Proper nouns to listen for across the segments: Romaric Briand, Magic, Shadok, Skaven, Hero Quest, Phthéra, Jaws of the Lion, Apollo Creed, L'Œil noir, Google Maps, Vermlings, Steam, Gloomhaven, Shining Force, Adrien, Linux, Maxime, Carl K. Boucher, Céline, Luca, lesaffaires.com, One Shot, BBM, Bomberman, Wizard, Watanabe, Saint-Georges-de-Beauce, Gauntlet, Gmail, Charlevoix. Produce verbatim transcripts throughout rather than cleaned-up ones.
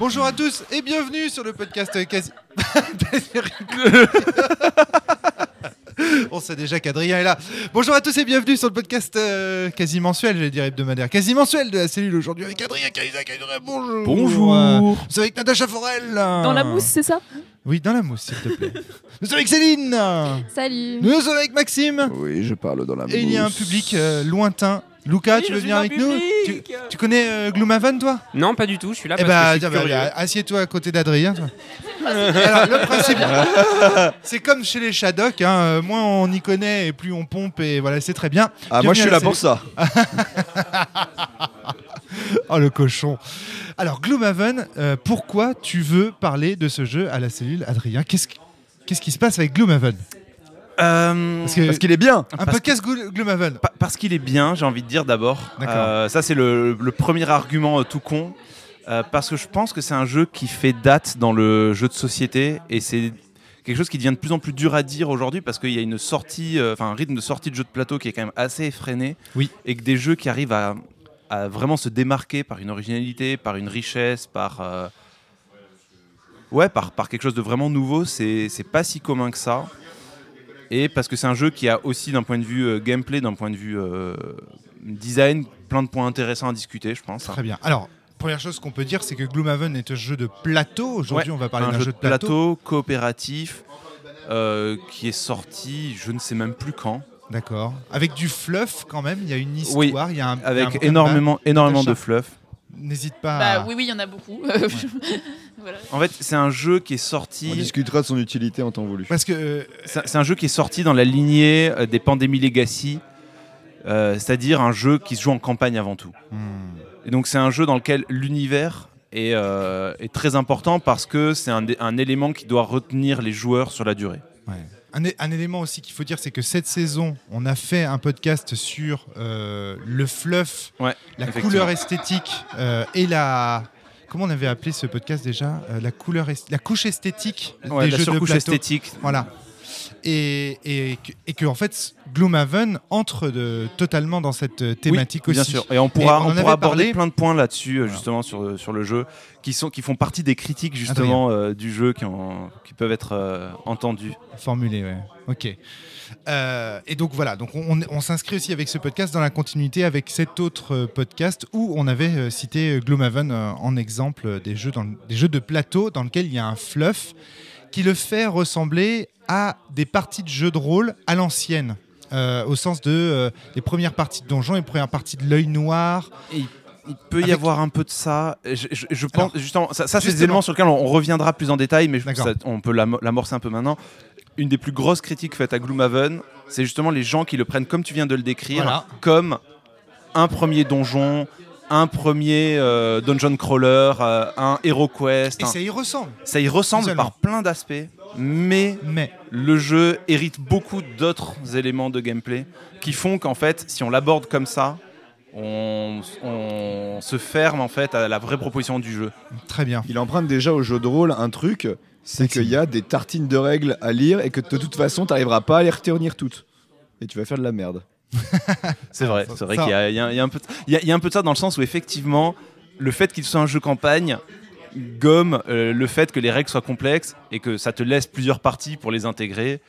Bonjour à tous et bienvenue sur le podcast quasi... On sait déjà qu'Adrien est là. Bonjour à tous et bienvenue sur le podcast euh, quasi mensuel, j'allais dire hebdomadaire, quasi mensuel de la cellule aujourd'hui avec Adrien, Isaac Childres. Bonjour. Bonjour. Euh, c'est avec Natacha Forel. Dans la mousse, c'est ça? Oui, dans la mousse, s'il te plaît. Nous sommes avec Céline. Salut. Nous sommes avec Maxime. Oui, je parle dans la mousse. Et il y a un public euh, lointain. Luca, oui, tu veux venir avec public. nous tu, tu connais euh, Gloomhaven, toi? Non, pas du tout, je suis là eh parce bah, que je suis bah, assieds-toi à côté d'Adrien. Toi. Alors, le principe, c'est comme chez les Shadok, hein, moins on y connaît et plus on pompe, et voilà, c'est très bien. Ah, Bienvenue moi, je suis là pour ça. Oh, le cochon. Alors, Gloomhaven, euh, pourquoi tu veux parler de ce jeu à la cellule, Adrien? Qu'est-ce qui, qu'est-ce qui se passe avec Gloomhaven? Euh, parce, que, parce qu'il est bien. Un podcast Gloomhaven. Parce qu'il est bien, j'ai envie de dire d'abord. Euh, ça, c'est le, le premier argument euh, tout con. Euh, parce que je pense que c'est un jeu qui fait date dans le jeu de société. Et c'est quelque chose qui devient de plus en plus dur à dire aujourd'hui. Parce qu'il y a une sortie, euh, un rythme de sortie de jeu de plateau qui est quand même assez effréné. Oui. Et que des jeux qui arrivent à, à vraiment se démarquer par une originalité, par une richesse, par, euh, ouais, par, par quelque chose de vraiment nouveau, c'est, c'est pas si commun que ça. Et parce que c'est un jeu qui a aussi, d'un point de vue euh, gameplay, d'un point de vue euh, design, plein de points intéressants à discuter, je pense. Très bien. Alors, première chose qu'on peut dire, c'est que Gloomhaven est un jeu de plateau. Aujourd'hui, ouais, on va parler d'un jeu de plateau. plateau coopératif, euh, qui est sorti, je ne sais même plus quand. D'accord. Avec du fluff, quand même. Il y a une histoire. Oui, il y a un, avec un énormément, énormément de fluff. N'hésite pas. Bah, à... Oui, oui, il y en a beaucoup. Ouais. Voilà. En fait, c'est un jeu qui est sorti. On discutera de son utilité en temps voulu. Parce que euh... c'est, c'est un jeu qui est sorti dans la lignée des Pandémies Legacy, euh, c'est-à-dire un jeu qui se joue en campagne avant tout. Mmh. Et donc, c'est un jeu dans lequel l'univers est, euh, est très important parce que c'est un, un élément qui doit retenir les joueurs sur la durée. Ouais. Un, é- un élément aussi qu'il faut dire, c'est que cette saison, on a fait un podcast sur euh, le fluff, ouais, la couleur esthétique euh, et la... Comment on avait appelé ce podcast déjà euh, la, couleur est... la couche esthétique ouais, des jeux de plateau. La surcouche esthétique. Voilà. Et, et, et que, en fait, Gloomhaven entre de, totalement dans cette thématique oui, aussi. Bien sûr. Et on pourra, et on on pourra aborder parlé. plein de points là-dessus, voilà. justement, sur, sur le jeu, qui, sont, qui font partie des critiques, justement, euh, du jeu qui, ont, qui peuvent être euh, entendues. Formulées, ouais. Ok. Euh, et donc, voilà. Donc, on, on, on s'inscrit aussi avec ce podcast dans la continuité avec cet autre euh, podcast où on avait euh, cité Gloomhaven euh, en exemple euh, des, jeux dans, des jeux de plateau dans lesquels il y a un fluff qui le fait ressembler à des parties de jeux de rôle à l'ancienne, euh, au sens de euh, les premières parties de Donjons et les premières parties de L'Œil noir. Et il, il peut Avec... y avoir un peu de ça. Je, je, je pense, Alors, justement, ça, ça justement. c'est des éléments sur lesquels on, on reviendra plus en détail, mais je, ça, on peut l'am- l'amorcer un peu maintenant. Une des plus grosses critiques faites à Gloomhaven, c'est justement les gens qui le prennent, comme tu viens de le décrire, voilà. comme un premier donjon, un premier euh, Dungeon Crawler, euh, un Hero Quest. Et un... ça y ressemble. Ça y ressemble Exactement. par plein d'aspects. Mais, mais le jeu hérite beaucoup d'autres éléments de gameplay qui font qu'en fait, si on l'aborde comme ça, on, on se ferme en fait à la vraie proposition du jeu. Très bien. Il emprunte déjà au jeu de rôle un truc, c'est qu'il y a des tartines de règles à lire et que de toute façon, tu n'arriveras pas à les retenir toutes. Et tu vas faire de la merde. C'est vrai, c'est vrai qu'il y a, il y a, il y a un peu de, il y a, il y a un peu de ça dans le sens où effectivement, le fait qu'il soit un jeu campagne gomme euh, le fait que les règles soient complexes et que ça te laisse plusieurs parties pour les intégrer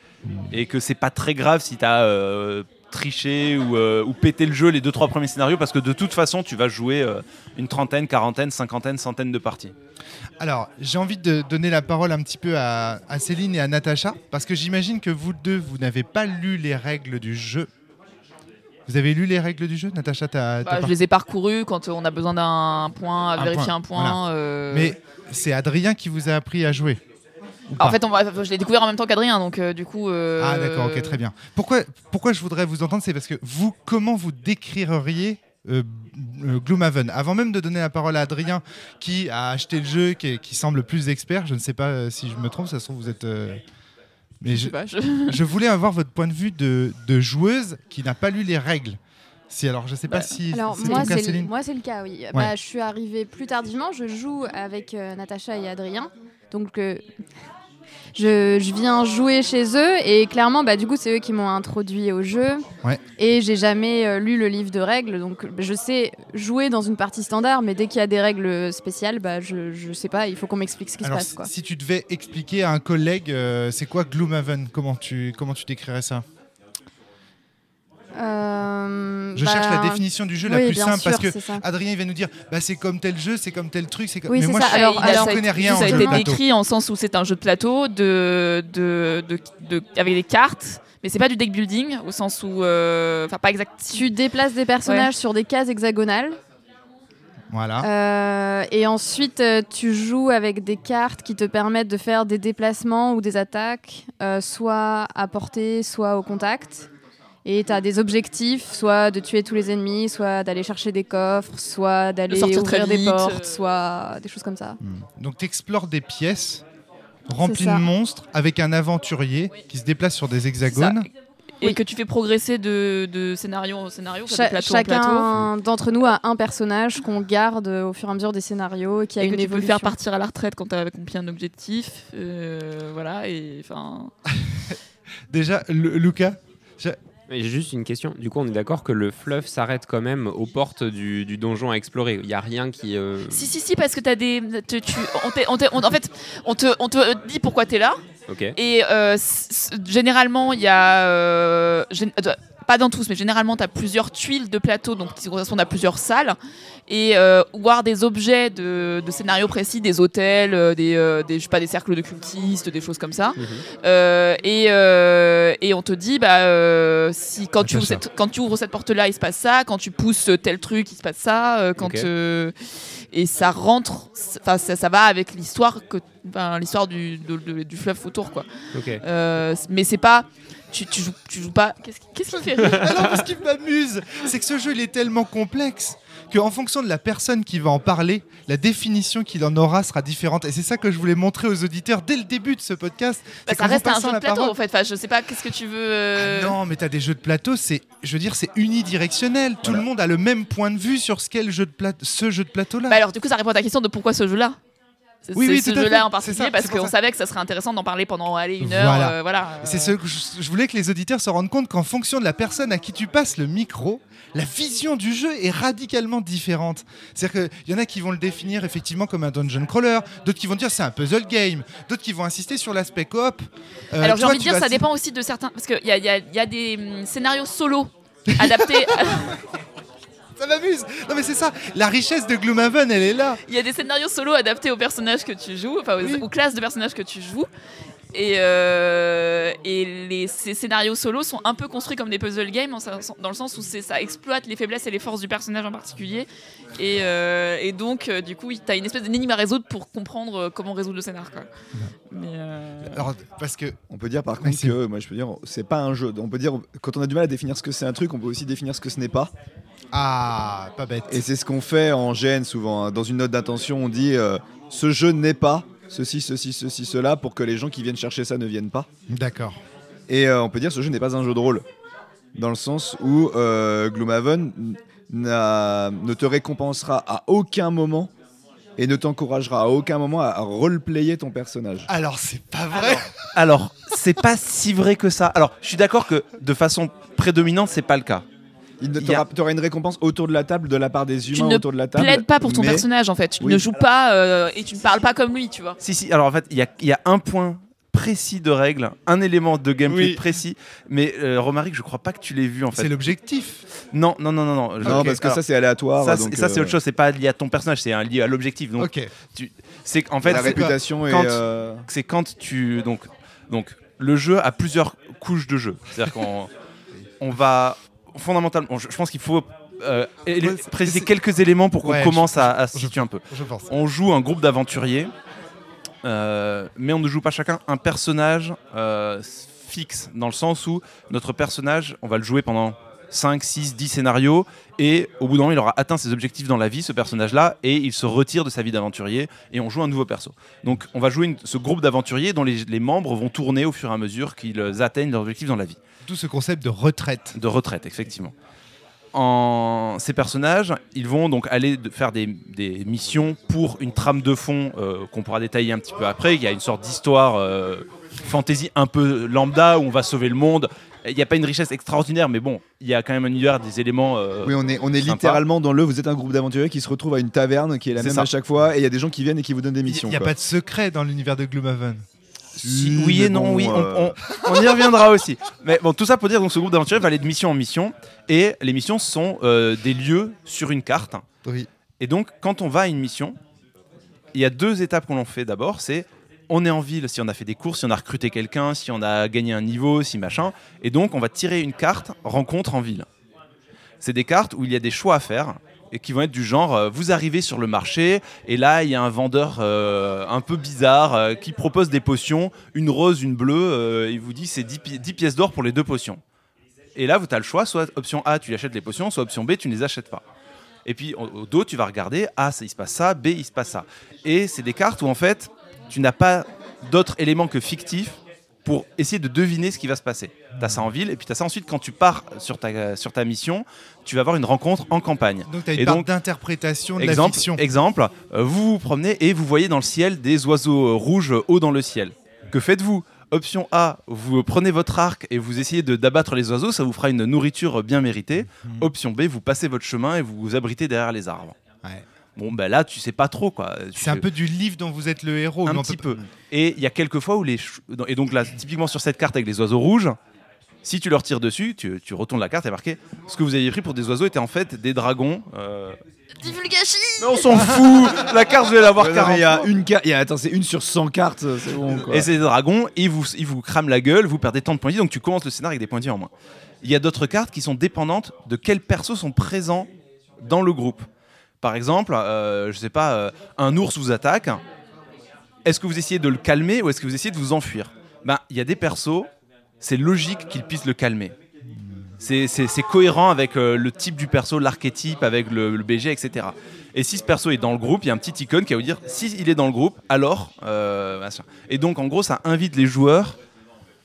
et que c'est pas très grave si t'as euh, triché ou, euh, ou pété le jeu les deux trois premiers scénarios parce que de toute façon tu vas jouer euh, une trentaine, quarantaine, cinquantaine, centaine de parties. Alors j'ai envie de donner la parole un petit peu à, à Céline et à Natacha parce que j'imagine que vous deux vous n'avez pas lu les règles du jeu. Vous avez lu les règles du jeu, Natacha t'as, bah, t'as Je par... les ai parcourues quand on a besoin d'un point, à un vérifier point, un point. Voilà. Euh... Mais c'est Adrien qui vous a appris à jouer. En fait, on va, je l'ai découvert en même temps qu'Adrien, donc euh, du coup... Euh... Ah d'accord, ok, très bien. Pourquoi, pourquoi je voudrais vous entendre, c'est parce que vous, comment vous décririez euh, Gloomhaven? Avant même de donner la parole à Adrien, qui a acheté le jeu, qui, qui semble plus expert, je ne sais pas euh, si je me trompe, ça se trouve vous êtes... Euh... Mais je, je, je voulais avoir votre point de vue de, de joueuse qui n'a pas lu les règles. Si, alors, je ne sais bah, pas si alors, c'est moi, ton cas, c'est Céline. Le, moi, c'est le cas, oui. Ouais. Bah, je suis arrivée plus tardivement. Je joue avec euh, Natacha et Adrien. Donc, euh, je, je viens jouer chez eux et clairement, bah, du coup, c'est eux qui m'ont introduit au jeu. Ouais. Et j'ai jamais euh, lu le livre de règles, donc je sais jouer dans une partie standard, mais dès qu'il y a des règles spéciales, bah, je, je sais pas, il faut qu'on m'explique ce qui Alors, se passe. Quoi. Si tu devais expliquer à un collègue, euh, c'est quoi Gloomhaven ? Comment tu, comment tu décrirais ça ? Euh, je bah... cherche la définition du jeu oui, la plus simple sûr, parce que Adrien il va nous dire bah, c'est comme tel jeu, c'est comme tel truc, c'est comme... oui, mais c'est moi ça. je alors, alors, alors, connais rien. Ça a été décrit en sens où c'est un jeu de plateau de, de, de, de, avec des cartes. Mais c'est pas du deck building au sens où enfin euh, pas exact. Tu déplaces des personnages ouais. sur des cases hexagonales. Voilà. Euh, et ensuite tu joues avec des cartes qui te permettent de faire des déplacements ou des attaques, euh, soit à portée, soit au contact. Et t'as des objectifs, soit de tuer tous les ennemis, soit d'aller chercher des coffres, soit d'aller ouvrir des portes, soit des choses comme ça. Mmh. Donc t'explores des pièces remplies de monstres avec un aventurier oui. qui se déplace sur des hexagones. Et oui. que tu fais progresser de, de scénario en scénario, Cha- de plateau en plateau. Chacun d'entre nous a un personnage qu'on garde au fur et à mesure des scénarios et qui a et une que évolution. Tu peux faire partir à la retraite quand t'as accompli un objectif. Euh, voilà, et enfin... Déjà, le, Luca j'ai... J'ai juste une question. Du coup, on est d'accord que le fleuve s'arrête quand même aux portes du, du donjon à explorer. Il n'y a rien qui... Euh... Si, si, si, parce que t'as des... Tu, tu, on t'est, on t'est, on, en fait, on te, on te dit pourquoi t'es là. Okay. Et euh, c- généralement, il y a... Euh, gén- pas dans tous, mais généralement, t'as plusieurs tuiles de plateau, donc qui correspondent à plusieurs salles. Et euh, voir des objets de, de scénarios précis, des hôtels, euh, des, euh, des, je sais pas, des cercles de cultistes, des choses comme ça. Mmh. Euh, et, euh, et on te dit, bah, euh, si, quand, tu ouvres cette, quand tu ouvres cette porte-là, il se passe ça. Quand tu pousses tel truc, il se passe ça. Euh, quand, okay. euh, et ça rentre, ça, ça va avec l'histoire, que, ben, l'histoire du, de, de, du fleuve autour. Quoi. Okay. Euh, mais c'est pas... Tu, tu, joues, tu joues pas... Qu'est-ce, qu'est-ce qu'il fait rire ? Alors, parce qu'il m'amuse, c'est que ce jeu, il est tellement complexe qu'en fonction de la personne qui va en parler, la définition qu'il en aura sera différente. Et c'est ça que je voulais montrer aux auditeurs dès le début de ce podcast. Bah, ça reste un jeu de plateau, parole... en fait. Enfin, je sais pas, qu'est-ce que tu veux... Euh... Ah non, mais t'as des jeux de plateau, c'est, je veux dire, c'est unidirectionnel. Voilà. Tout le monde a le même point de vue sur ce qu'est le jeu de plateau, ce jeu de plateau-là. Bah alors, du coup, ça répond à ta question de pourquoi ce jeu-là. C'est oui, oui, ce jeu-là fait. En particulier ça, parce qu'on savait que ça serait intéressant d'en parler pendant allez, une heure. Voilà. Euh, voilà. C'est ce que je, je voulais que les auditeurs se rendent compte qu'en fonction de la personne à qui tu passes le micro, la vision du jeu est radicalement différente. C'est-à-dire qu'il y en a qui vont le définir effectivement comme un dungeon crawler, d'autres qui vont dire c'est un puzzle game, d'autres qui vont insister sur l'aspect coop. Euh, Alors j'ai envie de dire ça dépend aussi de certains... Parce qu'il y, y, y a des mm, scénarios solo adaptés... Ça m'amuse. Non mais c'est ça, la richesse de Gloomhaven, elle est là. Il y a des scénarios solo adaptés aux personnages que tu joues, enfin aux, oui. aux classes de personnages que tu joues, et, euh, et les, ces scénarios solo sont un peu construits comme des puzzle games dans le sens où c'est, ça exploite les faiblesses et les forces du personnage en particulier, et, euh, et donc du coup t'as une espèce d'énigme à résoudre pour comprendre comment résoudre le scénar. Quoi. Mais euh... Alors parce que on peut dire par contre Merci. que moi je peux dire c'est pas un jeu. On peut dire quand on a du mal à définir ce que c'est un truc, on peut aussi définir ce que ce n'est pas. Ah, pas bête. Et c'est ce qu'on fait en G N souvent. Hein. Dans une note d'intention, on dit euh, « ce jeu n'est pas ceci, ceci, ceci, cela » pour que les gens qui viennent chercher ça ne viennent pas. D'accord. Et euh, on peut dire « ce jeu n'est pas un jeu de rôle ». Dans le sens où euh, Gloomhaven n'a, ne te récompensera à aucun moment et ne t'encouragera à aucun moment à roleplayer ton personnage. Alors, c'est pas vrai. Alors, alors, c'est pas si vrai que ça. Alors, je suis d'accord que de façon prédominante, c'est pas le cas. Tu a... auras une récompense autour de la table de la part des humains autour de la table. Tu ne plaides pas pour ton mais... personnage en fait. Tu oui. ne joues alors... pas euh, et tu ne parles pas comme lui, tu vois. Si si. Alors en fait, il y, y a un point précis de règle, un élément de gameplay oui. précis. Mais euh, Romaric, je crois pas que tu l'aies vu en fait. C'est l'objectif. Non non non non non. Non okay. parce que alors, ça c'est aléatoire. Ça, donc, ça euh... c'est autre chose. C'est pas lié à ton personnage. C'est lié à l'objectif. Donc okay. tu... c'est en fait la c'est réputation et euh... c'est quand tu donc donc le jeu a plusieurs couches de jeu. C'est-à-dire qu'on on va fondamentalement, je pense qu'il faut euh, ouais, préciser quelques éléments pour qu'on ouais, commence je, à, à se situer un peu. Je pense. On joue un groupe d'aventuriers, euh, mais on ne joue pas chacun un personnage euh, fixe, dans le sens où notre personnage, on va le jouer pendant cinq, six, dix scénarios, et au bout d'un moment, il aura atteint ses objectifs dans la vie, ce personnage-là, et il se retire de sa vie d'aventurier, et on joue un nouveau perso. Donc on va jouer une, ce groupe d'aventuriers dont les, les membres vont tourner au fur et à mesure qu'ils atteignent leurs objectifs dans la vie. Tout ce concept de retraite. De retraite, effectivement. en... ces personnages, ils vont donc aller de faire des, des missions pour une trame de fond euh, qu'on pourra détailler un petit peu après. Il y a une sorte d'histoire euh, fantasy un peu lambda où on va sauver le monde. Il n'y a pas une richesse extraordinaire, mais bon, il y a quand même un univers, des éléments. Euh, oui, on est, on est littéralement dans le. Vous êtes un groupe d'aventuriers qui se retrouvent à une taverne qui est la c'est même ça. À chaque fois, et il y a des gens qui viennent et qui vous donnent des missions. Il n'y a quoi. Pas de secret dans l'univers de Gloomhaven. Si, oui, oui et non, bon, oui, euh... on, on, on y reviendra aussi. Mais bon, tout ça pour dire que ce groupe d'aventuriers va aller de mission en mission, et les missions sont euh, des lieux sur une carte. Oui. Et donc, quand on va à une mission, il y a deux étapes qu'on fait d'abord, c'est. On est en ville, si on a fait des courses, si on a recruté quelqu'un, si on a gagné un niveau, si machin. Et donc, on va tirer une carte rencontre en ville. C'est des cartes où il y a des choix à faire et qui vont être du genre, euh, vous arrivez sur le marché et là, il y a un vendeur euh, un peu bizarre euh, qui propose des potions, une rose, une bleue. Euh, il vous dit, c'est dix, pi- dix pièces d'or pour les deux potions. Et là, tu as le choix, soit option A, tu achètes les potions, soit option B, tu ne les achètes pas. Et puis, au, au dos, tu vas regarder, A, ça, il se passe ça, B, il se passe ça. Et c'est des cartes où, en fait... tu n'as pas d'autres éléments que fictifs pour essayer de deviner ce qui va se passer. Tu as ça en ville, et puis tu as ça ensuite, quand tu pars sur ta, sur ta mission, tu vas avoir une rencontre en campagne. Donc tu as une et part donc, d'interprétation de exemple, la fiction. Exemple, euh, vous vous promenez et vous voyez dans le ciel des oiseaux rouges hauts dans le ciel. Que faites-vous ? Option A, vous prenez votre arc et vous essayez de, d'abattre les oiseaux, ça vous fera une nourriture bien méritée. Mmh. Option B, vous passez votre chemin et vous vous abritez derrière les arbres. Ouais. Bon, ben là, tu sais pas trop, quoi. C'est un peu du livre dont vous êtes le héros. Un petit peu. Et il y a quelques fois où les... Ch- et donc là, typiquement sur cette carte avec les oiseaux rouges, si tu leur tires dessus, tu, tu retournes la carte et marqué « Ce que vous aviez pris pour des oiseaux était en fait des dragons... Euh... » Divulgachis ! Mais on s'en fout. La carte, je vais l'avoir ouais, quarante. Il y a une carte... Attends, c'est une sur cent cartes, c'est bon, quoi. Et c'est des dragons, ils vous, ils vous crament la gueule, vous perdez tant de points de vie, donc tu commences le scénario avec des points de vie en moins. Il y a d'autres cartes qui sont dépendantes de quels persos sont présents dans le groupe. Par exemple, euh, je sais pas, euh, un ours vous attaque. Est-ce que vous essayez de le calmer ou est-ce que vous essayez de vous enfuir ? Ben, il y a des persos, c'est logique qu'ils puissent le calmer. C'est, c'est, c'est cohérent avec euh, le type du perso, l'archétype, avec le, le B G, et cetera. Et si ce perso est dans le groupe, il y a un petit icône qui va vous dire si il est dans le groupe, alors. Euh, et donc, en gros, ça invite les joueurs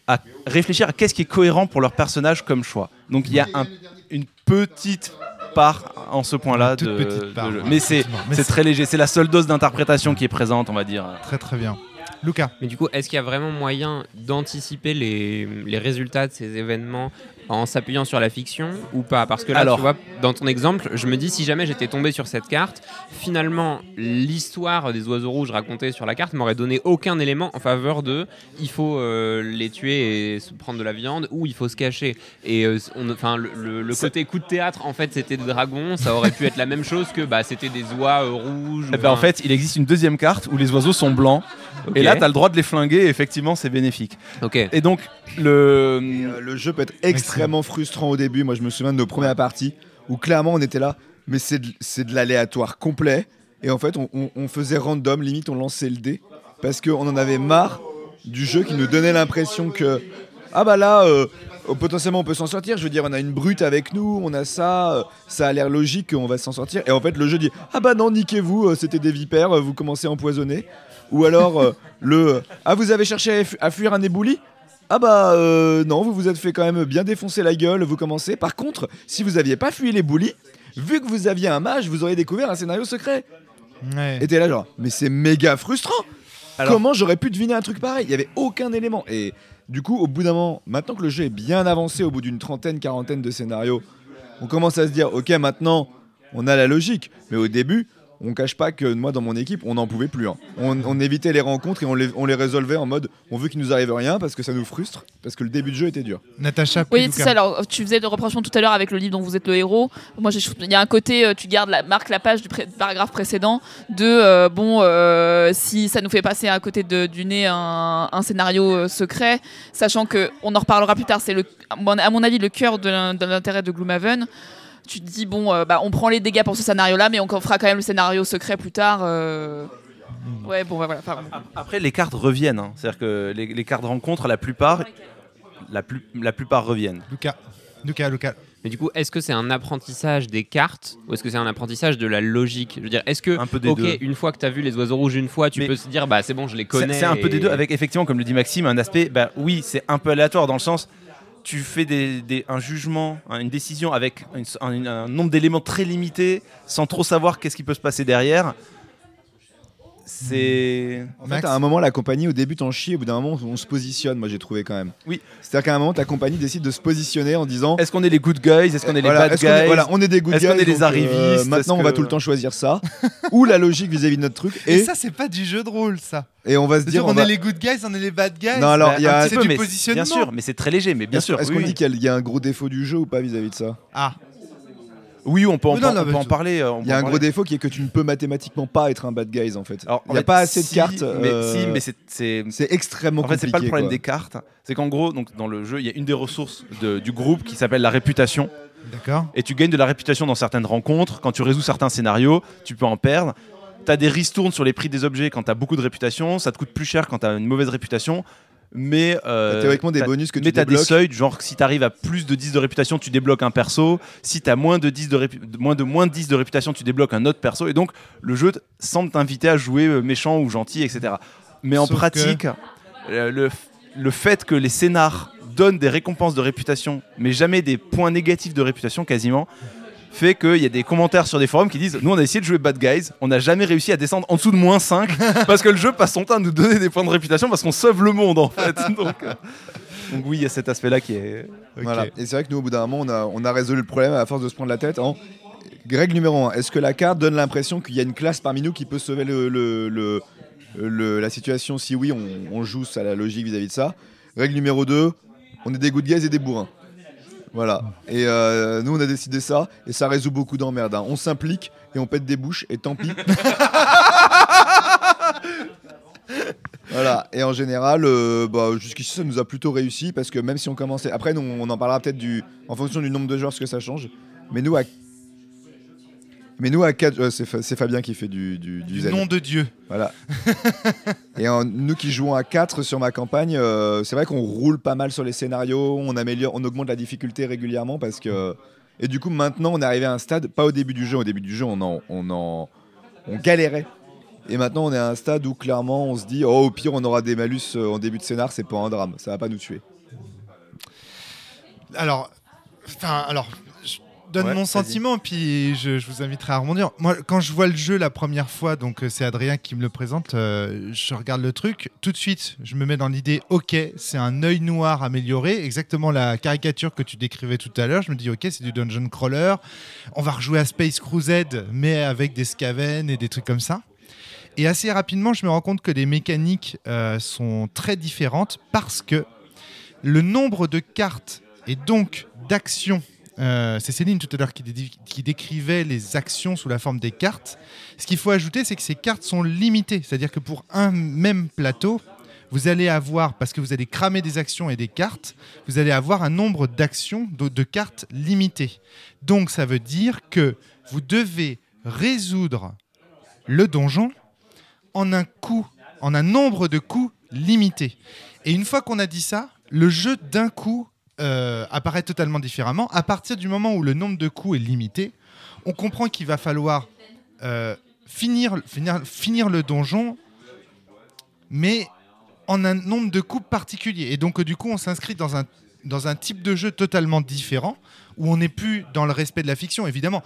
à réfléchir à qu'est-ce qui est cohérent pour leur personnage comme choix. Donc, il y a un, une petite. Part en ce point-là de, de part, jeu. Ouais, mais, c'est, mais c'est, c'est très léger, c'est la seule dose d'interprétation qui est présente, on va dire. Très très bien. Lucas. Mais du coup, est-ce qu'il y a vraiment moyen d'anticiper les, les résultats de ces événements en s'appuyant sur la fiction ou pas ? Parce que là, alors, tu vois, dans ton exemple, je me dis, si jamais j'étais tombé sur cette carte, finalement, l'histoire des oiseaux rouges racontée sur la carte m'aurait donné aucun élément en faveur de « il faut euh, les tuer et se prendre de la viande » ou « il faut se cacher ». Et euh, on, enfin, le, le, le côté coup de théâtre, en fait, c'était des dragons, ça aurait pu être la même chose que bah, c'était des oies euh, rouges. Ou ben, en fait, il existe une deuxième carte où les oiseaux sont blancs. Okay. Et là, t'as le droit de les flinguer et effectivement, c'est bénéfique. Okay. Et donc, le... Et euh, le jeu peut être extrêmement frustrant au début. Moi, je me souviens de nos premières parties où clairement, on était là, mais c'est de, c'est de l'aléatoire complet. Et en fait, on, on, on faisait random, limite, on lançait le dé parce qu'on en avait marre du jeu qui nous donnait l'impression que ah bah là, euh, potentiellement, on peut s'en sortir. Je veux dire, on a une brute avec nous, on a ça, euh, ça a l'air logique qu'on va s'en sortir. Et en fait, le jeu dit ah bah non, niquez-vous, euh, c'était des vipères, euh, vous commencez à empoisonner. Ou alors euh, le euh, ah vous avez cherché à, f- à fuir un éboulis ? Ah bah euh, non, vous vous êtes fait quand même bien défoncer la gueule, vous commencez. Par contre, si vous aviez pas fui l'éboulis, vu que vous aviez un mage, vous auriez découvert un scénario secret. Ouais. Et t'es là genre mais c'est méga frustrant. Alors, comment j'aurais pu deviner un truc pareil ? Il y avait aucun élément. Et du coup, au bout d'un moment, maintenant que le jeu est bien avancé, au bout d'une trentaine, quarantaine de scénarios, on commence à se dire ok, maintenant on a la logique. Mais au début, on cache pas que moi dans mon équipe on n'en pouvait plus hein. on, on évitait les rencontres et on les, on les résolvait en mode on veut qu'il nous arrive rien parce que ça nous frustre parce que le début de jeu était dur. Natacha. Oui c'est ça, alors tu faisais le rapprochement tout à l'heure avec le livre dont vous êtes le héros. Moi il y a un côté tu gardes la marque la page du pré- paragraphe précédent de euh, bon euh, si ça nous fait passer à côté de, du nez un, un scénario euh, secret, sachant que on en reparlera plus tard, c'est le, à mon avis le cœur de, de l'intérêt de Gloomhaven. Tu te dis, bon, euh, bah, on prend les dégâts pour ce scénario-là, mais on fera quand même le scénario secret plus tard. Euh... Ouais, bon, bah, voilà. Pardon. Après, les cartes reviennent. Hein. C'est-à-dire que les, les cartes rencontres, la plupart, la, plus, la plupart reviennent. Lucas, Lucas, Lucas. Mais du coup, est-ce que c'est un apprentissage des cartes ou est-ce que c'est un apprentissage de la logique ? Je veux dire, est-ce que, un peu des ok, deux. Une fois que tu as vu les oiseaux rouges une fois, tu mais peux se dire, bah, c'est bon, je les connais. C'est, c'est un et... peu des deux, avec effectivement, comme le dit Maxime, un aspect, bah, oui, c'est un peu aléatoire dans le sens. tu fais des, des, un jugement, une décision avec une, un, un nombre d'éléments très limité, sans trop savoir qu'est-ce qui peut se passer derrière. C'est... En Max. fait, à un moment, la compagnie, au début, t'en chies, au bout d'un moment, on se positionne, moi j'ai trouvé quand même. Oui. C'est-à-dire qu'à un moment, ta compagnie décide de se positionner en disant... Est-ce qu'on est les good guys? Est-ce qu'on est voilà, les bad guys? On est, voilà, on est des good est-ce guys. Est-ce qu'on est les arrivistes euh, Maintenant, on que... va tout le temps choisir ça. Ou la logique vis-à-vis de notre truc. Et, et ça, c'est pas du jeu de rôle, ça. Et on va se dire... On, on va... est les good guys, on est les bad guys. Non, alors, il y a... Un petit peu, du positionnement. Bien sûr, mais c'est très léger, mais bien est-ce, sûr. Est-ce oui. qu'on dit qu'il y a un gros défaut du jeu ou pas vis-à-vis de ça? Ah. Oui, on peut en, non, par- non, on peut en parler. Euh, Il y a un parler. gros défaut qui est que tu ne peux mathématiquement pas être un bad guys en fait. Il n'y a pas assez si, de cartes. Mais, euh, si, mais c'est, c'est, c'est extrêmement compliqué. En fait, c'est pas le problème quoi. des cartes. C'est qu'en gros, donc, dans le jeu, il y a une des ressources de, du groupe qui s'appelle la réputation. D'accord. Et tu gagnes de la réputation dans certaines rencontres. Quand tu résous certains scénarios, tu peux en perdre. Tu as des ristournes sur les prix des objets quand tu as beaucoup de réputation. Ça te coûte plus cher quand tu as une mauvaise réputation. Mais euh, théoriquement des bonus que tu débloques. Mais t'as des seuils, genre si t'arrives à plus de dix de réputation, tu débloques un perso. Si t'as moins de dix de répu- moins de moins de dix de réputation, tu débloques un autre perso. Et donc le jeu t- semble t'inviter à jouer méchant ou gentil, et cetera. Mais Sauf en pratique, que... euh, le, le fait que les scénars donnent des récompenses de réputation, mais jamais des points négatifs de réputation quasiment, fait qu'il y a des commentaires sur des forums qui disent « Nous, on a essayé de jouer Bad Guys, on n'a jamais réussi à descendre en dessous de moins cinq parce que le jeu passe son temps à nous donner des points de réputation parce qu'on sauve le monde, en fait. » Donc, euh, donc oui, il y a cet aspect-là qui est... Okay. Voilà. Et c'est vrai que nous, au bout d'un moment, on a, on a résolu le problème à force de se prendre la tête en... Règle numéro un, est-ce que la carte donne l'impression qu'il y a une classe parmi nous qui peut sauver le, le, le, le, la situation? Si oui, on, on joue ça, la logique vis-à-vis de ça. Règle numéro deux, on est des good guys et des bourrins. Voilà, et euh, nous on a décidé ça, et ça résout beaucoup d'emmerdes. Hein. On s'implique, et on pète des bouches, et tant pis. Voilà, et en général, euh, bah, jusqu'ici ça nous a plutôt réussi, parce que même si on commençait... Après, nous, on en parlera peut-être du... en fonction du nombre de joueurs, ce que ça change. Mais nous, à... Mais nous, à quatre... Euh, c'est, Fa... c'est Fabien qui fait du... Du, du, du nom de Dieu. Voilà. Et en, nous qui jouons à quatre sur ma campagne, euh, c'est vrai qu'on roule pas mal sur les scénarios, on améliore, on augmente la difficulté régulièrement parce que... Et du coup, maintenant, on est arrivé à un stade, pas au début du jeu, au début du jeu, on en, on en, on galérait. Et maintenant, on est à un stade où clairement, on se dit, oh, au pire, on aura des malus en début de scénar, c'est pas un drame, ça va pas nous tuer. Alors, enfin, alors... Donne ouais, mon sentiment, vas-y. Puis je, je vous inviterai à rebondir. Moi, quand je vois le jeu la première fois, donc c'est Adrien qui me le présente, euh, je regarde le truc, tout de suite, je me mets dans l'idée, ok, c'est un œil noir amélioré, exactement la caricature que tu décrivais tout à l'heure, je me dis, ok, c'est du Dungeon Crawler, on va rejouer à Space Crusade, mais avec des scaven et des trucs comme ça. Et assez rapidement, je me rends compte que les mécaniques euh, sont très différentes parce que le nombre de cartes et donc d'actions. Euh, c'est Céline tout à l'heure qui, dé- qui décrivait les actions sous la forme des cartes. Ce qu'il faut ajouter, c'est que ces cartes sont limitées, c'est-à-dire que pour un même plateau, vous allez avoir, parce que vous allez cramer des actions et des cartes, vous allez avoir un nombre d'actions, de, de cartes limitées. Donc ça veut dire que vous devez résoudre le donjon en un coup, en un nombre de coups limité. Et une fois qu'on a dit ça, le jeu d'un coup Euh, apparaît totalement différemment. À partir du moment où le nombre de coups est limité, on comprend qu'il va falloir euh, finir, finir, finir le donjon, mais en un nombre de coups particulier. Et donc, du coup, on s'inscrit dans un, dans un type de jeu totalement différent, où on n'est plus dans le respect de la fiction, évidemment.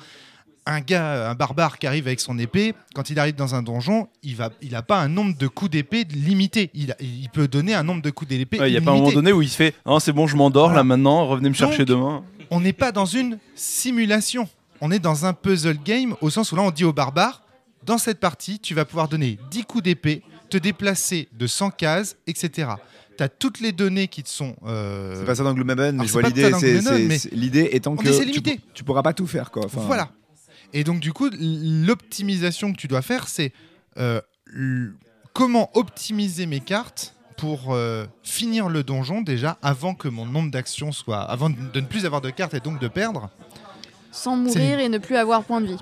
Un gars, un barbare qui arrive avec son épée, quand il arrive dans un donjon, il va, il a pas un nombre de coups d'épée limité. Il, a, il peut donner un nombre de coups d'épée ouais, illimité. Il n'y a pas un moment donné où il fait « Ah, c'est bon, je m'endors voilà. là maintenant, revenez me chercher demain. » On n'est pas dans une simulation. On est dans un puzzle game au sens où là, on dit au barbare « Dans cette partie, tu vas pouvoir donner dix coups d'épée, te déplacer de cent cases, et cetera » T'as toutes les données qui te sont... Euh... C'est pas ça dans Gloomhaven, mais je vois l'idée. C'est, c'est, mais c'est, l'idée étant que tu, tu pourras pas tout faire. Quoi. Enfin... Voilà. Et donc, du coup, l'optimisation que tu dois faire, c'est euh, l- comment optimiser mes cartes pour euh, finir le donjon, déjà, avant que mon nombre d'actions soit... Avant de ne plus avoir de cartes et donc de perdre. Sans mourir c'est... et ne plus avoir point de vie.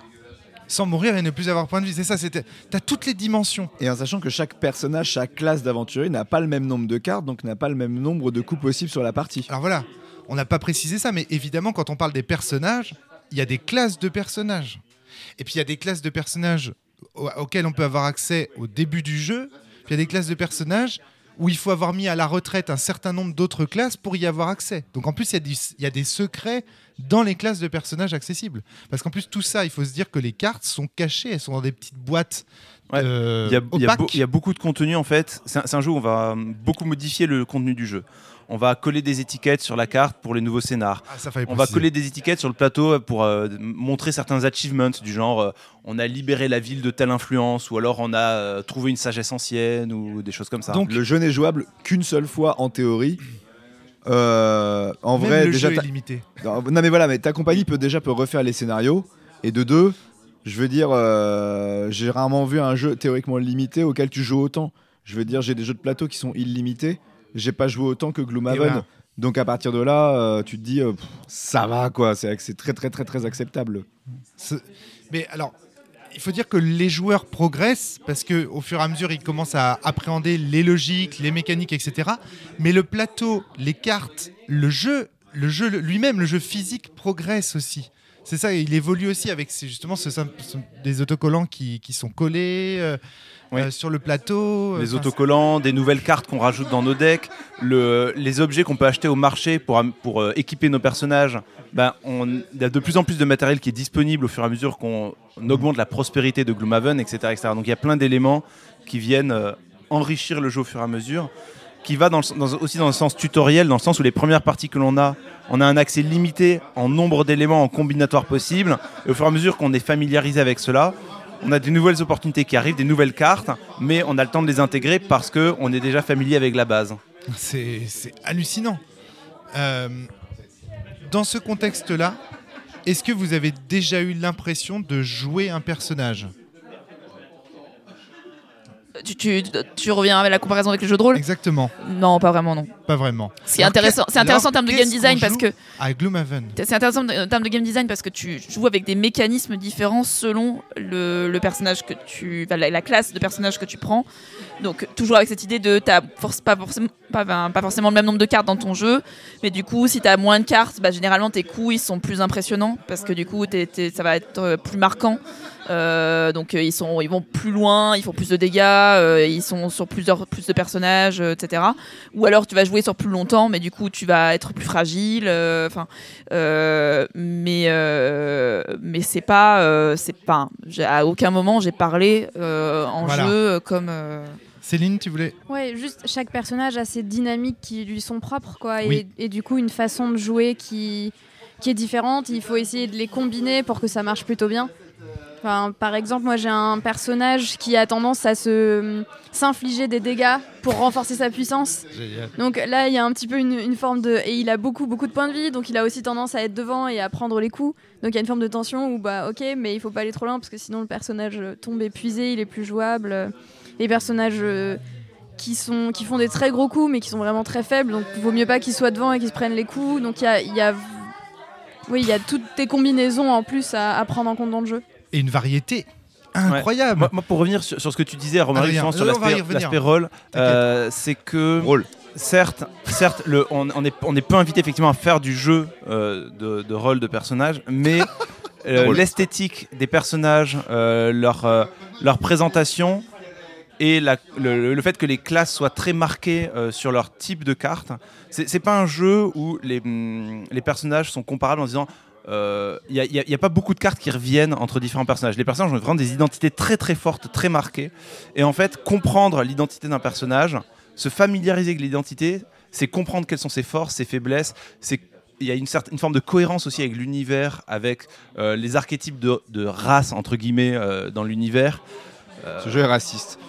Sans mourir et ne plus avoir point de vie, c'est ça. C'était... T'as toutes les dimensions. Et en sachant que chaque personnage, chaque classe d'aventurier n'a pas le même nombre de cartes, donc n'a pas le même nombre de coups possibles sur la partie. Alors voilà, on n'a pas précisé ça, mais évidemment, quand on parle des personnages... Il y a des classes de personnages. Et puis, il y a des classes de personnages aux- auxquelles on peut avoir accès au début du jeu. Puis, il y a des classes de personnages où il faut avoir mis à la retraite un certain nombre d'autres classes pour y avoir accès. Donc en plus, il y, y a des secrets dans les classes de personnages accessibles. Parce qu'en plus, tout ça, il faut se dire que les cartes sont cachées, elles sont dans des petites boîtes. Ouais. Euh, il, y a, il, y a beau, il y a beaucoup de contenu en fait. C'est un, c'est un jeu où on va beaucoup modifier le contenu du jeu. On va coller des étiquettes sur la carte pour les nouveaux scénars. Ah, ça fallait préciser. On va coller des étiquettes sur le plateau pour euh, montrer certains achievements du genre euh, on a libéré la ville de telle influence, ou alors on a euh, trouvé une sagesse ancienne, ou des choses comme ça. Donc le jeu n'est jouable qu'une seule fois en théorie. Euh, en Même vrai, le déjà jeu est limité. Non, mais voilà, mais ta compagnie peut déjà peut refaire les scénarios, et de deux. Je veux dire, euh, j'ai rarement vu un jeu théoriquement limité auquel tu joues autant. Je veux dire, j'ai des jeux de plateau qui sont illimités. J'ai pas joué autant que Gloomhaven. Voilà. Donc à partir de là, euh, tu te dis, euh, pff, ça va quoi. C'est, c'est très très très très acceptable. C'est... Mais alors, il faut dire que les joueurs progressent parce que au fur et à mesure, ils commencent à appréhender les logiques, les mécaniques, et cetera. Mais le plateau, les cartes, le jeu, le jeu lui-même, le jeu physique progresse aussi. C'est ça, il évolue aussi avec justement ce, ce, des autocollants qui, qui sont collés euh, oui. euh, sur le plateau. Les enfin, autocollants, c'est... des nouvelles cartes qu'on rajoute dans nos decks, le, les objets qu'on peut acheter au marché pour, pour euh, équiper nos personnages. Ben, on, il y a de plus en plus de matériel qui est disponible au fur et à mesure qu'on augmente la prospérité de Gloomhaven, et cetera, et cetera. Donc il y a plein d'éléments qui viennent euh, enrichir le jeu au fur et à mesure, qui va dans le, dans, aussi dans le sens tutoriel, dans le sens où les premières parties que l'on a, on a un accès limité en nombre d'éléments, en combinatoire possible, et au fur et à mesure qu'on est familiarisé avec cela, on a des nouvelles opportunités qui arrivent, des nouvelles cartes, mais on a le temps de les intégrer parce qu'on est déjà familier avec la base. C'est, c'est hallucinant. Euh, dans ce contexte-là, est-ce que vous avez déjà eu l'impression de jouer un personnage ? Tu, tu, tu reviens avec la comparaison avec le jeu de rôle ? Exactement. Non, pas vraiment, non. Pas vraiment. C'est intéressant, c'est intéressant en termes de game design parce que... à Gloomhaven. C'est intéressant en termes de game design parce que tu joues avec des mécanismes différents selon le, le personnage que tu... Enfin, la, la classe de personnage que tu prends. Donc, toujours avec cette idée de... T'as force, pas, forcément, pas, ben, pas forcément le même nombre de cartes dans ton jeu, mais du coup, si t'as moins de cartes, bah, généralement, tes coups, ils sont plus impressionnants parce que du coup, t'es, t'es, ça va être plus marquant. Euh, donc euh, ils, sont, ils vont plus loin, ils font plus de dégâts, euh, ils sont sur plusieurs, plus de personnages, euh, et cetera. Ou alors tu vas jouer sur plus longtemps, mais du coup tu vas être plus fragile. Euh, euh, mais euh, mais c'est pas, euh, c'est pas. J'ai, à aucun moment j'ai parlé euh, en voilà. jeu euh, comme. Euh... Céline, tu voulais ? Ouais, juste chaque personnage a ses dynamiques qui lui sont propres, quoi, oui. et, et du coup une façon de jouer qui qui est différente. Il faut essayer de les combiner pour que ça marche plutôt bien. Enfin, par exemple, moi j'ai un personnage qui a tendance à se, s'infliger des dégâts pour renforcer sa puissance. Génial. Donc là, il y a un petit peu une, une forme de... Et il a beaucoup, beaucoup de points de vie, donc il a aussi tendance à être devant et à prendre les coups. Donc il y a une forme de tension où, bah ok, mais il faut pas aller trop loin parce que sinon le personnage tombe épuisé, il est plus jouable. Les personnages euh, qui, sont, qui font des très gros coups, mais qui sont vraiment très faibles, donc il vaut mieux pas qu'ils soient devant et qu'ils se prennent les coups. Donc il y a, y a... Oui, il y a toutes tes combinaisons en plus à, à prendre en compte dans le jeu. Et une variété incroyable. Ouais. Moi, moi, pour revenir sur, sur ce que tu disais, Romaric, ah, sur l'aspect, l'aspect rôle, euh, c'est que rôle. certes, certes, le, on, on est on est peu invité effectivement à faire du jeu euh, de, de rôle de personnage, mais euh, l'esthétique des personnages, euh, leur euh, leur présentation et la, le, le fait que les classes soient très marquées euh, sur leur type de carte, c'est, c'est pas un jeu où les mm, les personnages sont comparables en disant Il euh, n'y a, a, a pas beaucoup de cartes qui reviennent entre différents personnages. Les personnages ont vraiment des identités très très fortes, très marquées. Et en fait, comprendre l'identité d'un personnage, se familiariser avec l'identité, c'est comprendre quelles sont ses forces, ses faiblesses. Il y a une, certaine, une forme de cohérence aussi avec l'univers, avec euh, les archétypes de, de race, entre guillemets, euh, dans l'univers. Euh... Ce jeu est raciste.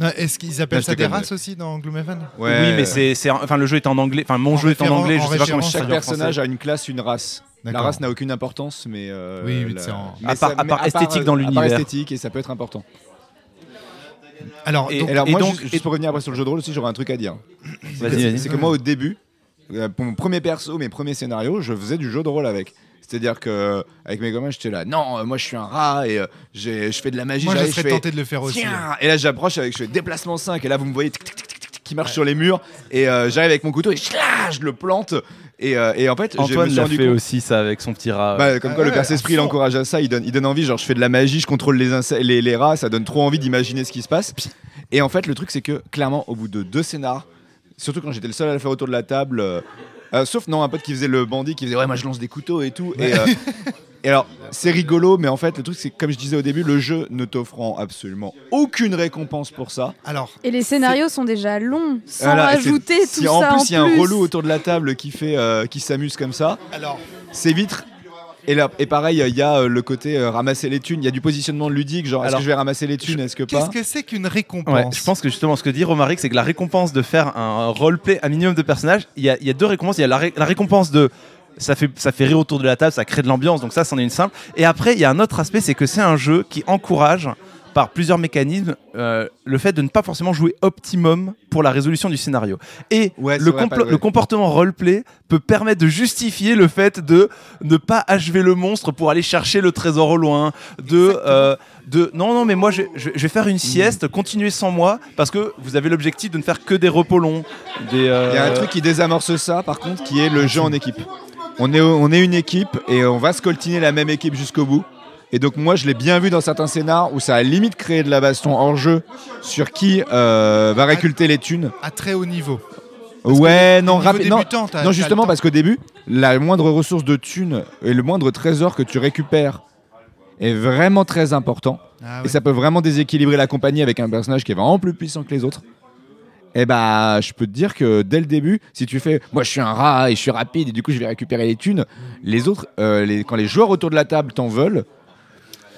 Non, est-ce qu'ils appellent non, ça des races aussi dans Gloomhaven ? Ouais. Oui, mais c'est, c'est, enfin, le jeu est en anglais. Enfin, mon en jeu est en anglais. Je sais pas comment chaque personnage a une classe, une race. D'accord. La race n'a aucune importance, mais, euh, oui, oui, la... c'est en... mais, à part, ça, mais à part esthétique dans l'univers. À part esthétique, et ça peut être important. Alors, et, donc, alors moi, et donc, juste, et... pour revenir après sur le jeu de rôle aussi, j'aurais un truc à dire. Vas-y, c'est, vas-y. C'est que moi, au début, pour mon premier perso, mes premiers scénarios, je faisais du jeu de rôle avec. C'est-à-dire que avec mes gamins, j'étais là, non, moi je suis un rat et euh, j'ai, je fais de la magie. Moi, je serais tenté de le faire aussi. Et là, j'approche avec, je fais déplacement cinq, et là, vous me voyez qui marche sur les murs, et j'arrive avec mon couteau et je le plante. Et, euh, et en fait, Antoine l'a fait compte. aussi ça avec son petit rat. Bah, comme ah quoi, ouais, le Perce-Esprit l'encourage à ça, il donne, il donne envie. Genre, je fais de la magie, je contrôle les, inc- les, les rats, ça donne trop envie d'imaginer ce qui se passe. Et en fait, le truc, c'est que clairement, au bout de deux scénars, surtout quand j'étais le seul à le faire autour de la table, euh, euh, sauf non, un pote qui faisait le bandit, qui faisait ouais, moi je lance des couteaux et tout. Et, euh, et alors, c'est rigolo, mais en fait, le truc, c'est que comme je disais au début, le jeu ne t'offrant absolument aucune récompense pour ça. Alors, et les scénarios sont déjà longs, sans voilà, rajouter tout si ça. En plus, il y a un relou autour de la table qui, fait, euh, qui s'amuse comme ça. Alors, c'est vite. Et, là, et pareil, il y a le côté euh, ramasser les thunes, il y a du positionnement ludique, genre alors, est-ce que je vais ramasser les thunes, je, est-ce que pas ? Qu'est-ce que c'est qu'une récompense ? Ouais, je pense que justement ce que dit Romaric, c'est que la récompense de faire un roleplay à minimum de personnages, il y a, y a deux récompenses, il y a la, ré, la récompense de ça fait, ça fait rire autour de la table, ça crée de l'ambiance, donc ça c'en est une simple. Et après, il y a un autre aspect, c'est que c'est un jeu qui encourage, par plusieurs mécanismes, euh, le fait de ne pas forcément jouer optimum pour la résolution du scénario. Et ouais, le, vrai, compl- le comportement roleplay peut permettre de justifier le fait de ne pas achever le monstre pour aller chercher le trésor au loin, de... Euh, de non, non, mais moi, je, je, je vais faire une sieste, continuez sans moi, parce que vous avez l'objectif de ne faire que des repos longs. Des, euh... Il y a un truc qui désamorce ça, par contre, qui est le jeu en équipe. On est, on est une équipe, et on va se coltiner la même équipe jusqu'au bout. Et donc moi je l'ai bien vu dans certains scénars où ça a limite créé de la baston hors jeu sur qui euh, va récolter les thunes. À très haut niveau. Parce ouais, non, rapi- non, non, justement parce qu'au début, la moindre ressource de thunes et le moindre trésor que tu récupères est vraiment très important. Ah, et oui. Ça peut vraiment déséquilibrer la compagnie avec un personnage qui est vraiment plus puissant que les autres. Et bah, je peux te dire que dès le début, si tu fais moi je suis un rat et je suis rapide et du coup je vais récupérer les thunes, les autres, euh, les, quand les joueurs autour de la table t'en veulent,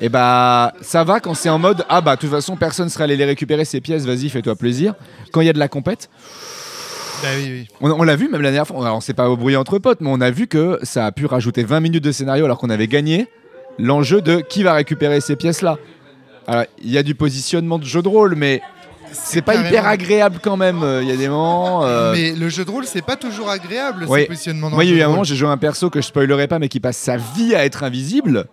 et bah ça va quand c'est en mode ah bah de toute façon personne serait allé les récupérer ces pièces, vas-y fais-toi plaisir. Quand il y a de la compète, bah oui, oui. On, on l'a vu même la dernière fois, alors c'est pas au bruit entre potes, mais on a vu que ça a pu rajouter vingt minutes de scénario alors qu'on avait gagné l'enjeu de qui va récupérer ces pièces là. Alors il y a du positionnement de jeu de rôle, mais c'est, c'est pas carrément hyper agréable quand même. Il euh, y a des moments. Euh... Mais le jeu de rôle, c'est pas toujours agréable, oui. Ce positionnement dans moi, le jeu. Moi, il y a eu un moment, j'ai joué un perso que je spoilerai pas, mais qui passe sa vie à être invisible.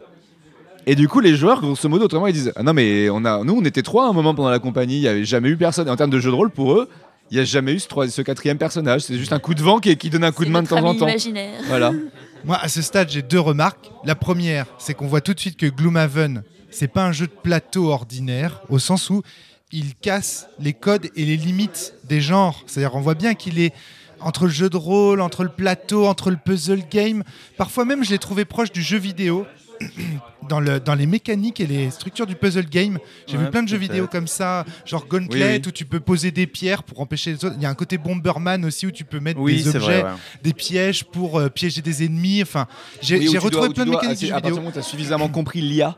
Et du coup, les joueurs, grosso modo, autrement, ils disent ah non, mais on a... nous, on était trois à un moment pendant la compagnie, il n'y avait jamais eu personne. Et en termes de jeu de rôle, pour eux, il n'y a jamais eu ce, trois... ce quatrième personnage. C'est juste un coup de vent qui, qui donne un coup c'est de main de temps en temps. Imaginaire. Voilà. Moi, à ce stade, j'ai deux remarques. La première, c'est qu'on voit tout de suite que Gloomhaven, c'est pas un jeu de plateau ordinaire, au sens où il casse les codes et les limites des genres. C'est-à-dire, on voit bien qu'il est entre le jeu de rôle, entre le plateau, entre le puzzle game. Parfois même, je l'ai trouvé proche du jeu vidéo. Dans, le, dans les mécaniques et les structures du puzzle game, j'ai ouais, vu plein de jeux vidéo comme ça, genre Gauntlet, oui, oui. Où tu peux poser des pierres pour empêcher les autres. Il y a un côté Bomberman aussi où tu peux mettre oui, des objets, vrai, ouais. Des pièges pour euh, piéger des ennemis. Enfin, j'ai, oui, j'ai retrouvé dois, plein de dois, mécaniques. Assez, à partir du moment où tu as suffisamment compris l'I A,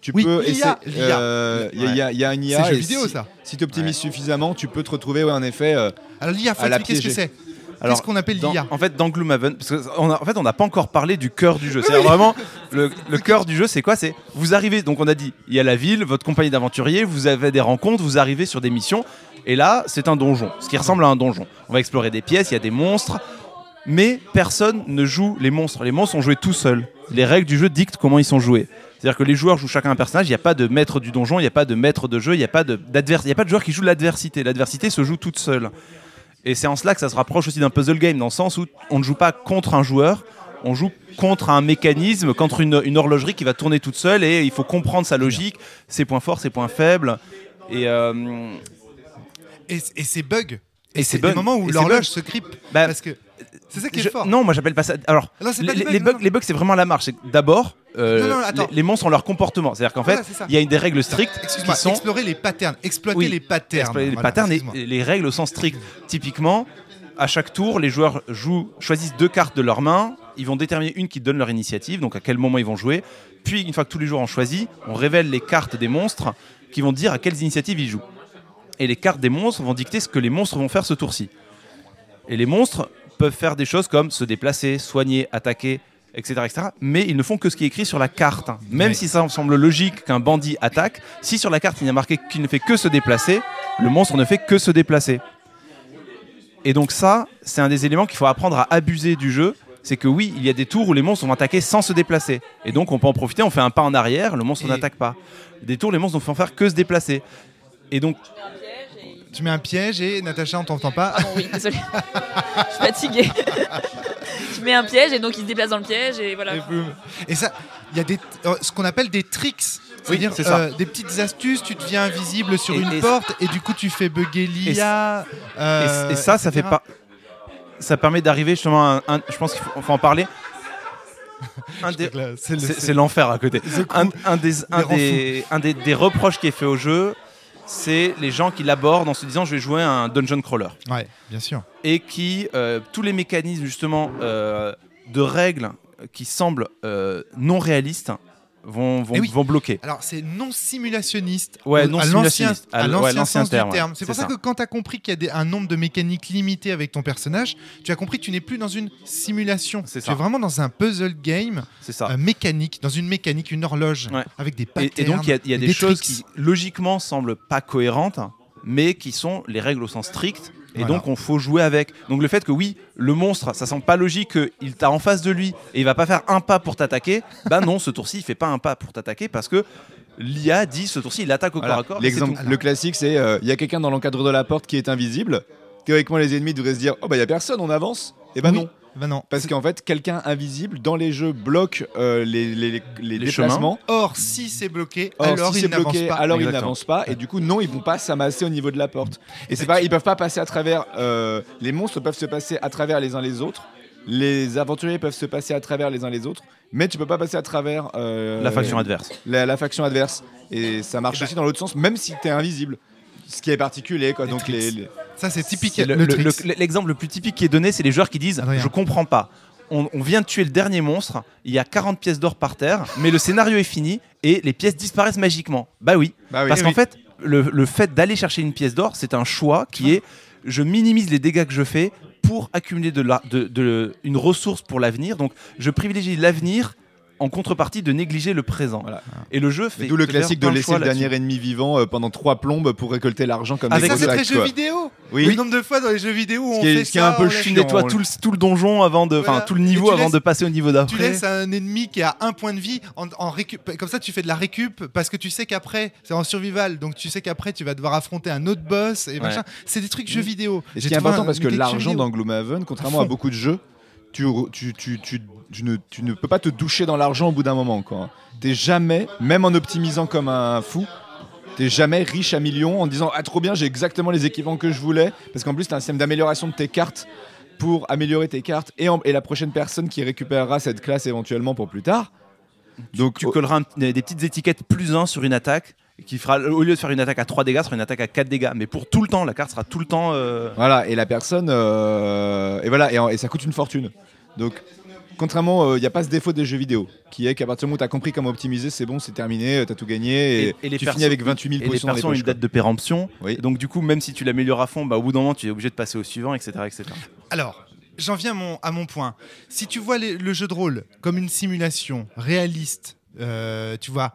tu oui, peux. L'I A, il euh, ouais. y, y a une I A. C'est jeu vidéo, si, ça. Si tu optimises ouais. suffisamment, tu peux te retrouver ouais, en effet. Euh, Alors l'I A, faut expliquer ce que c'est. Alors, qu'est-ce qu'on appelle l'I A ? En fait, dans Gloomhaven, parce qu'on a, en fait, on n'a pas encore parlé du cœur du jeu. C'est-à-dire vraiment, le, le cœur du jeu, c'est quoi ? C'est vous arrivez, donc on a dit, il y a la ville, votre compagnie d'aventuriers, vous avez des rencontres, vous arrivez sur des missions, et là, c'est un donjon, ce qui ressemble à un donjon. On va explorer des pièces, il y a des monstres, mais personne ne joue les monstres. Les monstres sont joués tout seuls. Les règles du jeu dictent comment ils sont joués. C'est-à-dire que les joueurs jouent chacun un personnage, il n'y a pas de maître du donjon, il n'y a pas de maître de jeu, il n'y a pas de, d'advers- y a pas de joueur qui joue l'adversité. L'adversité se joue toute seule. Et c'est en cela que ça se rapproche aussi d'un puzzle game, dans le sens où on ne joue pas contre un joueur, on joue contre un mécanisme, contre une, une horlogerie qui va tourner toute seule, et il faut comprendre sa logique, ses points forts, ses points faibles, et... Euh... Et, et ses bugs. Et, et ses bugs. Des moments où et l'horloge se cripe, bah, parce que... C'est ça qui est je, fort. Non, moi j'appelle pas ça. Alors, non, les, les, bugs, les, bugs, les bugs, c'est vraiment la marche. C'est d'abord, euh, non, non, les, les monstres ont leur comportement. C'est-à-dire qu'en voilà, fait, il y a une des règles strictes qui sont explorer les patterns, exploiter oui, les patterns, exploiter les voilà, patterns. Et les règles au sens strict. Typiquement, à chaque tour, les joueurs jouent, choisissent deux cartes de leur main. Ils vont déterminer une qui donne leur initiative, donc à quel moment ils vont jouer. Puis, une fois que tous les joueurs ont choisi, on révèle les cartes des monstres qui vont dire à quelles initiatives ils jouent. Et les cartes des monstres vont dicter ce que les monstres vont faire ce tour-ci. Et les monstres peuvent faire des choses comme se déplacer, soigner, attaquer, et cetera, et cetera. Mais ils ne font que ce qui est écrit sur la carte. Même oui. si ça semble logique qu'un bandit attaque, si sur la carte il y a marqué qu'il ne fait que se déplacer, le monstre ne fait que se déplacer. Et donc ça, c'est un des éléments qu'il faut apprendre à abuser du jeu. C'est que oui, il y a des tours où les monstres vont attaquer sans se déplacer. Et donc on peut en profiter, on fait un pas en arrière, le monstre et... n'attaque pas. Des tours, les monstres ne font faire que se déplacer. Et donc... Tu mets un piège et Natacha, on t'entend pas. Ah bon, oui, désolé. Je suis fatiguée. Tu mets un piège et donc il se déplace dans le piège et voilà. Et, et ça, il y a des, ce qu'on appelle des tricks. C'est-à-dire oui, euh, des petites astuces, tu deviens invisible sur et, une et porte et du coup tu fais bugger l'I A. Et, euh, et ça, et cetera ça fait pas. Ça permet d'arriver justement à un, un, je pense qu'il faut, faut en parler. Un des, là, c'est, le, c'est, c'est, c'est l'enfer à côté. Un, un, des, un, des, un des, des reproches qui est fait au jeu, c'est les gens qui l'abordent en se disant je vais jouer à un Dungeon Crawler. Ouais, bien sûr. Et qui, euh, tous les mécanismes justement euh, de règles qui semblent euh, non réalistes vont, vont, oui. vont bloquer. Alors c'est non simulationniste, ouais, non à, simulationniste. L'ancien, à l'ancien, ouais, l'ancien sens terme, du terme. Ouais, c'est, c'est pour ça, ça que quand tu as compris qu'il y a des, un nombre de mécaniques limitées avec ton personnage, tu as compris que tu n'es plus dans une simulation. C'est tu ça. es vraiment dans un puzzle game c'est ça. Euh, mécanique, dans une mécanique, une horloge, ouais. avec des patterns. Et, et donc il y a, y a des, des choses tricks. qui logiquement semblent pas cohérentes, mais qui sont les règles au sens strict. Et voilà. donc on faut jouer avec. Donc le fait que oui, le monstre, ça semble pas logique qu'il t'a en face de lui et il va pas faire un pas pour t'attaquer. Bah non, ce tour-ci il fait pas un pas pour t'attaquer parce que l'I A dit ce tour-ci il attaque au voilà. corps à corps. L'exemple, le classique, c'est il euh, y a quelqu'un dans l'encadre de la porte qui est invisible. Théoriquement, les ennemis devraient se dire oh bah il y a personne, on avance. Et bah oui. non. Ben non. Parce qu'en fait, quelqu'un invisible dans les jeux bloque euh, les, les, les, les déplacements. Chemins. Or, si c'est bloqué, Or, alors si il n'avance bloqué, pas. Alors Exactement. il n'avance pas. Et du coup, non, ils vont pas s'amasser au niveau de la porte. Et c'est pareil, ils peuvent pas passer à travers. Euh, les monstres peuvent se passer à travers les uns les autres. Les aventuriers peuvent se passer à travers les uns les autres. Mais tu peux pas passer à travers euh, la faction adverse. La, la faction adverse. Et ça marche et aussi bah... dans l'autre sens, même si t'es invisible. Ce qui est particulier, quoi. Les donc les, les... ça c'est typique. C'est le, le, le, le, l'exemple le plus typique qui est donné, c'est les joueurs qui disent Adrien. Je comprends pas. On, on vient de tuer le dernier monstre. Il y a quarante pièces d'or par terre, mais le scénario est fini et les pièces disparaissent magiquement. Bah oui, bah oui. parce et qu'en oui. fait, le, le fait d'aller chercher une pièce d'or, c'est un choix qui est je minimise les dégâts que je fais pour accumuler de la, de, de, de, une ressource pour l'avenir. Donc je privilégie l'avenir. En contrepartie de négliger le présent. Voilà. Et le jeu fait. D'où le classique de laisser le dernier là-dessus. ennemi vivant euh, pendant trois plombes pour récolter l'argent comme des gros sacs. Ah, ça, c'est très jeu vidéo. Oui. Le nombre de fois dans les jeux vidéo où ce on est, fait ce ça. Qui est un peu chiant. Tu nettoies tout le, tout le donjon avant de. Enfin, voilà. tout le niveau avant laisses, de passer au niveau d'après. Tu laisses un ennemi qui a un point de vie. En, en récup, comme ça, tu fais de la récup parce que tu sais qu'après, c'est en survival. Donc tu sais qu'après, tu vas devoir affronter un autre boss et ouais. machin. C'est des trucs jeux vidéo. Et ce qui est important parce que l'argent dans Gloomhaven, contrairement à beaucoup de jeux, tu. Tu ne, tu ne peux pas te doucher dans l'argent au bout d'un moment. Quoi. T'es jamais, même en optimisant comme un fou, t'es jamais riche à millions en disant « Ah trop bien, j'ai exactement les équipements que je voulais ». Parce qu'en plus, t'as un système d'amélioration de tes cartes pour améliorer tes cartes et, en, et la prochaine personne qui récupérera cette classe éventuellement pour plus tard. Donc, tu, tu colleras un, des petites étiquettes plus un sur une attaque. Qui fera, au lieu de faire une attaque à trois dégâts, sera une attaque à quatre dégâts. Mais pour tout le temps, la carte sera tout le temps... Euh... Voilà, et la personne... Euh, et voilà, et, et ça coûte une fortune. Donc... Contrairement, il euh, n'y a pas ce défaut des jeux vidéo, qui est qu'à partir du moment où tu as compris comment optimiser, c'est bon, c'est terminé, tu as tout gagné, et, et, et les tu perso- finis avec vingt-huit mille potions dans les poches. Et les persos ont une date de péremption, oui. donc du coup, même si tu l'améliores à fond, bah, au bout d'un moment, tu es obligé de passer au suivant, et cetera et cetera. Alors, j'en viens à mon, à mon point. Si tu vois les, le jeu de rôle comme une simulation réaliste, euh, tu vois,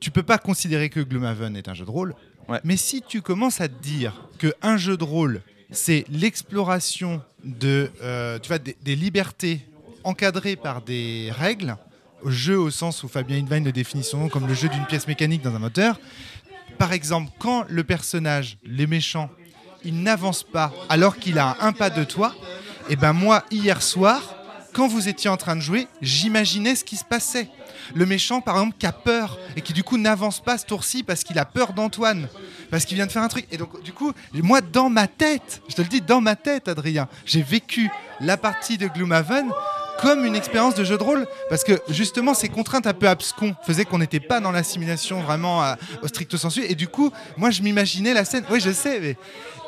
tu ne peux pas considérer que Gloomhaven est un jeu de rôle, ouais. mais si tu commences à te dire qu'un jeu de rôle, c'est l'exploration de, euh, tu vois, des, des libertés encadré par des règles, jeu au sens où Fabien Hindvine le définit son nom comme le jeu d'une pièce mécanique dans un moteur. Par exemple, quand le personnage, les méchants, il n'avance pas alors qu'il a un pas de toi, et ben moi, hier soir, quand vous étiez en train de jouer, j'imaginais ce qui se passait. Le méchant, par exemple, qui a peur et qui, du coup, n'avance pas ce tour-ci parce qu'il a peur d'Antoine, parce qu'il vient de faire un truc. Et donc, du coup, moi, dans ma tête, je te le dis, dans ma tête, Adrien, j'ai vécu la partie de Gloomhaven comme une expérience de jeu de rôle, parce que justement ces contraintes un peu abscons faisaient qu'on n'était pas dans la simulation vraiment à, au stricto sensu, et du coup moi je m'imaginais la scène, oui je sais mais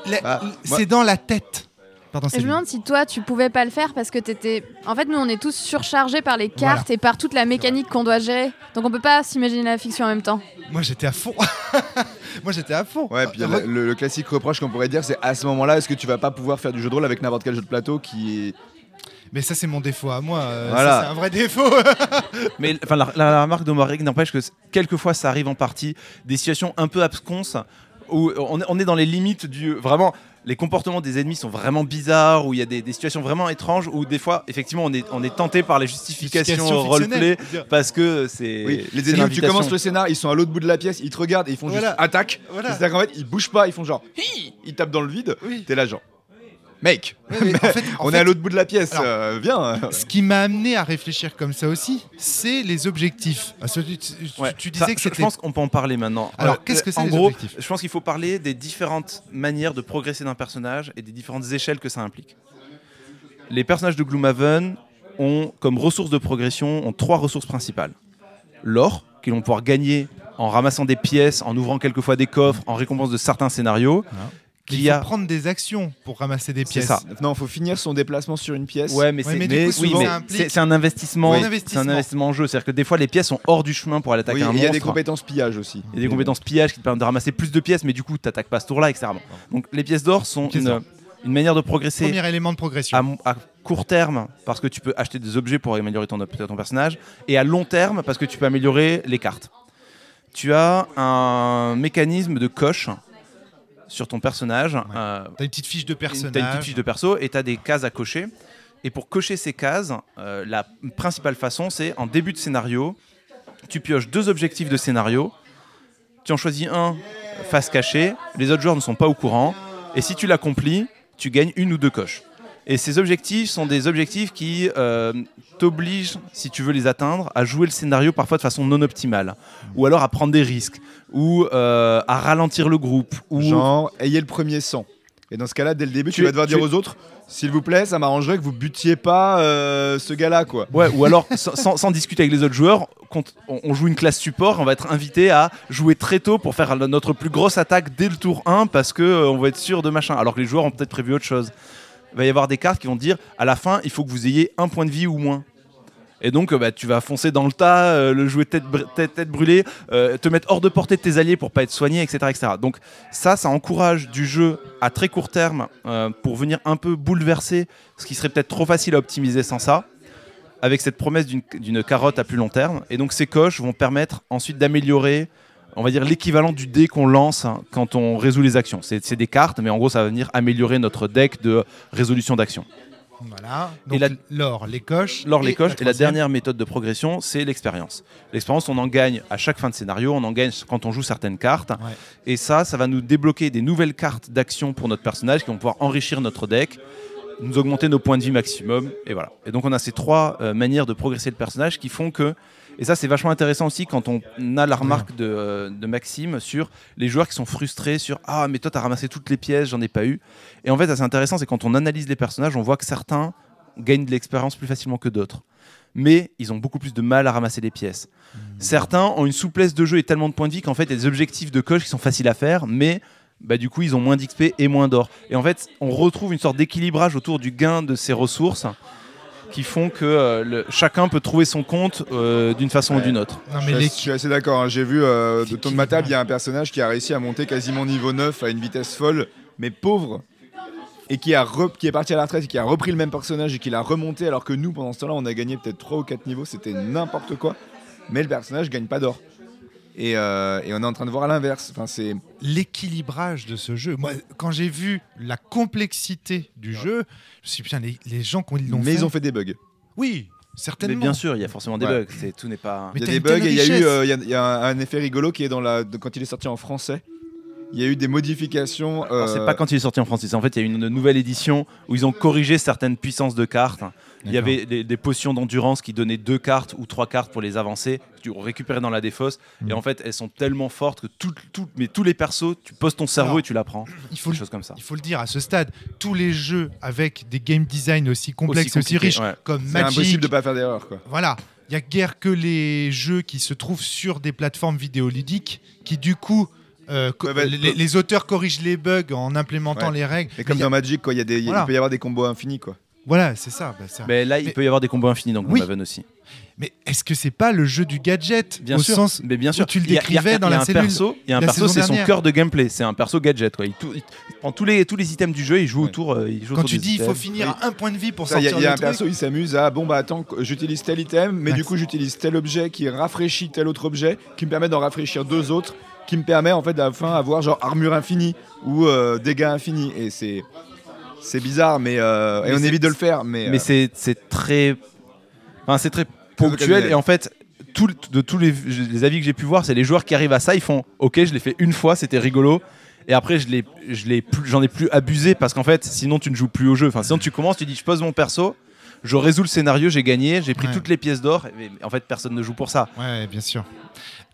la, bah, c'est moi... dans la tête. Pardon, je me demande si toi tu pouvais pas le faire parce que t'étais... En fait nous on est tous surchargés par les cartes voilà. et par toute la mécanique qu'on doit gérer, donc on peut pas s'imaginer la fiction en même temps. Moi j'étais à fond. Moi j'étais à fond. Ouais, puis le, le, le classique reproche qu'on pourrait dire, c'est à ce moment-là, est-ce que tu vas pas pouvoir faire du jeu de rôle avec n'importe quel jeu de plateau qui est... Mais ça, c'est mon défaut à moi. Euh, voilà. Ça, c'est un vrai défaut. Mais la, la, la remarque d'Omaric n'empêche que quelquefois, ça arrive en partie. Des situations un peu absconses où on, on est dans les limites du... Vraiment, les comportements des ennemis sont vraiment bizarres, où il y a des, des situations vraiment étranges, où des fois, effectivement, on est, on est tenté par la justification, justification roleplay, parce que c'est. Oui, les ennemis, tu commences le scénar, ils sont à l'autre bout de la pièce, ils te regardent et ils font voilà. juste attaque. Voilà. C'est-à-dire qu'en fait, ils bougent pas, ils font genre, hi ils tapent dans le vide, oui. t'es là genre. Mec, ouais, mais en fait, en on fait, est à l'autre bout de la pièce, alors, euh, viens. Ce qui m'a amené à réfléchir comme ça aussi, c'est les objectifs. Ah, tu, tu, ouais, tu disais ça, que c'était... Je pense qu'on peut en parler maintenant. Alors, alors qu'est-ce que c'est en les gros, objectifs ? Je pense qu'il faut parler des différentes manières de progresser d'un personnage et des différentes échelles que ça implique. Les personnages de Gloomhaven ont, comme ressources de progression, ont trois ressources principales. L'or, qu'ils vont pouvoir gagner en ramassant des pièces, en ouvrant quelquefois des coffres, en récompense de certains scénarios. Ah. Il faut a... prendre des actions pour ramasser des pièces. C'est ça. Non, il faut finir son déplacement sur une pièce. Ouais, mais, ouais, c'est... mais, mais, coup, souvent, oui, mais implique... c'est, c'est un investissement. Oui. C'est un investissement en jeu. C'est-à-dire que des fois, les pièces sont hors du chemin pour aller attaquer oui, un monstre. Il y a des compétences pillage aussi. Il y a des mmh. compétences pillage qui te permettent de ramasser plus de pièces, mais du coup, tu n'attaques pas ce tour-là, et cetera. Donc, les pièces d'or sont pièces une, d'or. une manière de progresser. Premier élément de progression. À, à court terme, parce que tu peux acheter des objets pour améliorer ton, ton personnage, et à long terme, parce que tu peux améliorer les cartes. Tu as un mécanisme de coche sur ton personnage. Ouais. Euh, t'as une petite fiche de personnage. T'as une petite fiche de perso et t'as des cases à cocher. Et pour cocher ces cases, euh, la principale façon, c'est en début de scénario, tu pioches deux objectifs de scénario, tu en choisis un face cachée, les autres joueurs ne sont pas au courant, et si tu l'accomplis, tu gagnes une ou deux coches. Et ces objectifs sont des objectifs qui euh, t'obligent, si tu veux les atteindre, à jouer le scénario parfois de façon non optimale, ou alors à prendre des risques, ou euh, à ralentir le groupe. Ou... Genre, ayez le premier sang. Et dans ce cas-là, dès le début, tu, tu vas devoir tu... dire aux autres, s'il vous plaît, ça m'arrangerait que vous butiez pas euh, ce gars-là, quoi. Ouais, ou alors, sans, sans discuter avec les autres joueurs, on, on joue une classe support, on va être invité à jouer très tôt pour faire notre plus grosse attaque dès le tour un, parce qu'on euh, va être sûr de machin, alors que les joueurs ont peut-être prévu autre chose. Il va y avoir des cartes qui vont te dire, à la fin, il faut que vous ayez un point de vie ou moins. Et donc, bah, tu vas foncer dans le tas, euh, le jouer tête, br- tête, tête brûlée, euh, te mettre hors de portée de tes alliés pour pas être soigné, et cetera, et cetera. Donc ça, ça encourage du jeu à très court terme euh, pour venir un peu bouleverser ce qui serait peut-être trop facile à optimiser sans ça, avec cette promesse d'une, d'une carotte à plus long terme. Et donc ces coches vont permettre ensuite d'améliorer, on va dire, l'équivalent du dé qu'on lance quand on résout les actions. C'est, c'est des cartes, mais en gros, ça va venir améliorer notre deck de résolution d'actions. Voilà, donc et la... l'or, les coches. L'or, les coches. Et la dernière méthode de progression, c'est l'expérience. L'expérience, on en gagne à chaque fin de scénario, on en gagne quand on joue certaines cartes. Ouais. Et ça, ça va nous débloquer des nouvelles cartes d'action pour notre personnage qui vont pouvoir enrichir notre deck, nous augmenter nos points de vie maximum. Et voilà. Et donc, on a ces trois euh, manières de progresser le personnage qui font que. Et ça, c'est vachement intéressant aussi quand on a la remarque de, euh, de Maxime sur les joueurs qui sont frustrés sur « Ah, mais toi, t'as ramassé toutes les pièces, j'en ai pas eu. » Et en fait, ça, c'est intéressant, c'est quand on analyse les personnages, on voit que certains gagnent de l'expérience plus facilement que d'autres. Mais ils ont beaucoup plus de mal à ramasser les pièces. Mmh. Certains ont une souplesse de jeu et tellement de points de vie qu'en fait, il y a des objectifs de coach qui sont faciles à faire, mais bah, du coup, ils ont moins d'X P et moins d'or. Et en fait, on retrouve une sorte d'équilibrage autour du gain de ces ressources qui font que euh, le, chacun peut trouver son compte euh, d'une façon ouais. ou d'une autre. Non, mais je, les... je suis assez d'accord, hein. J'ai vu euh, de autour de ma table, il y a un personnage qui a réussi à monter quasiment niveau neuf à une vitesse folle, mais pauvre, et qui, a re... qui est parti à la retraite et qui a repris le même personnage et qui l'a remonté, alors que nous, pendant ce temps-là, on a gagné peut-être trois ou quatre niveaux, c'était n'importe quoi, mais le personnage gagne pas d'or. Et, euh, et on est en train de voir à l'inverse. Enfin, c'est... L'équilibrage de ce jeu. Moi, quand j'ai vu la complexité du ouais. jeu, je me suis dit, putain, les, les gens qui l'ont mais fait... Mais ils ont fait des bugs. Oui, certainement. Mais bien sûr, il y a forcément des ouais. bugs. C'est, tout n'est pas... Il y a des bugs et il y a eu euh, y a, y a un effet rigolo qui est dans la, de, quand il est sorti en français. Il y a eu des modifications... Euh... C'est pas quand il est sorti en français. C'est en fait, il y a eu une nouvelle édition où ils ont corrigé certaines puissances de cartes. Il y avait des, des potions d'endurance qui donnaient deux cartes ou trois cartes pour les avancer, tu récupérais dans la défausse. Mmh. Et en fait, elles sont tellement fortes que tout, tout, mais tous les persos, tu poses ton cerveau. Alors, et tu l'apprends. Il faut, des choses comme ça. Il faut le dire, à ce stade, tous les jeux avec des game design aussi complexes, aussi, aussi riches, ouais. comme C'est Magic... C'est impossible de ne pas faire d'erreur, quoi. Voilà. Il n'y a guère que les jeux qui se trouvent sur des plateformes vidéoludiques qui, du coup... Euh, co- ouais, bah, les, les auteurs corrigent les bugs en implémentant ouais. les règles. Et comme a... dans Magic, quoi, y a des, y a, voilà. il peut y avoir des combos infinis, quoi. Voilà, c'est ça. Bah, c'est... Mais là, mais... il peut y avoir des combos infinis dans Gloomhaven oui. aussi. Mais est-ce que c'est pas le jeu du gadget bien au sûr. Sens mais bien sûr. Où tu le décrivais y a, y a, dans y a la un cellule perso, Il y a un perso, c'est dernière. Son cœur de gameplay. C'est un perso gadget. Quoi. Il, tout, il, il prend tous les, tous les items du jeu, il joue ouais. autour. Euh, il joue Quand autour tu dis il faut finir oui. à un point de vie pour ça, sortir le truc. Il y a un truc. Perso, il s'amuse à bon bah attends, j'utilise tel item, mais Maxime. Du coup j'utilise tel objet qui rafraîchit tel autre objet, qui me permet d'en rafraîchir deux autres. qui me permet en fait à la fin d'avoir genre armure infinie ou euh, dégâts infinis. Et c'est, c'est bizarre, mais, euh, mais et on évite de le faire. Mais, mais euh... c'est, c'est très, enfin, c'est très ponctuel et en fait... Tout, de tous les, les avis que j'ai pu voir, c'est les joueurs qui arrivent à ça, ils font « Ok, je l'ai fait une fois, c'était rigolo. » Et après, je l'ai, je l'ai plus, j'en ai plus abusé parce qu'en fait, sinon, tu ne joues plus au jeu. Enfin, sinon, tu commences, tu dis « Je pose mon perso, je résous le scénario, j'ai gagné, j'ai pris ouais. toutes les pièces d'or. » Et en fait, personne ne joue pour ça. Ouais, bien sûr.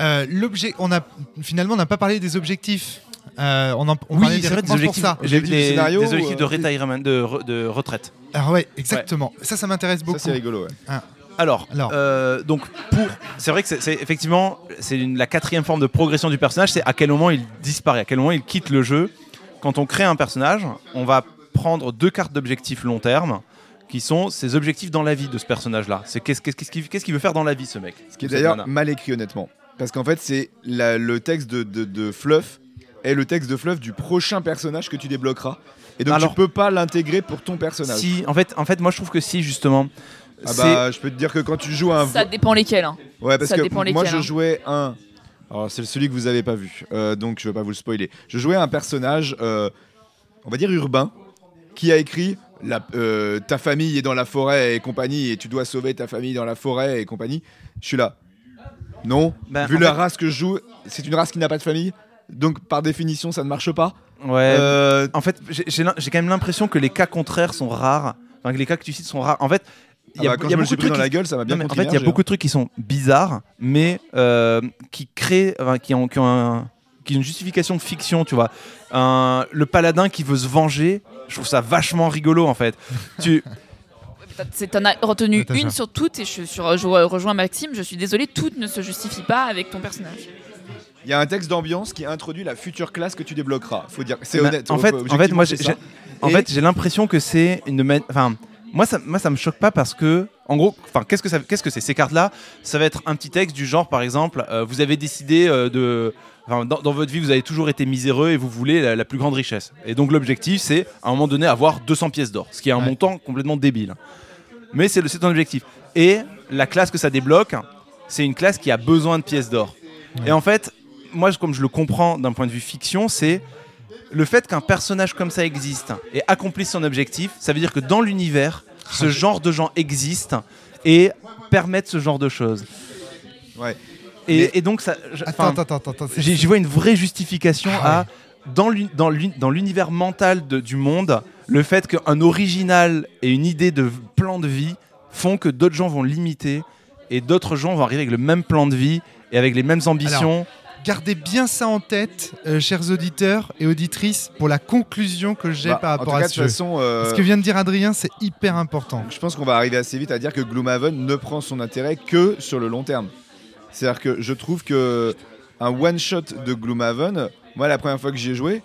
Euh, l'objet, on a, finalement, on n'a pas parlé des objectifs. Euh, on en, on oui, parlait des, vrai, des objectifs, pour ça. J'ai des, des objectifs euh, de retirement, de, re, de retraite. Ah ouais, exactement. Ouais. Ça, ça m'intéresse beaucoup. Ça, c'est rigolo, ouais. Ah. Alors, Alors. Euh, donc pour, c'est vrai que c'est, c'est effectivement c'est une, la quatrième forme de progression du personnage, c'est à quel moment il disparaît, à quel moment il quitte le jeu. Quand on crée un personnage, on va prendre deux cartes d'objectifs long terme, qui sont ses objectifs dans la vie de ce personnage-là. C'est qu'est-ce, qu'est-ce, qu'est-ce, qu'il, qu'est-ce qu'il veut faire dans la vie, ce mec. Ce qui est d'ailleurs nana. mal écrit, honnêtement, parce qu'en fait c'est la, le texte de, de, de fluff est le texte de fluff du prochain personnage que tu débloqueras, et donc Alors, tu peux pas l'intégrer pour ton personnage. Si, en fait, en fait, moi je trouve que si justement. Ah bah, je peux te dire que quand tu joues à un... Ça dépend lesquels. Hein. Ouais, parce ça que moi, lesquels, je jouais hein. un... Alors, c'est celui que vous n'avez pas vu, euh, donc je ne vais pas vous le spoiler. Je jouais un personnage, euh, on va dire urbain, qui a écrit la, euh, « Ta famille est dans la forêt et compagnie, et tu dois sauver ta famille dans la forêt et compagnie. » Je suis là. Non, ben, vu la fait... race que je joue, c'est une race qui n'a pas de famille, donc par définition, ça ne marche pas. Ouais, euh... en fait, j'ai, j'ai, j'ai quand même l'impression que les cas contraires sont rares. Enfin, que les cas que tu cites sont rares. En fait... Il y a, ah bah quand y a je me suis pris dans la gueule, ça m'a bien continué. En fait, il y a beaucoup de trucs qui sont bizarres, mais euh, qui créent, enfin, qui ont, qui ont, un, qui ont une justification de fiction, tu vois. Un, le paladin qui veut se venger, je trouve ça vachement rigolo, en fait. tu C'est, t'en as retenu Natacha. une sur toutes, et je, sur, je rejoins Maxime, je suis désolé, toutes ne se justifient pas avec ton personnage. Il y a un texte d'ambiance qui introduit la future classe que tu débloqueras. Faut dire, c'est bah, honnête. En fait, en fait, moi, j'ai, j'ai, en fait, j'ai l'impression que c'est une, enfin. Man- Moi ça, moi, ça me choque pas parce que, en gros, qu'est-ce que, ça, qu'est-ce que c'est ces cartes-là? Ça va être un petit texte du genre, par exemple, euh, vous avez décidé euh, de... Dans, dans votre vie, vous avez toujours été miséreux et vous voulez la, la plus grande richesse. Et donc, l'objectif, c'est, à un moment donné, avoir deux cents pièces d'or, ce qui est un ouais. montant complètement débile. Mais c'est, le, c'est un objectif. Et la classe que ça débloque, c'est une classe qui a besoin de pièces d'or. Ouais. Et en fait, moi, comme je le comprends d'un point de vue fiction, c'est... Le fait qu'un personnage comme ça existe et accomplisse son objectif, ça veut dire que dans l'univers, ce genre de gens existent et permettent ce genre de choses. Ouais. Et, et donc, ça, attends, attends, attends, attends. J'y, j'y vois une vraie justification ah, à, ouais. dans, l'un, dans, l'un, dans l'univers mental de, du monde, le fait qu'un original et une idée de plan de vie font que d'autres gens vont l'imiter et d'autres gens vont arriver avec le même plan de vie et avec les mêmes ambitions. Alors, gardez bien ça en tête, euh, chers auditeurs et auditrices, pour la conclusion que j'ai bah, par rapport en tout cas, à ce de jeu. Façon, euh... Ce que vient de dire Adrien, c'est hyper important. Je pense qu'on va arriver assez vite à dire que Gloomhaven ne prend son intérêt que sur le long terme. C'est-à-dire que je trouve qu'un one-shot de Gloomhaven, moi, la première fois que j'y ai joué,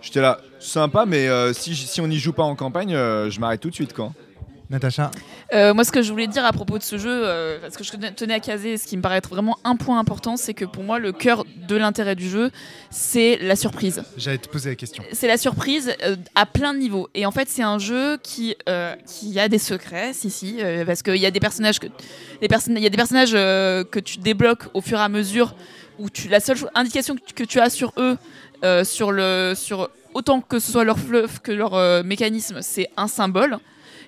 j'étais là, sympa, mais euh, si, si on n'y joue pas en campagne, euh, je m'arrête tout de suite, quoi. Natacha euh, Moi, ce que je voulais dire à propos de ce jeu, euh, ce que je tenais à caser, ce qui me paraît être vraiment un point important, c'est que pour moi, le cœur de l'intérêt du jeu, c'est la surprise. J'allais te poser la question. C'est la surprise euh, à plein de niveaux. Et en fait, c'est un jeu qui, euh, qui a des secrets, si, si, euh, parce qu'il y a des personnages, que, les perso- y a des personnages euh, que tu débloques au fur et à mesure, où tu, la seule indication que tu, que tu as sur eux, euh, sur le, sur, autant que ce soit leur fluff que leur euh, mécanisme, c'est un symbole.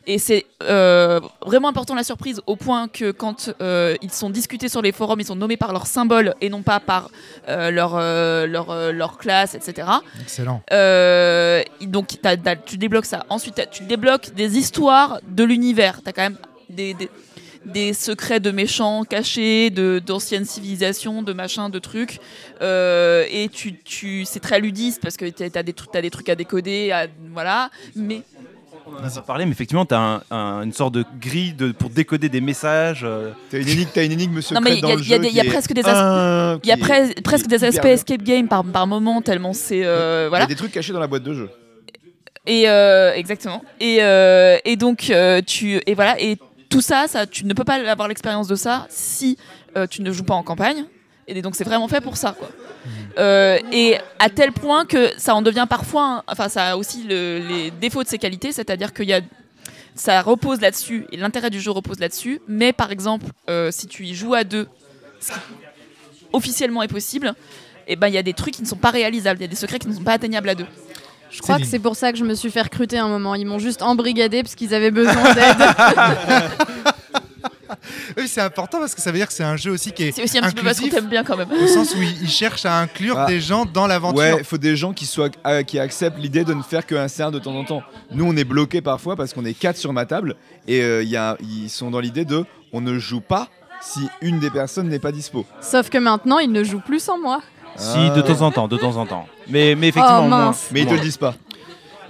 Et c'est euh, vraiment important la surprise, au point que quand euh, ils sont discutés sur les forums, ils sont nommés par leur symbole et non pas par euh, leur, euh, leur, euh, leur classe, et cetera. Excellent. Euh, donc t'as, t'as, tu débloques ça. Ensuite, tu débloques des histoires de l'univers. T'as quand même des, des, des secrets de méchants cachés, de, d'anciennes civilisations, de machins, de trucs. Euh, et tu, tu, c'est très ludiste parce que t'as, t'as, des, t'as des trucs à décoder, à, voilà. Mais... On en a pas parlé, mais effectivement, tu as un, un, une sorte de grille de, pour décoder des messages. Euh... Tu as une énigme secrète dans le jeu. Il y a presque des aspects escape game par, par moment, tellement c'est... Euh, il voilà. y a des trucs cachés dans la boîte de jeu. Et, euh, exactement. Et, euh, et donc, euh, tu... Et voilà, et tout ça, ça, tu ne peux pas avoir l'expérience de ça si euh, tu ne joues pas en campagne. Et donc, c'est vraiment fait pour ça, quoi. Mmh. Euh, et à tel point que ça en devient parfois... Enfin, ça a aussi le, les défauts de ses qualités, c'est-à-dire que y a, ça repose là-dessus, et l'intérêt du jeu repose là-dessus. Mais, par exemple, euh, si tu y joues à deux, ce qui officiellement est possible, et ben il y a des trucs qui ne sont pas réalisables, il y a des secrets qui ne sont pas atteignables à deux. Je crois Céline. que c'est pour ça que je me suis fait recruter un moment. Ils m'ont juste embrigadé parce qu'ils avaient besoin d'aide. Oui, c'est important parce que ça veut dire que c'est un jeu aussi qui est C'est aussi un petit peu parce qu'on t'aime bien quand même. Au sens où ils cherchent à inclure ah. des gens dans l'aventure. Ouais, il faut des gens qui, soient, euh, qui acceptent l'idée de ne faire qu'un C un de temps en temps. Nous, on est bloqués parfois parce qu'on est quatre sur ma table et euh, y a, ils sont dans l'idée de on ne joue pas si une des personnes n'est pas dispo. Sauf que maintenant, ils ne jouent plus sans moi. Si, de temps en temps, de temps en temps. Mais, mais effectivement, oh, moins. Mais ils te le disent pas.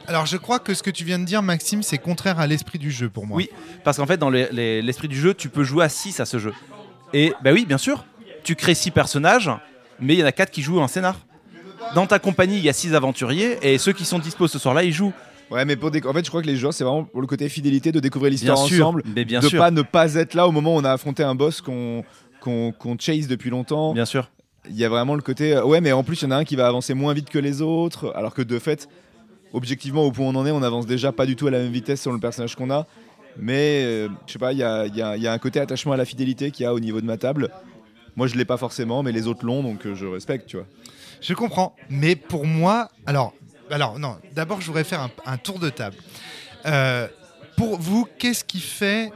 Alors, je crois que ce que tu viens de dire, Maxime, c'est contraire à l'esprit du jeu pour moi. Oui, parce qu'en fait, dans les, les, l'esprit du jeu, tu peux jouer à six à ce jeu. Et bah oui, bien sûr, tu crées six personnages, mais il y en a quatre qui jouent un scénar. Dans ta compagnie, il y a six aventuriers, et ceux qui sont dispo ce soir-là, ils jouent. Ouais, mais pour déc- en fait, je crois que les joueurs, c'est vraiment pour le côté fidélité de découvrir l'histoire bien ensemble, sûr, mais bien de sûr. pas ne pas être là au moment où on a affronté un boss qu'on, qu'on, qu'on chase depuis longtemps. Bien sûr. Il y a vraiment le côté euh, ouais mais en plus il y en a un qui va avancer moins vite que les autres alors que de fait objectivement au point où on en est on avance déjà pas du tout à la même vitesse sur le personnage qu'on a mais euh, je sais pas il y a, y a, y a un côté attachement à la fidélité qu'il y a au niveau de ma table. Moi je l'ai pas forcément mais les autres l'ont donc euh, je respecte tu vois. Je comprends mais pour moi alors, alors non d'abord je voudrais faire un, un tour de table. Euh, pour vous qu'est-ce qui fait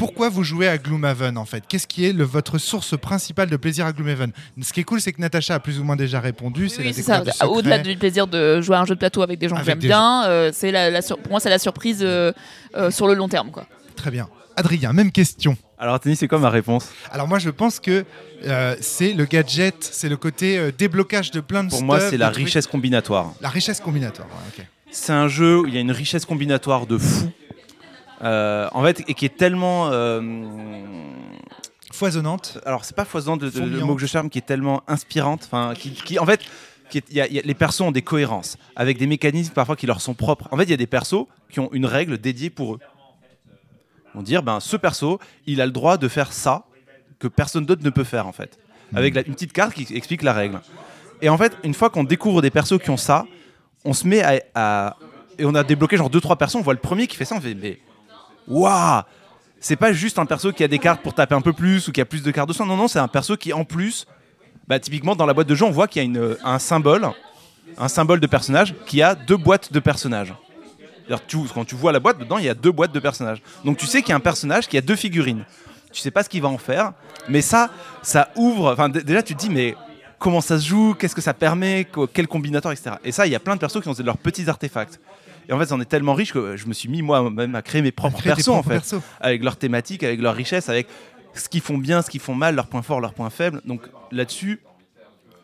Pourquoi vous jouez à Gloomhaven en fait ? Qu'est-ce qui est le, votre source principale de plaisir à Gloomhaven ? Ce qui est cool, c'est que Natacha a plus ou moins déjà répondu. Oui, c'est oui, la découverte. Au-delà du plaisir de jouer à un jeu de plateau avec des gens avec que j'aime bien, euh, c'est la, la sur... pour moi, c'est la surprise euh, euh, sur le long terme, quoi. Très bien. Adrien, même question. Alors, Tony, c'est quoi ma réponse ? Alors, moi, je pense que euh, c'est le gadget, c'est le côté euh, déblocage de plein de stuff. Pour moi, c'est la richesse trucs... combinatoire. La richesse combinatoire, ouais, ok. C'est un jeu où il y a une richesse combinatoire de fou. Euh, en fait, et qui est tellement euh, foisonnante. Alors, c'est pas foisonnante le, le mot que je charme, qui est tellement inspirante. Enfin, qui, qui, en fait, qui est, y a, y a, les persos ont des cohérences avec des mécanismes parfois qui leur sont propres. En fait, il y a des persos qui ont une règle dédiée pour eux. On va dire, ben, ce perso, il a le droit de faire ça que personne d'autre ne peut faire, en fait, mmh. avec la, une petite carte qui explique la règle. Et en fait, une fois qu'on découvre des persos qui ont ça, on se met à, à et on a débloqué genre deux trois persos. On voit le premier qui fait ça, on fait mais waouh, c'est pas juste un perso qui a des cartes pour taper un peu plus ou qui a plus de cartes de soin. Non, non, c'est un perso qui, en plus, bah, typiquement dans la boîte de jeu, on voit qu'il y a une, un symbole, un symbole de personnage qui a deux boîtes de personnages. C'est-à-dire, tu, quand tu vois la boîte, dedans, il y a deux boîtes de personnages. Donc tu sais qu'il y a un personnage qui a deux figurines. Tu sais pas ce qu'il va en faire, mais ça, ça ouvre. Enfin, d- déjà, tu te dis, mais comment ça se joue ? Qu'est-ce que ça permet ? Quel combinatoire, et cetera. Et ça, il y a plein de persos qui ont leurs petits artefacts. Et en fait, on est tellement riche que je me suis mis moi-même à créer mes propres créer persos, propres en fait, persos. Avec leurs thématiques, avec leur richesse, avec ce qu'ils font bien, ce qu'ils font mal, leurs points forts, leurs points faibles. Donc là-dessus,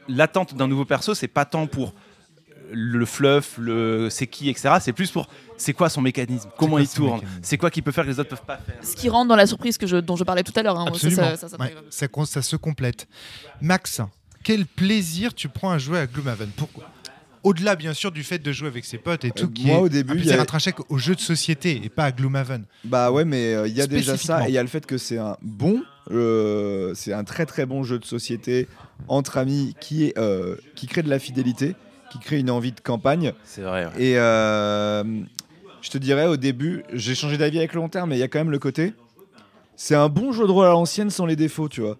l'attente d'un nouveau perso, c'est pas tant pour le fluff, le c'est qui, et cetera. C'est plus pour c'est quoi son mécanisme, comment il tourne, mécanisme. c'est quoi qu'il peut faire que les autres peuvent pas faire. Ce qui rentre dans la surprise que je, dont je parlais tout à l'heure. Hein, Absolument. Ça, ça, ça, ça, ouais, ça, ça se complète. Max, quel plaisir tu prends à jouer à Gloomhaven ? Pourquoi ? Au-delà, bien sûr, du fait de jouer avec ses potes et tout, euh, qui moi, est au début, un plaisir intrinsèque au jeu de société et pas à Gloomhaven. Bah ouais, mais il euh, y a déjà ça. Et il y a le fait que c'est un bon, euh, c'est un très très bon jeu de société entre amis qui, est, euh, qui crée de la fidélité, qui crée une envie de campagne. C'est vrai. Ouais. Et euh, je te dirais, au début, j'ai changé d'avis avec le long terme, mais il y a quand même le côté. C'est un bon jeu de rôle à l'ancienne sans les défauts, tu vois.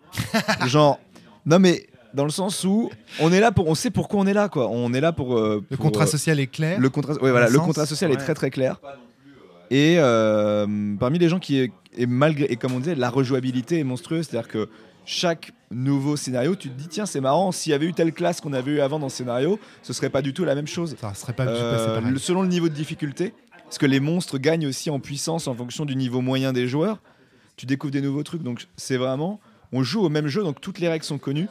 Genre, non mais... Dans le sens où on est là pour, on sait pourquoi on est là, quoi. On est là pour. Euh, le pour, contrat euh, social est clair. Le contrat, ouais, voilà, le contrat social ouais. est très très clair. Et euh, parmi les gens qui est, et malgré, et comme on disait, la rejouabilité est monstrueuse, c'est-à-dire que chaque nouveau scénario, tu te dis tiens c'est marrant, s'il y avait eu telle classe qu'on avait eu avant dans le scénario, ce serait pas du tout la même chose. Ça serait pas du tout euh, pareil. Selon le niveau de difficulté, parce que les monstres gagnent aussi en puissance en fonction du niveau moyen des joueurs. Tu découvres des nouveaux trucs, donc c'est vraiment, on joue au même jeu, donc toutes les règles sont connues.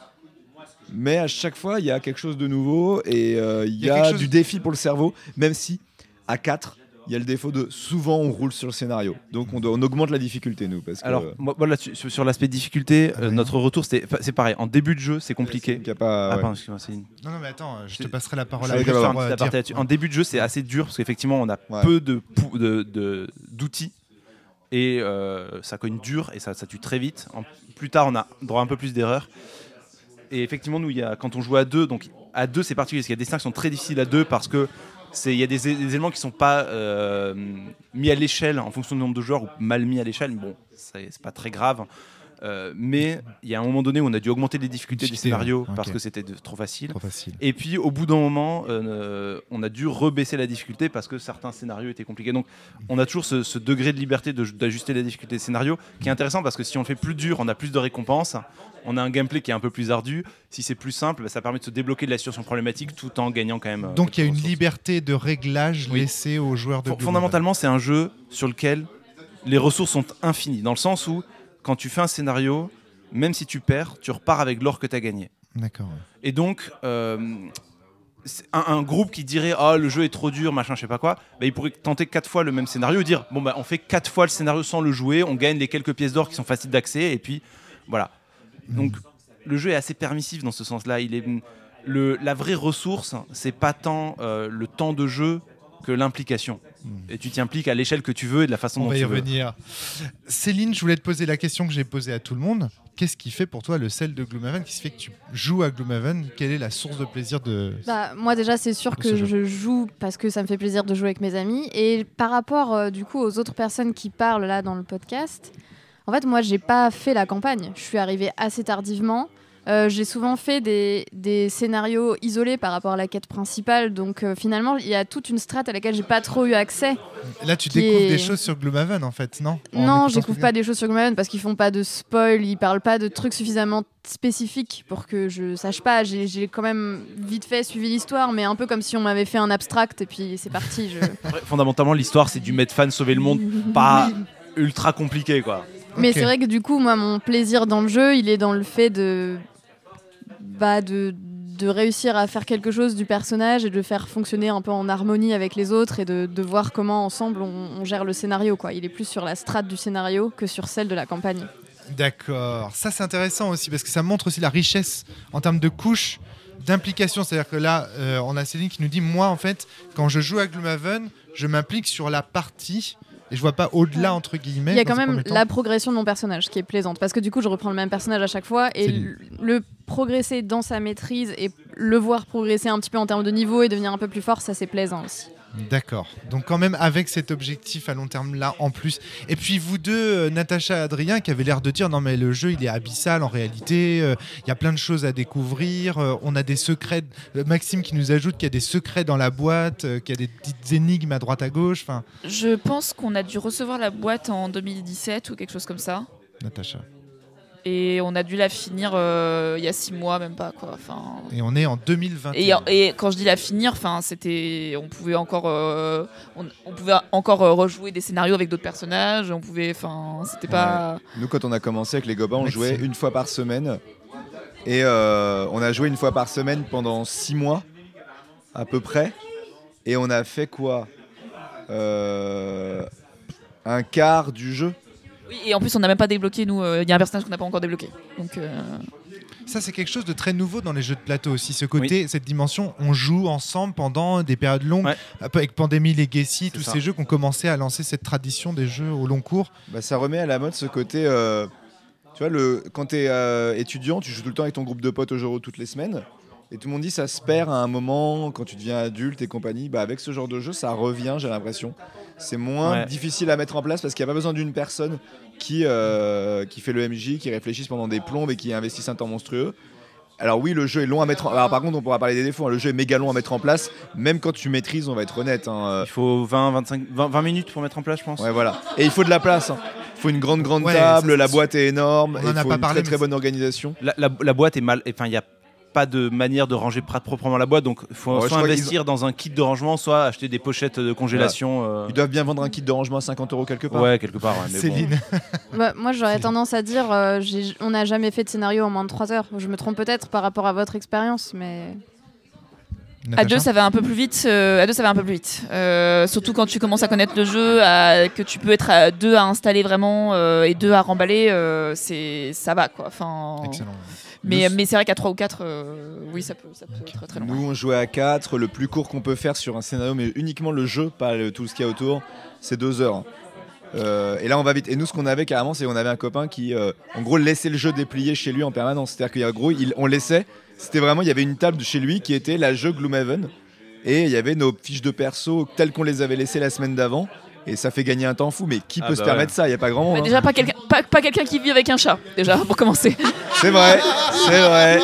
Mais à chaque fois, il y a quelque chose de nouveau et il euh, y, y a, a du chose... défi pour le cerveau, même si à quatre, il y a le défaut de souvent on roule sur le scénario. Donc on, doit, on augmente la difficulté, nous. Parce que... Alors, moi, là, sur l'aspect difficulté, ah, euh, notre retour, c'est, c'est pareil. En début de jeu, c'est compliqué. C'est pas, ouais. Ah, pardon, excuse-moi, Céline. Non, non, mais attends, je c'est... te passerai la parole après. Ouais. En début de jeu, c'est assez dur parce qu'effectivement, on a ouais. peu de, de, de, d'outils et euh, ça cogne dur et ça, ça tue très vite. En, plus tard, on a droit à un peu plus d'erreurs. Et effectivement, nous, y a, quand on joue à deux, donc à deux, c'est particulier parce qu'il y a des scènes qui sont très difficiles à deux parce que c'est il y a des, des éléments qui sont pas euh, mis à l'échelle en fonction du nombre de joueurs ou mal mis à l'échelle. Bon, c'est, c'est pas très grave. Euh, mais il y a un moment donné où on a dû augmenter les difficultés du scénario okay. parce que c'était de, trop, facile. trop facile. Et puis au bout d'un moment, euh, on a dû rebaisser la difficulté parce que certains scénarios étaient compliqués. Donc on a toujours ce, ce degré de liberté de, d'ajuster la difficulté des scénarios qui est intéressant parce que si on le fait plus dur, on a plus de récompenses. On a un gameplay qui est un peu plus ardu. Si c'est plus simple, ça permet de se débloquer de la situation problématique tout en gagnant quand même. Donc il y a une ressources. liberté de réglage oui. laissée aux joueurs de F- Fondamentalement, c'est un jeu sur lequel les ressources sont infinies, dans le sens où quand tu fais un scénario, même si tu perds, tu repars avec l'or que tu as gagné. D'accord. Et donc, euh, un, un groupe qui dirait « Ah, oh, le jeu est trop dur, machin, je sais pas quoi bah, », il pourrait tenter quatre fois le même scénario et dire « Bon, bah, on fait quatre fois le scénario sans le jouer, on gagne les quelques pièces d'or qui sont faciles d'accès, et puis voilà. » Donc, mmh. le jeu est assez permissif dans ce sens-là. Il est, le, la vraie ressource, c'est pas tant euh, le temps de jeu que l'implication. Et tu t'impliques à l'échelle que tu veux et de la façon dont tu veux. On va y revenir. Céline, je voulais te poser la question que j'ai posée à tout le monde. Qu'est-ce qui fait pour toi le sel de Gloomhaven ? Qu'est-ce qui fait que tu joues à Gloomhaven ? Quelle est la source de plaisir de... Bah, moi déjà, c'est sûr que je joue parce que ça me fait plaisir de jouer avec mes amis. Et par rapport euh, du coup aux autres personnes qui parlent là dans le podcast, en fait, moi, j'ai pas fait la campagne. Je suis arrivée assez tardivement. Euh, j'ai souvent fait des, des scénarios isolés par rapport à la quête principale, donc euh, finalement il y a toute une strate à laquelle j'ai pas trop eu accès. Là tu découvres est... des choses sur Gloomhaven en fait, non ? Non, je découvre pas des choses sur Gloomhaven parce qu'ils font pas de spoil, ils parlent pas de trucs suffisamment spécifiques pour que je sache pas. J'ai, j'ai quand même vite fait suivi l'histoire, mais un peu comme si on m'avait fait un abstract et puis c'est parti. Je... ouais, fondamentalement l'histoire c'est du mettre fan sauver le monde, pas ultra compliqué quoi. Mais okay. c'est vrai que du coup moi mon plaisir dans le jeu il est dans le fait de Bah de, de réussir à faire quelque chose du personnage et de le faire fonctionner un peu en harmonie avec les autres et de, de voir comment ensemble on, on gère le scénario, quoi. Il est plus sur la strate du scénario que sur celle de la campagne. D'accord, ça c'est intéressant aussi parce que ça montre aussi la richesse en termes de couches d'implication. C'est-à-dire que là, euh, on a Céline qui nous dit « Moi, en fait, quand je joue à Gloomhaven, je m'implique sur la partie... » Et je vois pas au-delà, entre guillemets. Il y a quand même la progression de mon personnage qui est plaisante. Parce que du coup, je reprends le même personnage à chaque fois. Et le, le progresser dans sa maîtrise et le voir progresser un petit peu en termes de niveau et devenir un peu plus fort, ça c'est plaisant aussi. D'accord. Donc quand même avec cet objectif à long terme là en plus. Et puis vous deux, Natacha et Adrien, qui avaient l'air de dire non mais le jeu il est abyssal en réalité, il euh, y a plein de choses à découvrir, euh, on a des secrets, Maxime qui nous ajoute qu'il y a des secrets dans la boîte, euh, qu'il y a des petites énigmes à droite à gauche. Fin... Je pense qu'on a dû recevoir la boîte en deux mille dix-sept ou quelque chose comme ça. Natacha. Et on a dû la finir euh, il y a six mois, même pas quoi. Enfin, et on est en deux mille vingt. Et, et quand je dis la finir, enfin, c'était, on pouvait encore, euh, on, on pouvait encore rejouer des scénarios avec d'autres personnages. On pouvait, enfin, c'était pas. Ouais. Nous, quand on a commencé avec les Gobins, on Maxime. jouait une fois par semaine. Et euh, on a joué une fois par semaine pendant six mois, à peu près. Et on a fait quoi euh, un quart du jeu. Oui, et en plus, on n'a même pas débloqué, nous. Il euh, y a un personnage qu'on n'a pas encore débloqué. Donc, euh... ça, c'est quelque chose de très nouveau dans les jeux de plateau aussi. Ce côté, oui. cette dimension, on joue ensemble pendant des périodes longues. Ouais. Avec Pandémie Legacy, c'est tous ça. ces jeux qui ont commencé à lancer cette tradition des jeux au long cours. Bah, ça remet à la mode ce côté... Euh, tu vois, le, quand tu es euh, étudiant, tu joues tout le temps avec ton groupe de potes au jeu toutes les semaines. Et tout le monde dit ça se perd à un moment, quand tu deviens adulte et compagnie. Bah, avec ce genre de jeu, ça revient, j'ai l'impression. C'est moins ouais. difficile à mettre en place parce qu'il n'y a pas besoin d'une personne qui, euh, qui fait le M J, qui réfléchisse pendant des plombes et qui investisse un temps monstrueux. Alors oui, le jeu est long à mettre en... Alors, par contre, on pourra parler des défauts. Hein. Le jeu est méga long à mettre en place. Même quand tu maîtrises, on va être honnête. Hein. Il faut vingt, vingt-cinq, vingt, vingt minutes pour mettre en place, je pense. Ouais, voilà. Et il faut de la place. Hein. Il faut une grande, grande ouais, table. Ça, la boîte est énorme. Il faut une parlé, très, très bonne organisation. La, la, la boîte est mal... Enfin, il y a... pas de manière de ranger proprement la boîte, donc il faut ouais, soit investir ont... dans un kit de rangement, soit acheter des pochettes de congélation. Voilà. Euh... Ils doivent bien vendre un kit de rangement à cinquante euros quelque part. Ouais, quelque part. Ouais, mais Céline. Bon. Bah, moi, j'aurais Céline. tendance à dire euh, j'ai... on n'a jamais fait de scénario en moins de trois heures. Je me trompe peut-être par rapport à votre expérience, mais... À deux, ça va un peu plus vite. Euh, à deux, ça va un peu plus vite. Euh, surtout quand tu commences à connaître le jeu, à, que tu peux être à deux à installer vraiment euh, et deux à remballer, euh, c'est ça va quoi. Enfin. Excellent. Mais, mais c'est vrai qu'à trois ou quatre, euh, oui, ça peut, ça peut okay. être très long. Nous, on jouait à quatre. Le plus court qu'on peut faire sur un scénario, mais uniquement le jeu, pas le, tout ce qu'il y a autour, c'est deux heures. Euh, et là, on va vite. Et nous, ce qu'on avait carrément, c'est qu'on avait un copain qui, euh, en gros, laissait le jeu déplier chez lui en permanence. C'est-à-dire qu'il y a gros, il, on laissait. C'était vraiment, il y avait une table chez lui qui était la jeu Gloomhaven. Et il y avait nos fiches de perso telles qu'on les avait laissées la semaine d'avant. et ça fait gagner un temps fou, mais qui ah peut bah se permettre ouais. ça? Il n'y a pas grand monde. Bah déjà, hein. pas quelqu'un pas, pas quelqu'un qui vit avec un chat, déjà, pour commencer. C'est vrai, c'est vrai.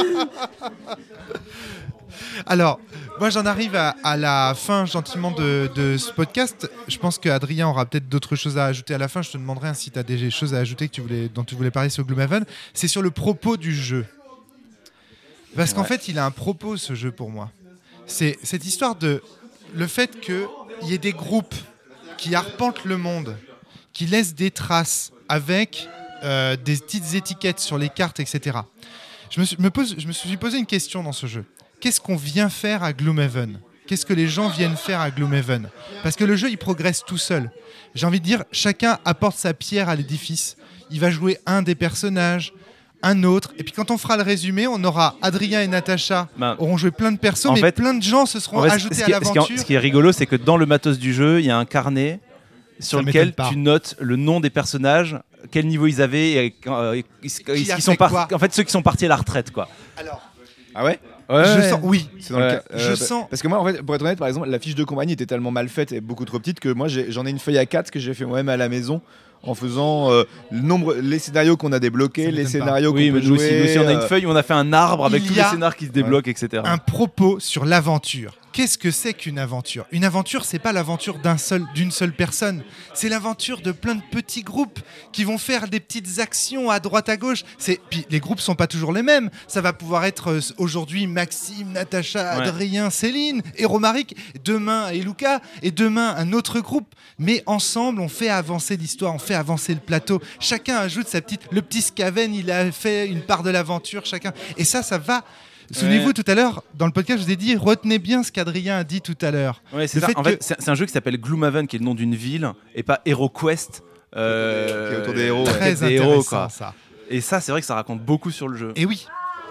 Alors, moi j'en arrive à, à la fin gentiment de, de ce podcast. Je pense qu'Adrien aura peut-être d'autres choses à ajouter à la fin. Je te demanderai si tu as des choses à ajouter que tu voulais, dont tu voulais parler sur Gloomhaven. C'est sur le propos du jeu. Parce ouais. qu'en fait, il a un propos, ce jeu, pour moi. C'est cette histoire de le fait qu'il y ait des groupes qui arpentent le monde, qui laissent des traces avec euh, des petites étiquettes sur les cartes, et cetera. Je me suis, me pose, je me suis posé une question dans ce jeu. Qu'est-ce qu'on vient faire à Gloomhaven ? Qu'est-ce que les gens viennent faire à Gloomhaven ? Parce que le jeu, il progresse tout seul. J'ai envie de dire, chacun apporte sa pierre à l'édifice. Il va jouer un des personnages, un autre. Et puis quand on fera le résumé, on aura Adrien et Natacha ben, auront joué plein de persos, mais fait, plein de gens se seront en fait, ajoutés ce qui, à l'aventure. Ce qui, est, ce qui est rigolo, c'est que dans le matos du jeu, il y a un carnet sur ça lequel tu notes le nom des personnages, quel niveau ils avaient, et, euh, et, qui qui qui sont par... en fait ceux qui sont partis à la retraite, quoi. Alors, ah ouais. Ouais, je ouais. sens, oui, c'est dans ouais. le cas. Je euh, sens... Parce que moi, en fait, pour être honnête, par exemple, la fiche de compagnie était tellement mal faite et beaucoup trop petite que moi, j'ai, j'en ai une feuille A quatre que j'ai fait moi-même à la maison en faisant euh, le nombre, les scénarios qu'on a débloqués, les scénarios pas. qu'on oui, peut jouer. Aussi, nous aussi, on a une feuille où on a fait un arbre avec tous les scénarios qui se débloquent, ouais. et cetera. Un propos sur l'aventure. Qu'est-ce que c'est qu'une aventure ? Une aventure, c'est pas l'aventure d'un seul, d'une seule personne. C'est l'aventure de plein de petits groupes qui vont faire des petites actions à droite à gauche. C'est... Puis les groupes sont pas toujours les mêmes. Ça va pouvoir être aujourd'hui Maxime, Natacha, Adrien, ouais. Céline, et Romaric. Demain et Luca. Et demain un autre groupe. Mais ensemble, on fait avancer l'histoire, on fait avancer le plateau. Chacun ajoute sa petite. Le petit Skaven, il a fait une part de l'aventure chacun. Et ça, ça va. Souvenez-vous, ouais. tout à l'heure, dans le podcast, je vous ai dit, retenez bien ce qu'Adrien a dit tout à l'heure. Ouais, c'est, ça. Fait en que... fait, c'est un jeu qui s'appelle Gloomhaven, qui est le nom d'une ville, et pas Hero Quest. Euh... Qui est autour des héros. Très ouais. intéressant, héros, quoi. Ça. Et ça, c'est vrai que ça raconte beaucoup sur le jeu. Et oui,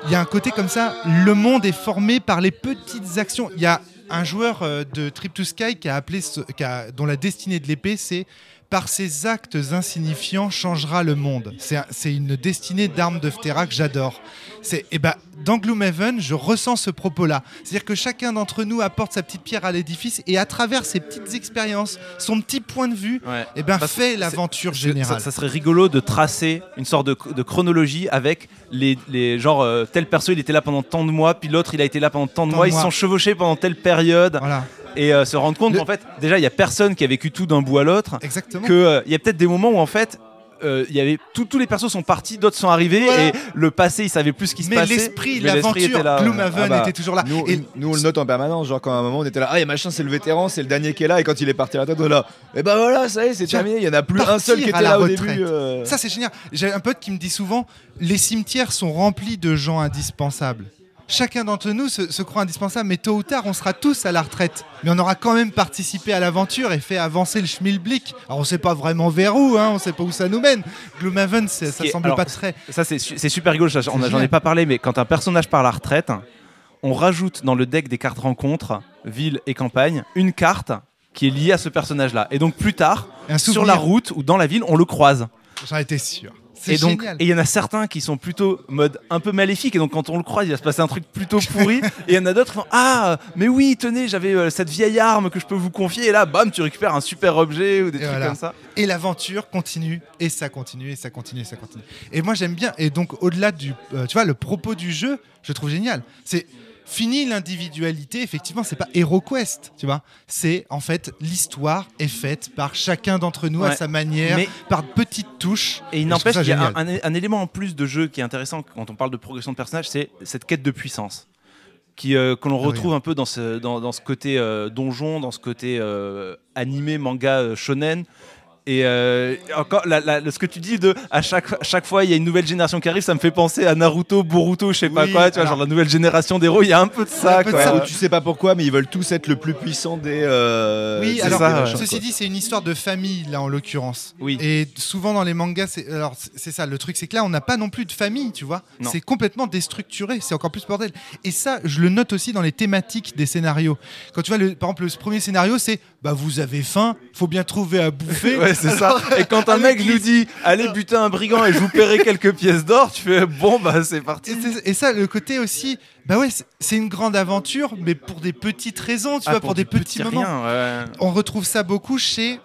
il y a un côté comme ça, le monde est formé par les petites actions. Il y a un joueur de Trip to Sky qui a appelé ce... qui a... dont la destinée de l'épée, c'est « Par ses actes insignifiants changera le monde ». C'est, un... c'est une destinée d'armes de Phthéra que j'adore. C'est, eh ben, dans Gloomhaven, je ressens ce propos-là. C'est-à-dire que chacun d'entre nous apporte sa petite pierre à l'édifice et à travers ses petites expériences, son petit point de vue, ouais. eh ben, fait l'aventure générale. Ça, ça serait rigolo de tracer une sorte de, de chronologie avec les, les genre euh, tel perso il était là pendant tant de mois, puis l'autre il a été là pendant tant de tant mois, mois, ils se sont chevauchés pendant telle période. Voilà. Et euh, se rendre compte Le... qu'en fait, déjà il n'y a personne qui a vécu tout d'un bout à l'autre. Exactement. Que il euh, y a peut-être des moments où en fait. Euh, y avait tout, tous les persos sont partis, d'autres sont arrivés, voilà. et le passé, ils savaient plus ce qui se mais passait. L'esprit, mais l'esprit, l'aventure, Gloomhaven ah bah, était toujours là. Nous, et nous, on le note en permanence. Genre, quand à un moment, on était là, ah, et machin, c'est le vétéran, c'est le dernier qui est là, et quand il est parti à la tête, on est là, et ben bah voilà, ça y est, c'est terminé. Il y en a plus un seul qui était là au début. Euh... Ça, c'est génial. J'ai un pote qui me dit souvent, les cimetières sont remplis de gens indispensables. Chacun d'entre nous se, se croit indispensable, mais tôt ou tard, on sera tous à la retraite. Mais on aura quand même participé à l'aventure et fait avancer le schmilblick. Alors, on ne sait pas vraiment vers où, hein, on ne sait pas où ça nous mène. Gloomhaven, ça ne semble alors, pas très... Ça, c'est, c'est super rigolo, ça, c'est on a, j'en ai pas parlé, mais quand un personnage part à la retraite, on rajoute dans le deck des cartes rencontres, ville et campagne, une carte qui est liée à ce personnage-là. Et donc, plus tard, sur la route ou dans la ville, on le croise. J'en étais sûr. C'est et donc, il y en a certains qui sont plutôt mode un peu maléfique, et donc quand on le croise, il va se passer un truc plutôt pourri. Et il y en a d'autres qui font ah, mais oui, tenez, j'avais euh, cette vieille arme que je peux vous confier, et là, bam, tu récupères un super objet ou des et trucs voilà. comme ça. Et l'aventure continue, et ça continue, et ça continue, et ça continue. Et moi, j'aime bien. Et donc, au-delà du, euh, tu vois, le propos du jeu, je trouve génial. C'est fini l'individualité, effectivement, c'est pas Hero Quest, tu vois. C'est en fait l'histoire est faite par chacun d'entre nous ouais. à sa manière, mais par petites touches. Et il n'empêche qu'il y a un, un, un élément en plus de jeu qui est intéressant quand on parle de progression de personnage, c'est cette quête de puissance qui euh, que l'on retrouve ah oui. un peu dans ce dans, dans ce côté euh, donjon, dans ce côté euh, animé, manga, euh, shonen. Et euh, encore, la, la, ce que tu dis de à chaque, chaque fois il y a une nouvelle génération qui arrive, ça me fait penser à Naruto, Boruto, je sais oui, pas quoi, tu vois, genre la nouvelle génération d'héros, il y a un peu de ça, quoi. De ça. Où tu sais pas pourquoi, mais ils veulent tous être le plus puissant des. Euh, oui, alors ça, ceci quoi. dit, c'est une histoire de famille là en l'occurrence. Oui. Et souvent dans les mangas, c'est, alors c'est ça, le truc, c'est que là on n'a pas non plus de famille, tu vois. Non. C'est complètement déstructuré, c'est encore plus bordel. Et ça, je le note aussi dans les thématiques des scénarios. Quand tu vois, le, par exemple, le premier scénario, c'est bah vous avez faim, faut bien trouver à bouffer. Ouais, c'est ça. Et quand un mec nous dit allez buter un brigand et je vous paierai quelques pièces d'or, tu fais bon bah c'est parti. Et ça, le côté aussi, bah ouais, c'est une grande aventure, mais pour des petites raisons, tu ah, vois, pour, pour des petits, petits moments. Rien, ouais. On retrouve ça beaucoup chez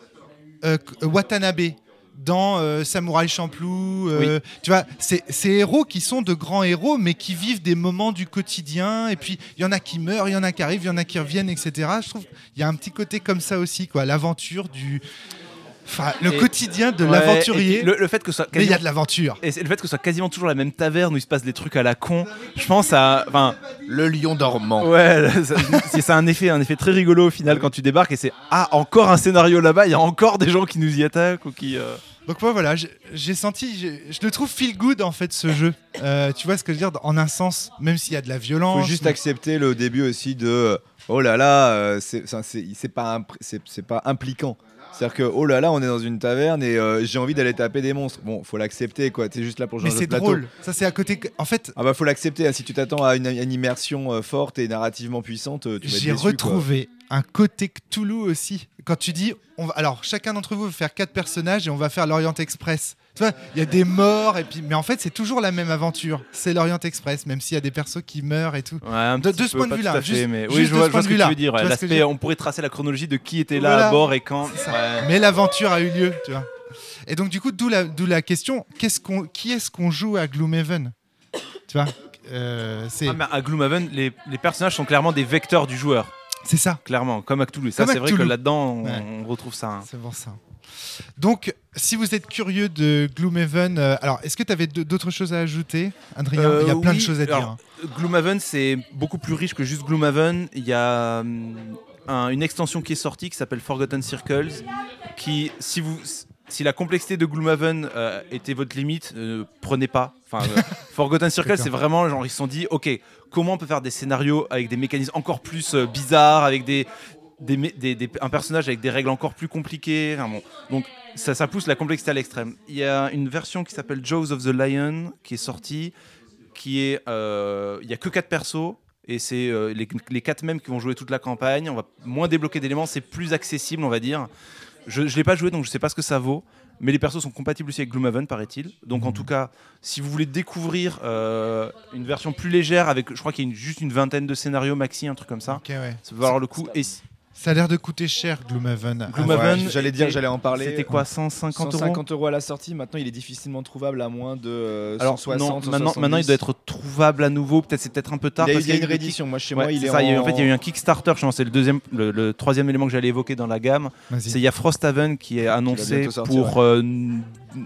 euh, Watanabe dans euh, Samurai Champloo, euh, oui. Tu vois, c'est ces héros qui sont de grands héros, mais qui vivent des moments du quotidien. Et puis il y en a qui meurent, il y en a qui arrivent, il y en a qui reviennent, et cetera. Je trouve qu'il y a un petit côté comme ça aussi, quoi, l'aventure du. Enfin, le et quotidien de ouais, l'aventurier. Le, le fait que soit mais il y a de l'aventure. Et le fait que ce soit quasiment toujours la même taverne où il se passe des trucs à la con. Je pense à, enfin, le lion dormant. Ouais, ça, c'est un effet, un effet très rigolo au final quand tu débarques et c'est ah encore un scénario là-bas. Il y a encore des gens qui nous y attaquent ou qui. Euh... Donc moi ouais, voilà, j'ai, j'ai senti, j'ai, je le trouve feel good en fait ce jeu. Euh, tu vois ce que je veux dire en un sens, même s'il y a de la violence. Faut juste mais... accepter le début aussi de oh là là, c'est, c'est, c'est, c'est pas impr- c'est, c'est pas impliquant. C'est-à-dire que, oh là là, on est dans une taverne et euh, j'ai envie d'aller taper des monstres. Bon, faut l'accepter, quoi. T'es juste là pour changer de plateau. Mais c'est drôle. Ça, c'est à côté... En fait... Ah bah, faut l'accepter. Hein. Si tu t'attends à une, une immersion euh, forte et narrativement puissante, tu vas être déçu, quoi. J'ai retrouvé un côté Cthulhu aussi. Quand tu dis... On va... Alors, chacun d'entre vous va faire quatre personnages et on va faire l'Orient Express. Tu vois, il y a des morts, et puis... mais en fait, c'est toujours la même aventure. C'est l'Orient Express, même s'il y a des persos qui meurent et tout. Ouais, de, de ce point de vue-là. Juste, mais... oui, juste je vois, de ce point de vue-là. Ouais. On pourrait tracer la chronologie de qui était là voilà. à bord et quand. Ouais. Mais l'aventure a eu lieu, tu vois. Et donc, du coup, d'où la, d'où la question, qu'est-ce qu'on, qui est-ce qu'on joue à Gloomhaven ? Tu vois, euh, c'est... Ah, mais à Gloomhaven, les, les personnages sont clairement des vecteurs du joueur. C'est ça. Clairement, comme à Cthulhu. Ça, comme c'est vrai Cthulhu. Que là-dedans, on, ouais. on retrouve ça. Hein. C'est bon, ça. Donc, si vous êtes curieux de Gloomhaven, euh, alors est-ce que tu avais d'autres choses à ajouter, Adrien ? euh, Il y a plein oui. de choses à dire. Alors, Gloomhaven, c'est beaucoup plus riche que juste Gloomhaven. Il y a hum, un, une extension qui est sortie qui s'appelle Forgotten Circles, qui, si vous, si la complexité de Gloomhaven euh, était votre limite, euh, prenez pas. Enfin, euh, Forgotten Circles, c'est vraiment genre ils se sont dit, ok, comment on peut faire des scénarios avec des mécanismes encore plus euh, bizarres, avec des Des, des, des, un personnage avec des règles encore plus compliquées. Enfin bon, donc ça, ça pousse la complexité à l'extrême. Il y a une version qui s'appelle Jaws of the Lion qui est sortie, qui est euh, il y a que quatre persos et c'est euh, les, les quatre mêmes qui vont jouer toute la campagne. On va moins débloquer d'éléments, c'est plus accessible, on va dire. Je, je l'ai pas joué donc je sais pas ce que ça vaut, mais les persos sont compatibles aussi avec Gloomhaven paraît-il. Donc mmh. en tout cas, si vous voulez découvrir euh, une version plus légère avec, je crois qu'il y a une, juste une vingtaine de scénarios maxi, un truc comme ça, okay, ouais. ça va valoir le coup. Et ça a l'air de coûter cher, Gloomhaven. Gloomhaven, ouais, j'allais dire, j'allais en parler. C'était quoi, cent cinquante euros cent cinquante euros à la sortie. Maintenant, il est difficilement trouvable à moins de euh, Alors, cent soixante non, maintenant, maintenant, il doit être trouvable à nouveau. Peut-être, c'est peut-être un peu tard. Il y a, parce y a une réédition. Moi, chez ouais, moi, il est ça, en... en fait, il y a eu un Kickstarter. Je pense c'est le deuxième, le, le troisième élément que j'allais évoquer dans la gamme. Vas-y. C'est il y a Frosthaven qui est annoncé sorti, pour ouais. euh,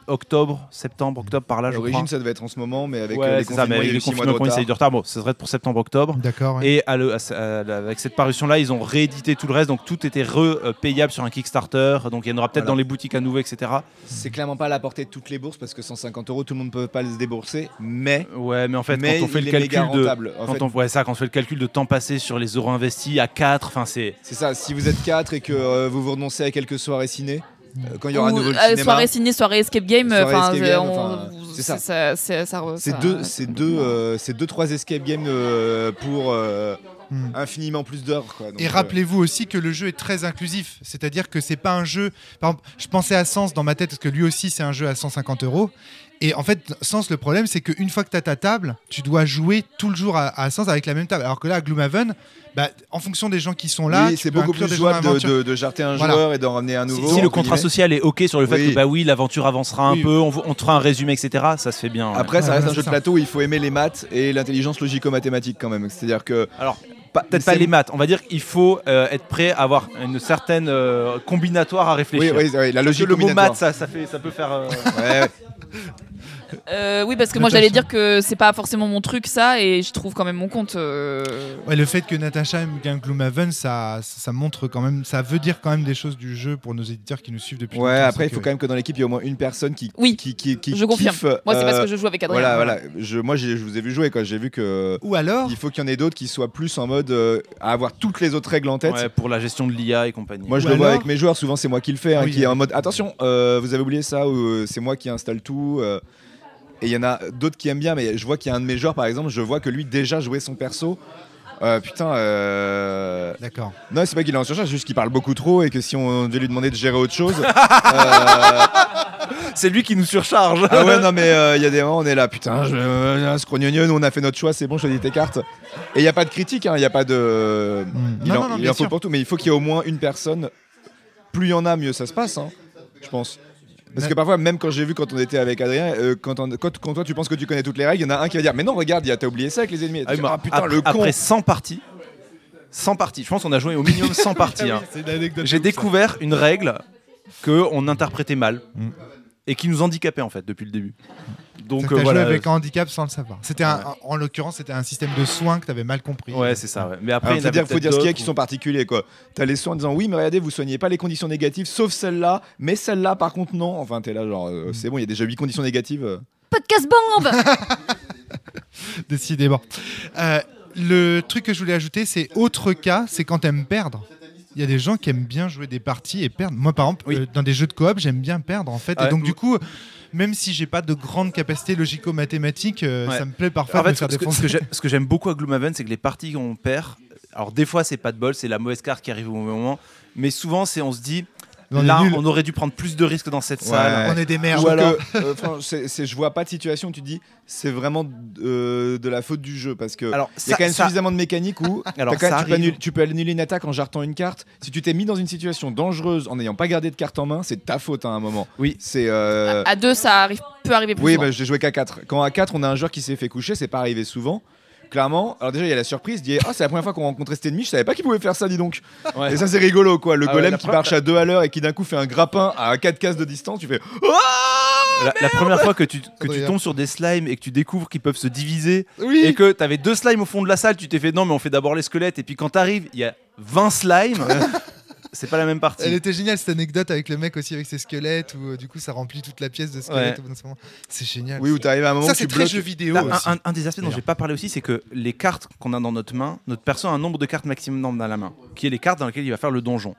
octobre, septembre, octobre par là. L'origine, ça devait être en ce moment, mais avec ouais, euh, les confinements, il y a eu six mois de retard. Bon, ça serait pour septembre, octobre. D'accord. Et avec cette parution-là, ils ont réédité tout le reste. Donc tout était repayable sur un Kickstarter, donc il y en aura peut-être voilà. dans les boutiques à nouveau, et cetera. C'est clairement pas à la portée de toutes les bourses parce que cent cinquante euros, tout le monde ne peut pas les débourser. Mais ouais, mais en fait, mais quand on fait le calcul de, quand fait... on ouais, ça, quand on fait le calcul de temps passé sur les euros investis à quatre, enfin c'est. C'est ça. Si vous êtes quatre et que euh, vous vous renoncez à quelques soirées ciné. Quand il y aura Ou, un nouveau euh, cinéma, soirée ciné, soirée escape game, soirée escape game on, c'est ça. C'est, c'est, ça, c'est ça, deux, ça, c'est deux, euh, c'est deux, trois escape games euh, pour euh, mm. infiniment plus d'heures. Quoi. Donc, et rappelez-vous euh... aussi que le jeu est très inclusif, c'est-à-dire que c'est pas un jeu. Par exemple, je pensais à Sens dans ma tête parce que lui aussi c'est un jeu à cent cinquante euros. Et en fait, Sens, le problème, c'est qu'une fois que tu as ta table, tu dois jouer tout le jour à, à Sens avec la même table. Alors que là, à Gloomhaven, bah, en fonction des gens qui sont là, oui, tu c'est peux beaucoup plus jouable de, de, de jarter un voilà. joueur et d'en ramener un nouveau. Si, si le contrat social est OK sur le fait oui. que bah oui, l'aventure avancera oui. un peu, on, on te fera un résumé, et cetera, ça se fait bien. Après, ouais. ça reste ouais, un jeu ça. de plateau où il faut aimer les maths et l'intelligence logico-mathématique quand même. C'est-à-dire que... Alors, Pas, peut-être c'est... pas les maths, on va dire qu'il faut euh, être prêt à avoir une certaine euh, combinatoire à réfléchir. Oui, oui, oui la logique. Le mot maths, ça, ça, fait, ça peut faire. Euh... ouais, ouais. Euh, oui, parce que Natacha. Moi j'allais dire que c'est pas forcément mon truc ça, et je trouve quand même mon compte. Euh... Ouais, le fait que Natacha aime bien Gloomhaven, ça, ça montre quand même, ça veut dire quand même des choses du jeu pour nos éditeurs qui nous suivent depuis. Ouais, longtemps, après il faut que... quand même que dans l'équipe il y ait au moins une personne qui. Oui. Qui, qui, qui je kiffe, confirme. Moi c'est euh... parce que je joue avec Adrien. Voilà, voilà. Je, moi je vous ai vu jouer quoi. J'ai vu que. Ou alors. Il faut qu'il y en ait d'autres qui soient plus en mode. De, à avoir toutes les autres règles en tête ouais, pour la gestion de l'I A et compagnie. Moi je ouais, le vois alors... avec mes joueurs, souvent c'est moi qui le fais, hein, oui, qui oui. est en mode attention, euh, vous avez oublié ça, ou c'est moi qui installe tout. Euh, et il y en a d'autres qui aiment bien, mais je vois qu'il y a un de mes joueurs par exemple, je vois que lui déjà jouait son perso. Euh, putain, euh... D'accord. Non, c'est pas qu'il est en surcharge, c'est juste qu'il parle beaucoup trop et que si on devait lui demander de gérer autre chose. euh... C'est lui qui nous surcharge. Ah ouais, non, mais il euh, y a des moments, on est là, putain, je... euh, scrognonion, nous on a fait notre choix, c'est bon, choisis tes cartes. Et il n'y a pas de critique, il hein, n'y a pas de. Mmh. Il non, en, non, non, il en faut pour tout, mais il faut qu'il y ait au moins une personne. Plus il y en a, mieux ça se passe. Hein. je pense. Parce que parfois, même quand j'ai vu, quand on était avec Adrien, euh, quand, on, quand, quand toi tu penses que tu connais toutes les règles, il y en a un qui va dire mais non, regarde, y a, t'as oublié ça avec les ennemis. Ah, dis, ah putain, après, le con. Après cent parties. cent parties. Je pense qu'on a joué au minimum cent parties. Hein. C'est une anecdote. J'ai découvert une règle qu'on interprétait mal mm. et qui nous handicapait en fait depuis le début. Donc t'as euh, voilà. joué avec un handicap sans le savoir. C'était un, ouais. En l'occurrence, c'était un système de soins que t'avais mal compris. Ouais, c'est ça. Ouais. Mais après, il faut dire, faut dire ce qu'il y a ou... qui sont particuliers quoi. T'as les soins en disant oui, mais regardez, vous soignez pas les conditions négatives, sauf celle-là, mais celle-là, par contre, non. Enfin, t'es là genre, euh, c'est bon, il y a déjà huit conditions négatives. Euh. Podcast bombe. Décidément. Euh, le truc que je voulais ajouter, c'est autre cas, c'est quand t'aimes perdre. Il y a des gens qui aiment bien jouer des parties et perdre. Moi, par exemple, oui. euh, dans des jeux de coop, j'aime bien perdre en fait. Ah, et donc, oui. du coup. Même si j'ai pas de grandes capacités logico-mathématiques, euh, ouais. ça me plaît parfois en fait, de faire des fonds. Ce que j'aime beaucoup à Gloomhaven, c'est que les parties qu'on perd, alors des fois c'est pas de bol, c'est la mauvaise carte qui arrive au mauvais moment, mais souvent c'est on se dit, on là on aurait dû prendre plus de risques dans cette ouais. salle. On est des merdes. Ou alors, euh, c'est, c'est, je vois pas de situation où tu dis, c'est vraiment euh, de la faute du jeu, parce que il y a ça, quand même ça... suffisamment de mécaniques où alors, quand même, tu, peux annuler, tu peux annuler une attaque en jartant une carte. Si tu t'es mis dans une situation dangereuse en n'ayant pas gardé de carte en main, c'est ta faute à un moment. Oui. C'est, euh... à, à deux, ça arrive, peut arriver plus oui, souvent. Oui, bah, j'ai joué qu'à quatre. Quand à quatre, on a un joueur qui s'est fait coucher, c'est pas arrivé souvent. Clairement, alors déjà il y a la surprise, dit ah oh, c'est la première fois qu'on rencontrait cet ennemi, je savais pas qu'il pouvait faire ça, dis donc. Ouais. Et ça c'est rigolo quoi, le ah golem ouais, qui marche à deux à l'heure et qui d'un coup fait un grappin à quatre cases de distance, tu fais oh, la, la première fois que tu que tu tombes sur des slimes et que tu découvres qu'ils peuvent se diviser oui. et que t'avais deux slimes au fond de la salle, tu t'es fait non mais on fait d'abord les squelettes et puis quand t'arrives il y a vingt slimes. C'est pas la même partie. Elle était géniale cette anecdote avec le mec aussi avec ses squelettes où euh, du coup ça remplit toute la pièce de squelettes. Ouais. Au bout d'un moment. C'est génial. Oui, où t'arrives à un moment. Ça, où c'est tu très bloques. Jeu vidéo. Là, aussi. Un, un, un des aspects dont j'ai pas parlé aussi, c'est que les cartes qu'on a dans notre main, notre perso a un nombre de cartes maximum dans la main, qui est les cartes dans lesquelles il va faire le donjon.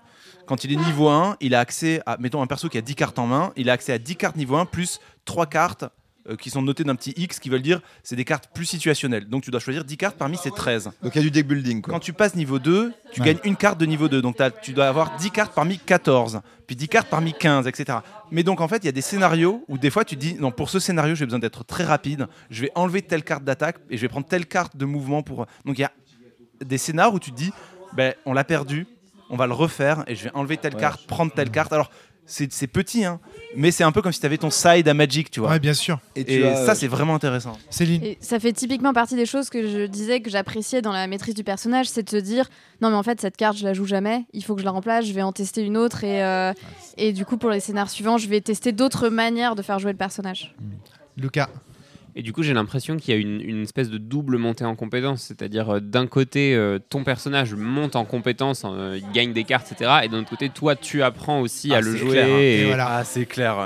Quand il est niveau un, il a accès à, mettons un perso qui a dix cartes en main, il a accès à dix cartes niveau un plus trois cartes euh, qui sont notées d'un petit X qui veulent dire c'est des cartes plus situationnelles. Donc tu dois choisir dix cartes parmi ces treize. Donc il y a du deck building quoi. Quand tu passes niveau deux, tu ouais. gagnes une carte de niveau deux. Donc tu dois avoir dix cartes parmi quatorze, puis dix cartes parmi quinze, et cetera. Mais donc en fait, il y a des scénarios où des fois tu te dis non, pour ce scénario, j'ai besoin d'être très rapide, je vais enlever telle carte d'attaque et je vais prendre telle carte de mouvement pour. Donc il y a des scénarios où tu te dis ben on l'a perdu, on va le refaire et je vais enlever telle ouais. carte, prendre telle carte. Alors C'est, c'est petit, hein, mais c'est un peu comme si tu avais ton side à Magic, tu vois. Ouais, bien sûr. Et, et as, ça, euh... c'est vraiment intéressant. Céline. Et ça fait typiquement partie des choses que je disais que j'appréciais dans la maîtrise du personnage, c'est de se dire non, mais en fait, cette carte, je la joue jamais, il faut que je la remplace, je vais en tester une autre, et, euh, et du coup, pour les scénarios suivants, je vais tester d'autres manières de faire jouer le personnage. Mmh. Lucas. Et du coup, j'ai l'impression qu'il y a une, une espèce de double montée en compétence, c'est-à-dire euh, d'un côté, euh, ton personnage monte en compétence, euh, il gagne des cartes, et cetera. Et d'un autre côté, toi, tu apprends aussi ah, à le jouer. Clair, hein. et et voilà. Ah, c'est clair.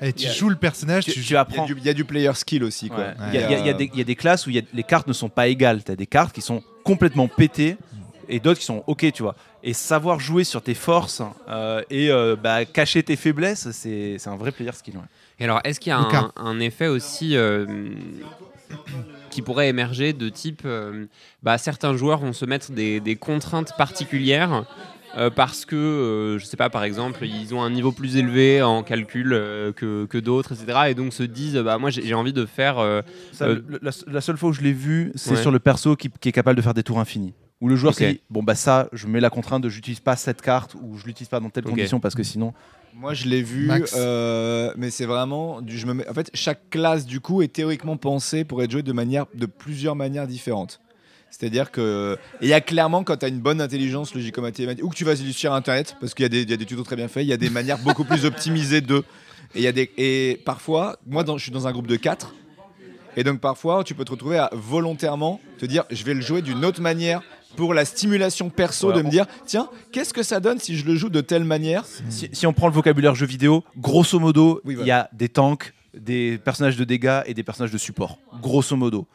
Ouais. Et tu yeah. joues le personnage, tu, tu, tu apprends. Il y, y a du player skill aussi. Il ouais. ouais. y, y, y, y a des classes où y a, les cartes ne sont pas égales. Tu as des cartes qui sont complètement pétées et d'autres qui sont OK, tu vois. Et savoir jouer sur tes forces euh, et euh, bah, cacher tes faiblesses, c'est, c'est un vrai player skill. Ouais. Et alors, est-ce qu'il y a un, un effet aussi euh, qui pourrait émerger de type euh, bah, certains joueurs vont se mettre des, des contraintes particulières euh, parce que, euh, je sais pas, par exemple, ils ont un niveau plus élevé en calcul euh, que, que d'autres, et cetera. Et donc se disent, bah, moi j'ai, j'ai envie de faire. Euh, Ça, euh, la, la seule fois où je l'ai vu, c'est ouais. sur le perso qui, qui est capable de faire des tours infinis. Où le joueur okay. s'est dit, bon, bah ça, je mets la contrainte de j'utilise pas cette carte ou je l'utilise pas dans telle okay. condition parce que sinon. Moi je l'ai vu, euh, mais c'est vraiment du, je me mets, en fait chaque classe du coup est théoriquement pensée pour être jouée de manière, de plusieurs manières différentes. C'est-à-dire que il y a clairement quand tu as une bonne intelligence logico-mathématique ou que tu vas sur internet parce qu'il y a des, il y a des tutos très bien faits, il y a des manières beaucoup plus optimisées de. Et il y a des et parfois moi dans, je suis dans un groupe de quatre et donc parfois tu peux te retrouver à volontairement te dire je vais le jouer d'une autre manière. Pour la stimulation perso, voilà. de me dire tiens, qu'est-ce que ça donne si je le joue de telle manière ? Si, si on prend le vocabulaire jeu vidéo, grosso modo, il oui, voilà. y a des tanks, des personnages de dégâts et des personnages de support. Grosso modo.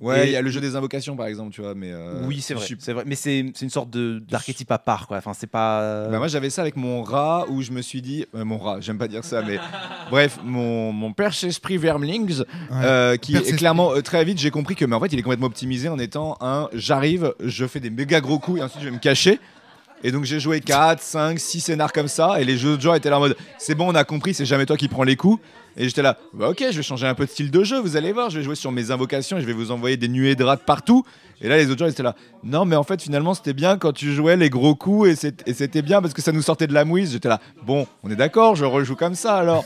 Ouais, il y a le jeu des invocations par exemple, tu vois. Mais euh, oui, c'est vrai, suis... c'est vrai. Mais c'est, c'est une sorte de, d'archétype à part, quoi. Enfin, c'est pas. Bah, moi, j'avais ça avec mon rat où je me suis dit, euh, mon rat, j'aime pas dire ça, mais bref, mon mon perche-esprit Vermlings, ouais. euh, qui est clairement euh, très vite, j'ai compris que, mais en fait, il est complètement optimisé en étant un, j'arrive, je fais des méga gros coups et ensuite je vais me cacher. Et donc j'ai joué quatre, cinq, six scénars comme ça et les jeux de genre étaient là en mode c'est bon on a compris c'est jamais toi qui prends les coups et j'étais là bah ok je vais changer un peu de style de jeu vous allez voir je vais jouer sur mes invocations et je vais vous envoyer des nuées de rats partout Et là, les autres gens, ils étaient là. Non, mais en fait, finalement, c'était bien quand tu jouais les gros coups et, c'est, et c'était bien parce que ça nous sortait de la mouise. J'étais là. Bon, on est d'accord, je rejoue comme ça alors.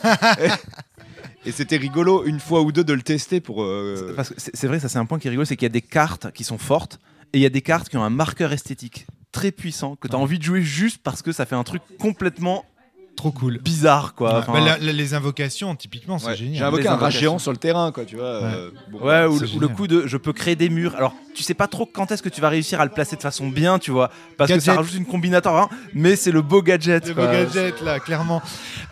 Et, et c'était rigolo une fois ou deux de le tester pour. Euh... C'est, parce que c'est, c'est vrai, ça c'est un point qui est rigolo, c'est qu'il y a des cartes qui sont fortes et il y a des cartes qui ont un marqueur esthétique très puissant que t'as ouais. envie de jouer juste parce que ça fait un truc complètement. Trop cool. Bizarre, quoi. Ouais, enfin, bah, la, la, les invocations, typiquement, c'est ouais, génial. J'ai invoqué un rat géant sur le terrain, quoi, tu vois. Ouais, euh, bon, ouais ou le, le coup de je peux créer des murs. Alors, tu sais pas trop quand est-ce que tu vas réussir à le placer de façon bien, tu vois. Parce gadget. Que ça rajoute une combinatoire, hein, mais c'est le beau gadget. Le quoi. Beau gadget, là, clairement.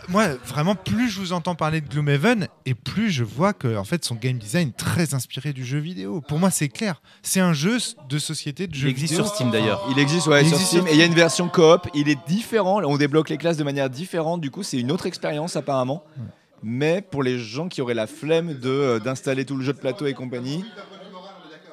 Moi, vraiment, plus je vous entends parler de Gloomhaven, et plus je vois que, en fait, son game design est très inspiré du jeu vidéo. Pour moi, c'est clair. C'est un jeu de société de jeu vidéo. Il existe vidéo. Sur Steam, d'ailleurs. Il existe, ouais, il existe sur Steam. Sur... Et il y a une version coop. Il est différent. On débloque les classes de manière différente. Du coup, c'est une autre expérience apparemment. Ouais. Mais pour les gens qui auraient la flemme de, euh, d'installer tout le jeu de plateau et compagnie.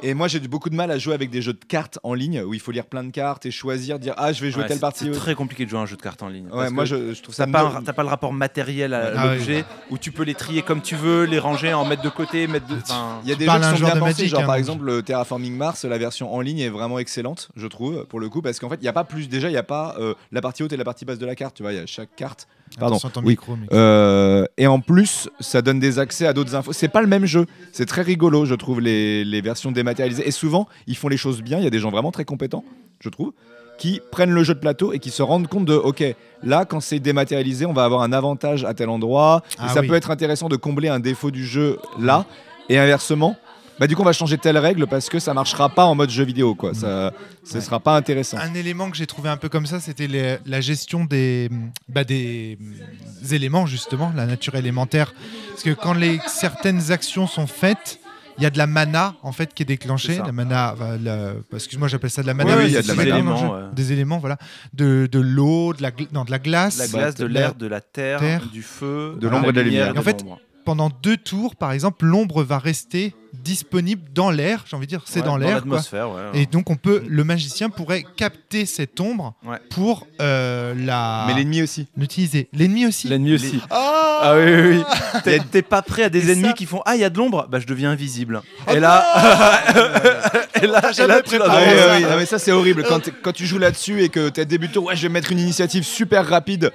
Et moi, j'ai beaucoup de mal à jouer avec des jeux de cartes en ligne où il faut lire plein de cartes et choisir, dire ah, je vais jouer ouais, telle c'est, partie. C'est très compliqué de jouer à un jeu de cartes en ligne. Ouais, parce moi, que je, je trouve ça. T'as pas, un, t'as pas le rapport matériel à ah, l'objet ouais. où tu peux les trier comme tu veux, les ranger, en mettre de côté, mettre. De... Enfin, il y a des jeux qui sont bien pensés, genre hein, par exemple le Terraforming Mars, la version en ligne est vraiment excellente, je trouve, pour le coup, parce qu'en fait, il y a pas plus. Déjà, il y a pas euh, la partie haute et la partie basse de la carte. Tu vois, il y a chaque carte. Pardon. Oui. Micro, micro. Euh, et en plus, ça donne des accès à d'autres infos. C'est pas le même jeu. C'est très rigolo, je trouve, les, les versions dématérialisées. Et souvent, ils font les choses bien. Il y a des gens vraiment très compétents, je trouve, qui prennent le jeu de plateau et qui se rendent compte de, ok, là, quand c'est dématérialisé, on va avoir un avantage à tel endroit. Ah, et ça oui. peut être intéressant de combler un défaut du jeu là. Et inversement. Bah du coup on va changer telle règle parce que ça marchera pas en mode jeu vidéo quoi, ça ce ouais. sera pas intéressant. Un élément que j'ai trouvé un peu comme ça, c'était les, la gestion des bah des, des éléments justement, la nature élémentaire, parce que quand les certaines actions sont faites, il y a de la mana en fait qui est déclenchée, la mana bah, la, excuse-moi j'appelle ça de la mana, ouais, oui, il y a de la mana, éléments, ouais. des éléments voilà, de de l'eau, de la gl- non, de la glace, la glace de, de l'air, de la terre, terre du feu, de l'ombre et de la lumière. Et en fait, pendant deux tours, par exemple, l'ombre va rester disponible dans l'air. J'ai envie de dire, c'est ouais, dans, dans l'air. Quoi. Ouais, ouais. Et donc, on peut, le magicien pourrait capter cette ombre ouais. pour euh, la. Mais l'ennemi aussi. L'utiliser. L'ennemi aussi. L'ennemi aussi. Les... Oh ah oui, oui, oui. T'es, t'es pas prêt à des et ennemis ça... qui font ah, il y a de l'ombre. Bah, je deviens invisible. Oh et, là... et là, et là, tu ah, oui, oui. Non, mais ça, c'est horrible. Quand, quand tu joues là-dessus et que t'es débutant, ouais, je vais mettre une initiative super rapide.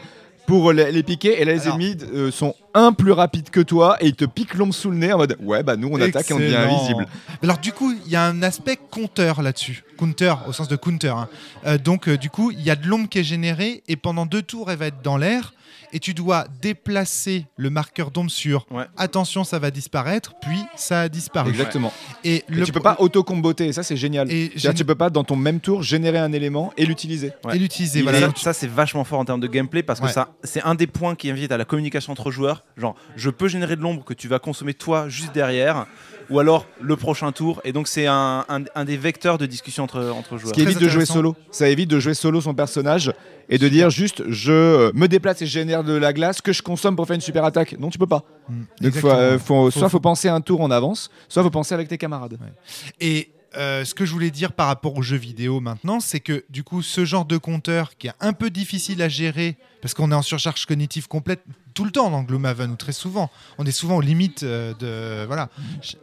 Pour les, les piquer, et là, les Alors, ennemis euh, sont un plus rapides que toi et ils te piquent l'ombre sous le nez en mode ouais, bah nous on attaque excellent. Et on devient invisible. Alors, du coup, il y a un aspect compteur là-dessus, counter au sens de counter. Hein. Euh, donc, euh, du coup, il y a de l'ombre qui est générée et pendant deux tours, elle va être dans l'air et tu dois déplacer le marqueur d'ombre sur ouais. attention, ça va disparaître, puis ça a disparu. Exactement. Et, et le tu peux pas auto-comboter, ça c'est génial. Et gén... Tu peux pas, dans ton même tour, générer un élément et l'utiliser. Ouais. Et l'utiliser, voilà. Et ça, ça, c'est vachement fort en termes de gameplay parce que ouais. ça. C'est un des points qui invite à la communication entre joueurs. Genre, je peux générer de l'ombre que tu vas consommer toi juste derrière, ou alors le prochain tour. Et donc, c'est un, un, un des vecteurs de discussion entre, entre joueurs. Ce qui évite de jouer solo. Ça évite de jouer solo son personnage et de dire juste je me déplace et je génère de la glace que je consomme pour faire une super attaque. Non, tu peux pas. Mmh, donc, faut, euh, faut, soit il faut penser un tour en avance, soit il faut penser avec tes camarades. Ouais. Et. Euh, ce que je voulais dire par rapport aux jeux vidéo maintenant, c'est que du coup, ce genre de compteur qui est un peu difficile à gérer, parce qu'on est en surcharge cognitive complète tout le temps dans Gloomhaven, ou très souvent, on est souvent aux limites euh, de... Voilà. Je...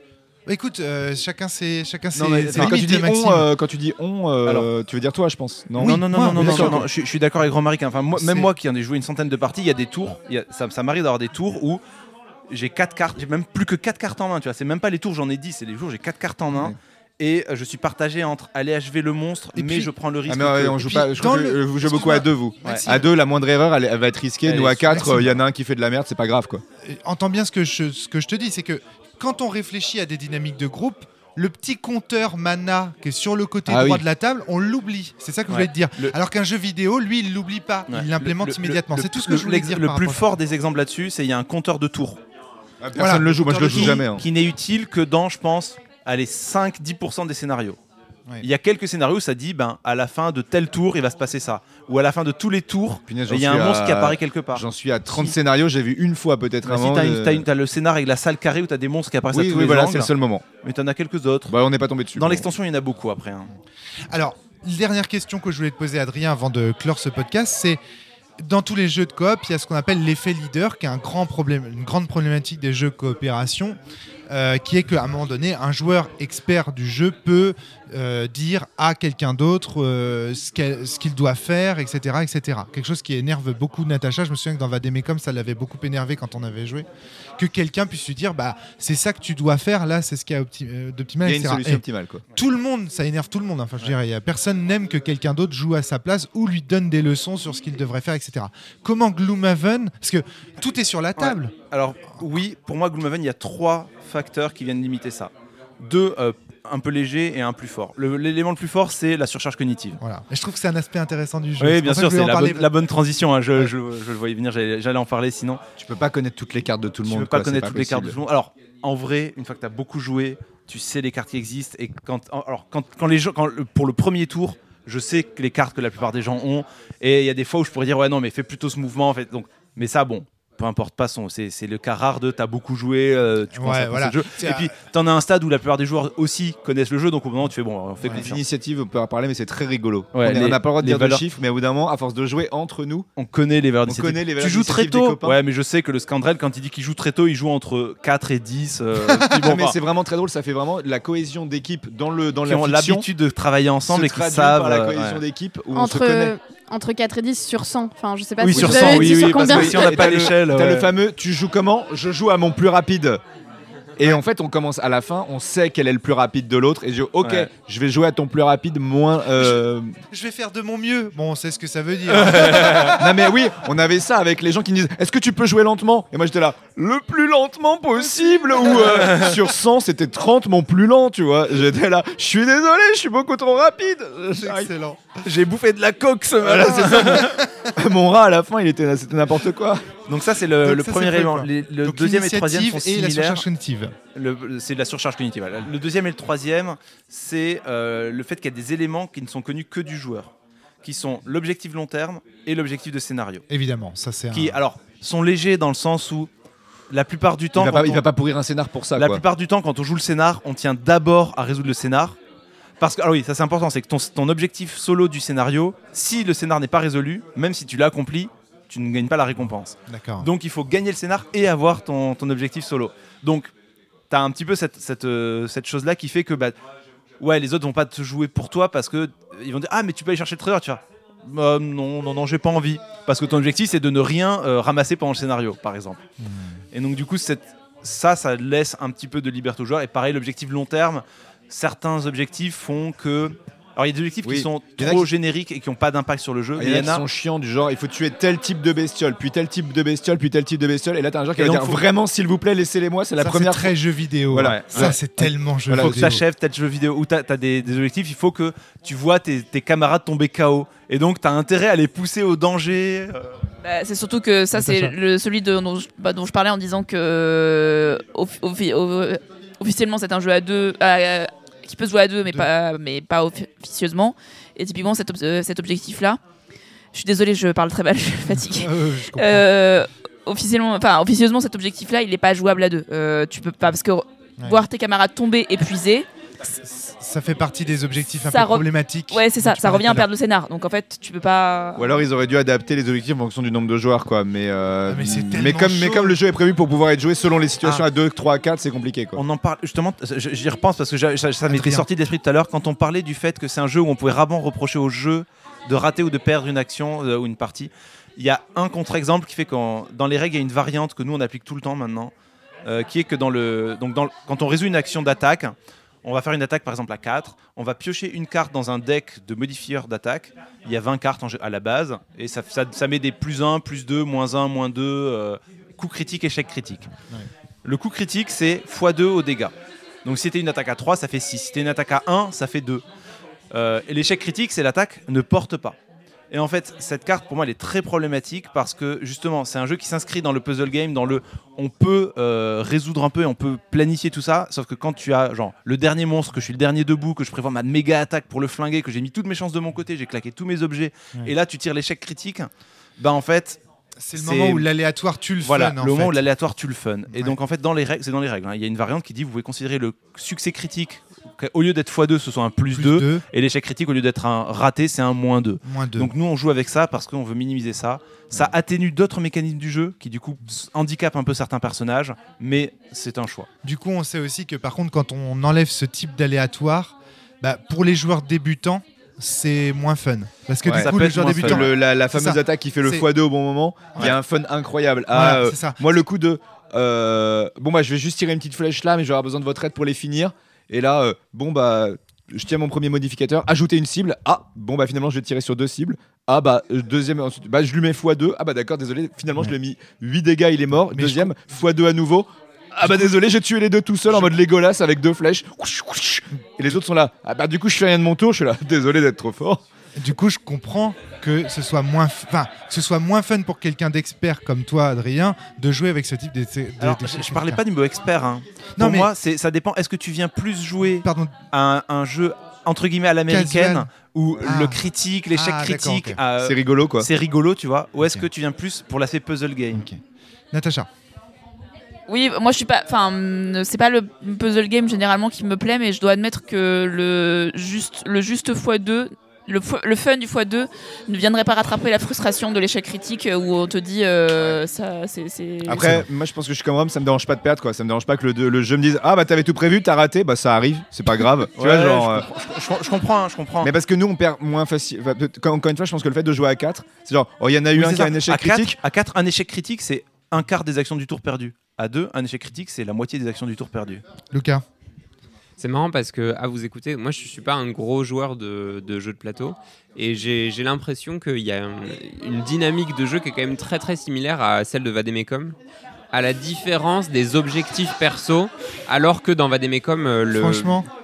Bah, écoute, euh, chacun ses, chacun ses, non, mais, ses limites, quand tu, Maxime. On, euh, quand tu dis « on euh, », tu veux dire toi, je pense. Non, oui, non, non, moi, non, non, non, non, non. Je, je suis d'accord avec Grand-Marie. Enfin, moi, même moi qui en ai joué une centaine de parties, il y a des tours, y a, ça, ça m'arrive d'avoir des tours où j'ai quatre cartes, j'ai même plus que quatre cartes en main, tu vois. C'est même pas les tours, j'en ai dix, c'est les jours, j'ai quatre cartes en main. Ouais. Et je suis partagé entre aller achever le monstre, et mais puis, je prends le risque. Ah mais ouais, que... on joue pas, je joue le... beaucoup à deux, vous. Ouais. À deux, la moindre erreur, elle, elle va être risquée. Allez, nous, à quatre, il y en a un qui fait de la merde, c'est pas grave, quoi. Entends bien ce que je, ce que je te dis, c'est que quand on réfléchit à des dynamiques de groupe, le petit compteur mana qui est sur le côté ah droit oui. de la table, on l'oublie. C'est ça que je ouais. voulais te dire. Le... Alors qu'un jeu vidéo, lui, il l'oublie pas. Ouais. Il l'implémente le, immédiatement. Le, c'est tout ce que le, je voulais dire. Le plus fort des exemples là-dessus, c'est il y a un compteur de tours. Personne ne le joue, moi je le joue jamais. Qui n'est utile que dans, je pense... Allez, cinq à dix pour cent des scénarios. Oui. Il y a quelques scénarios où ça dit ben, à la fin de tel tour, il va se passer ça. Ou à la fin de tous les tours, oh, punaise, il y a un à... monstre qui apparaît quelque part. J'en suis à trente si... scénarios, j'ai vu une fois peut-être mais avant. Si t'as, une, t'as, une, t'as le scénar avec la salle carrée où t'as des monstres qui apparaissent oui, à tous oui, les voilà, angles. Oui, voilà, c'est le seul moment. Mais t'en as quelques autres. Bah, on n'est pas tombé dessus. Dans bon. L'extension, il y en a beaucoup après. Hein. Alors, dernière question que je voulais te poser, Adrien, avant de clore ce podcast, c'est dans tous les jeux de coop, il y a ce qu'on appelle l'effet leader, qui est un grand problème, une grande problématique des jeux de coopération. euh, qui est qu'à un moment donné, un joueur expert du jeu peut euh, dire à quelqu'un d'autre euh, ce, qu'elle, ce qu'il doit faire, et cetera, et cetera. Quelque chose qui énerve beaucoup Natacha. Je me souviens que dans Vademecum, ça l'avait beaucoup énervé quand on avait joué. Que quelqu'un puisse lui dire, bah, c'est ça que tu dois faire, là, c'est ce qu'il y a opti- d'optimal, et cetera. Il y a une solution et optimale, quoi. Tout le monde, ça énerve tout le monde. Enfin, je ouais. dirais, personne n'aime que quelqu'un d'autre joue à sa place ou lui donne des leçons sur ce qu'il devrait faire, et cetera. Comment Gloomhaven ? Parce que tout est sur la table. Ouais. Alors oui, pour moi, Gloomhaven, il y a trois facteurs qui viennent limiter ça. Deux, euh, un peu léger et un plus fort. Le, l'élément le plus fort, c'est la surcharge cognitive. Voilà. Et je trouve que c'est un aspect intéressant du jeu. Oui, c'est bien sûr, c'est la bonne, la bonne transition. Hein. Je, ouais. je, je, je le voyais venir, j'allais, j'allais en parler sinon. Tu peux pas connaître toutes les cartes de tout le monde. Tu peux pas quoi, connaître toutes pas les cartes de tout le monde. Alors, en vrai, une fois que tu as beaucoup joué, tu sais les cartes qui existent. Et quand, alors, quand, quand les gens, quand, pour le premier tour, je sais que les cartes que la plupart des gens ont. Et il y a des fois où je pourrais dire, ouais, non, mais fais plutôt ce mouvement. En fait. Donc, mais ça, bon. Peu importe, passons, c'est, c'est le cas rare de t'as beaucoup joué, euh, tu commences ouais, à voilà. le jeu. C'est et à... puis t'en as un stade où la plupart des joueurs aussi connaissent le jeu, donc au moment où tu fais bon, on fait ouais, les initiatives, on peut en parler, mais c'est très rigolo. Ouais, on les, n'a pas le droit de dire valeurs... de chiffres, mais au bout d'un moment, à force de jouer entre nous, on connaît les valeurs d'initiative. Les valeurs tu joues très tôt, ouais, mais je sais que le Scandrel, quand il dit qu'il joue très tôt, il joue entre quatre et dix. Euh, bon, mais enfin, c'est vraiment très drôle, ça fait vraiment la cohésion d'équipe dans, le, dans la fiction. Qui ont l'habitude de travailler ensemble et qui savent. La cohésion d'équipe où on se connaît. Entre quatre et dix sur cent. Enfin, je sais pas oui, si sur vous cent, avez oui, dit oui, sur combien. Oui, si on n'a pas l'échelle. T'as ouais. le fameux, tu joues comment ? Je joue à mon plus rapide. Et ouais. en fait, on commence à la fin, on sait quel est le plus rapide de l'autre. Et je dis, ok, ouais. je vais jouer à ton plus rapide, moins. Euh... Je, je vais faire de mon mieux. Bon, on sait ce que ça veut dire. Non, mais oui, on avait ça avec les gens qui me disent, est-ce que tu peux jouer lentement ? Et moi, j'étais là, le plus lentement possible. Ou euh, sur cent, c'était trente, mon plus lent, tu vois. J'étais là, je suis désolé, je suis beaucoup trop rapide. Excellent. J'ai bouffé de la coke ce matin. Voilà, mon rat, à la fin, il était, c'était n'importe quoi. Donc ça c'est le, donc, le ça, premier c'est élément. Les, le donc, deuxième et le troisième sont similaires. Et la surcharge cognitive. Le, c'est de la surcharge cognitive. Le deuxième et le troisième, c'est euh, le fait qu'il y a des éléments qui ne sont connus que du joueur, qui sont l'objectif long terme et l'objectif de scénario. Évidemment, ça c'est. Qui un... alors sont légers dans le sens où la plupart du temps, il va pas, on, il va pas pourrir un scénar pour ça. La quoi. plupart du temps, quand on joue le scénar, on tient d'abord à résoudre le scénar. Parce que, ah oui, ça c'est important, c'est que ton, ton objectif solo du scénario, si le scénar n'est pas résolu, même si tu l'as accompli, tu ne gagnes pas la récompense. D'accord. Donc il faut gagner le scénar et avoir ton, ton objectif solo. Donc tu as un petit peu cette, cette, euh, cette chose-là qui fait que bah, ouais, les autres ne vont pas te jouer pour toi parce qu'ils vont dire « Ah, mais tu peux aller chercher le trésor !» Tu vas euh, « Non, non, non, j'ai pas envie. » Parce que ton objectif, c'est de ne rien euh, ramasser pendant le scénario, par exemple. Mmh. Et donc du coup, cette, ça, ça laisse un petit peu de liberté aux joueurs. Et pareil, l'objectif long terme, certains objectifs font que... Alors, il y a des objectifs oui. qui sont trop qui... génériques et qui n'ont pas d'impact sur le jeu. Il y, y, y en a qui sont chiants, du genre il faut tuer tel type de bestiole, puis tel type de bestiole, puis tel type de bestiole. Et là, t'as un joueur qui va dire faut... vraiment, s'il vous plaît, laissez-les-moi. C'est la ça, première. C'est très jeu vidéo. Voilà. Ouais. Ça, ouais. c'est tellement jeu voilà, vidéo. Il faut que t'achèves tel jeu vidéo ou t'as, t'as des, des objectifs. Il faut que tu vois tes, tes camarades tomber K O. Et donc, t'as intérêt à les pousser au danger. Euh... Bah, c'est surtout que ça, c'est, c'est ça. Le, celui de, dont, je, bah, dont je parlais en disant que au, au, au, officiellement, c'est un jeu à deux. À, qui peut se jouer à deux, mais, deux. Pas, mais pas officieusement. Et typiquement, cet, ob- euh, cet objectif-là... Je suis désolée, je parle très mal, je suis fatiguée. euh, officiellement, enfin, officieusement, cet objectif-là, il n'est pas jouable à deux. Euh, tu peux pas, parce que ouais. voir tes camarades tomber épuisés... Ça fait partie des objectifs un ça peu re- problématiques. Ouais, c'est ça, ça revient à perdre le scénar. Donc en fait, tu peux pas. Ou alors ils auraient dû adapter les objectifs en fonction du nombre de joueurs, quoi. Mais, euh, mais, c'est mais, comme, mais comme le jeu est prévu pour pouvoir être joué selon les situations ah. à deux, trois, quatre, c'est compliqué, quoi. On en parle, justement, j'y repense parce que j'a, ça, ça m'était sorti d'esprit tout à l'heure quand on parlait du fait que c'est un jeu où on pouvait rarement reprocher au jeu de rater ou de perdre une action euh, ou une partie. Il y a un contre-exemple qui fait que dans les règles, il y a une variante que nous on applique tout le temps maintenant, euh, qui est que dans le, donc dans le, quand on résout une action d'attaque, on va faire une attaque par exemple à quatre, on va piocher une carte dans un deck de modifieurs d'attaque, il y a vingt cartes en jeu à la base, et ça, ça, ça met des plus un, plus deux, moins un, moins deux, euh, coup critique, échec critique. Ouais. Le coup critique c'est fois deux au dégât. Donc si c'était une attaque à trois, ça fait six, si c'était une attaque à un, ça fait deux. Euh, et l'échec critique c'est l'attaque ne porte pas. Et en fait, cette carte, pour moi, elle est très problématique parce que, justement, c'est un jeu qui s'inscrit dans le puzzle game, dans le... On peut euh, résoudre un peu et on peut planifier tout ça, sauf que quand tu as, genre, le dernier monstre, que je suis le dernier debout, que je prévois ma méga attaque pour le flinguer, que j'ai mis toutes mes chances de mon côté, j'ai claqué tous mes objets, ouais. et là, tu tires l'échec critique, bah, en fait... C'est le moment où l'aléatoire tue le fun. Voilà, le moment où l'aléatoire tue le fun. Et ouais. donc, en fait, dans les règles, c'est dans les règles. Hein. Il y a une variante qui dit vous pouvez considérer le succès critique, au lieu d'être fois deux, ce soit un plus, plus deux, deux. Et l'échec critique, au lieu d'être un raté, c'est un moins deux. moins deux. Donc, nous, on joue avec ça parce qu'on veut minimiser ça. Ça atténue d'autres mécanismes du jeu qui, du coup, handicapent un peu certains personnages, mais c'est un choix. Du coup, on sait aussi que, par contre, quand on enlève ce type d'aléatoire, bah, pour les joueurs débutants, c'est moins fun parce que ouais, du coup le joueur débutant le, la, la fameuse attaque qui fait le fois deux au bon moment, il ouais. y a un fun incroyable. Ah, ouais, euh, moi le coup de euh, bon bah je vais juste tirer une petite flèche là mais j'aurai besoin de votre aide pour les finir et là euh, bon bah je tiens mon premier modificateur, ajouter une cible, ah bon bah finalement je vais tirer sur deux cibles, ah bah deuxième ensuite bah je lui mets fois deux, ah bah d'accord désolé finalement ouais. je lui ai mis huit dégâts il est mort, mais deuxième je... fois deux à nouveau. Ah bah désolé, j'ai tué les deux tout seul en mode Legolas avec deux flèches. Et les autres sont là. Ah bah du coup, je fais rien de mon tour, je suis là. Désolé d'être trop fort. Du coup, je comprends que ce soit moins, enfin, que ce soit moins fun pour quelqu'un d'expert comme toi, Adrien, de jouer avec ce type de. de Alors, de, de, je, je parlais pas du mot expert. Hein. Non, pour mais moi, c'est, ça dépend. Est-ce que tu viens plus jouer Pardon. à un, un jeu entre guillemets à l'américaine ou ah. le critique, l'échec ah, critique okay. euh, c'est rigolo quoi. C'est rigolo, tu vois. Ou okay. est-ce que tu viens plus pour l'aspect puzzle game okay. Natacha. Oui, moi je suis pas. Enfin, c'est pas le puzzle game généralement qui me plaît, mais je dois admettre que le juste, le juste fois deux, le, le fun du fois deux ne viendrait pas rattraper la frustration de l'échec critique où on te dit euh, ça. C'est, c'est, Après, c'est... moi je pense que je suis comme Rome, ça me dérange pas de perdre, quoi. Ça me dérange pas que le, le jeu me dise ah bah t'avais tout prévu, t'as raté, bah ça arrive, c'est pas grave. tu ouais, vois, genre. Euh... Je, je, je comprends, hein, je comprends. Mais parce que nous on perd moins facile. Enfin, encore une fois, je pense que le fait de jouer à quatre, c'est genre, oh il y en a eu oui, un qui a un échec à critique. quatre, à quatre, un échec critique, c'est un quart des actions du tour perdu. À deux, un échec critique, c'est la moitié des actions du tour perdu. Lucas. C'est marrant parce que, à vous écouter, moi, je ne suis pas un gros joueur de, de jeux de plateau. Et j'ai, j'ai l'impression qu'il y a un, une dynamique de jeu qui est quand même très, très similaire à celle de Vademecum, à la différence des objectifs perso, alors que dans Vademecum, le,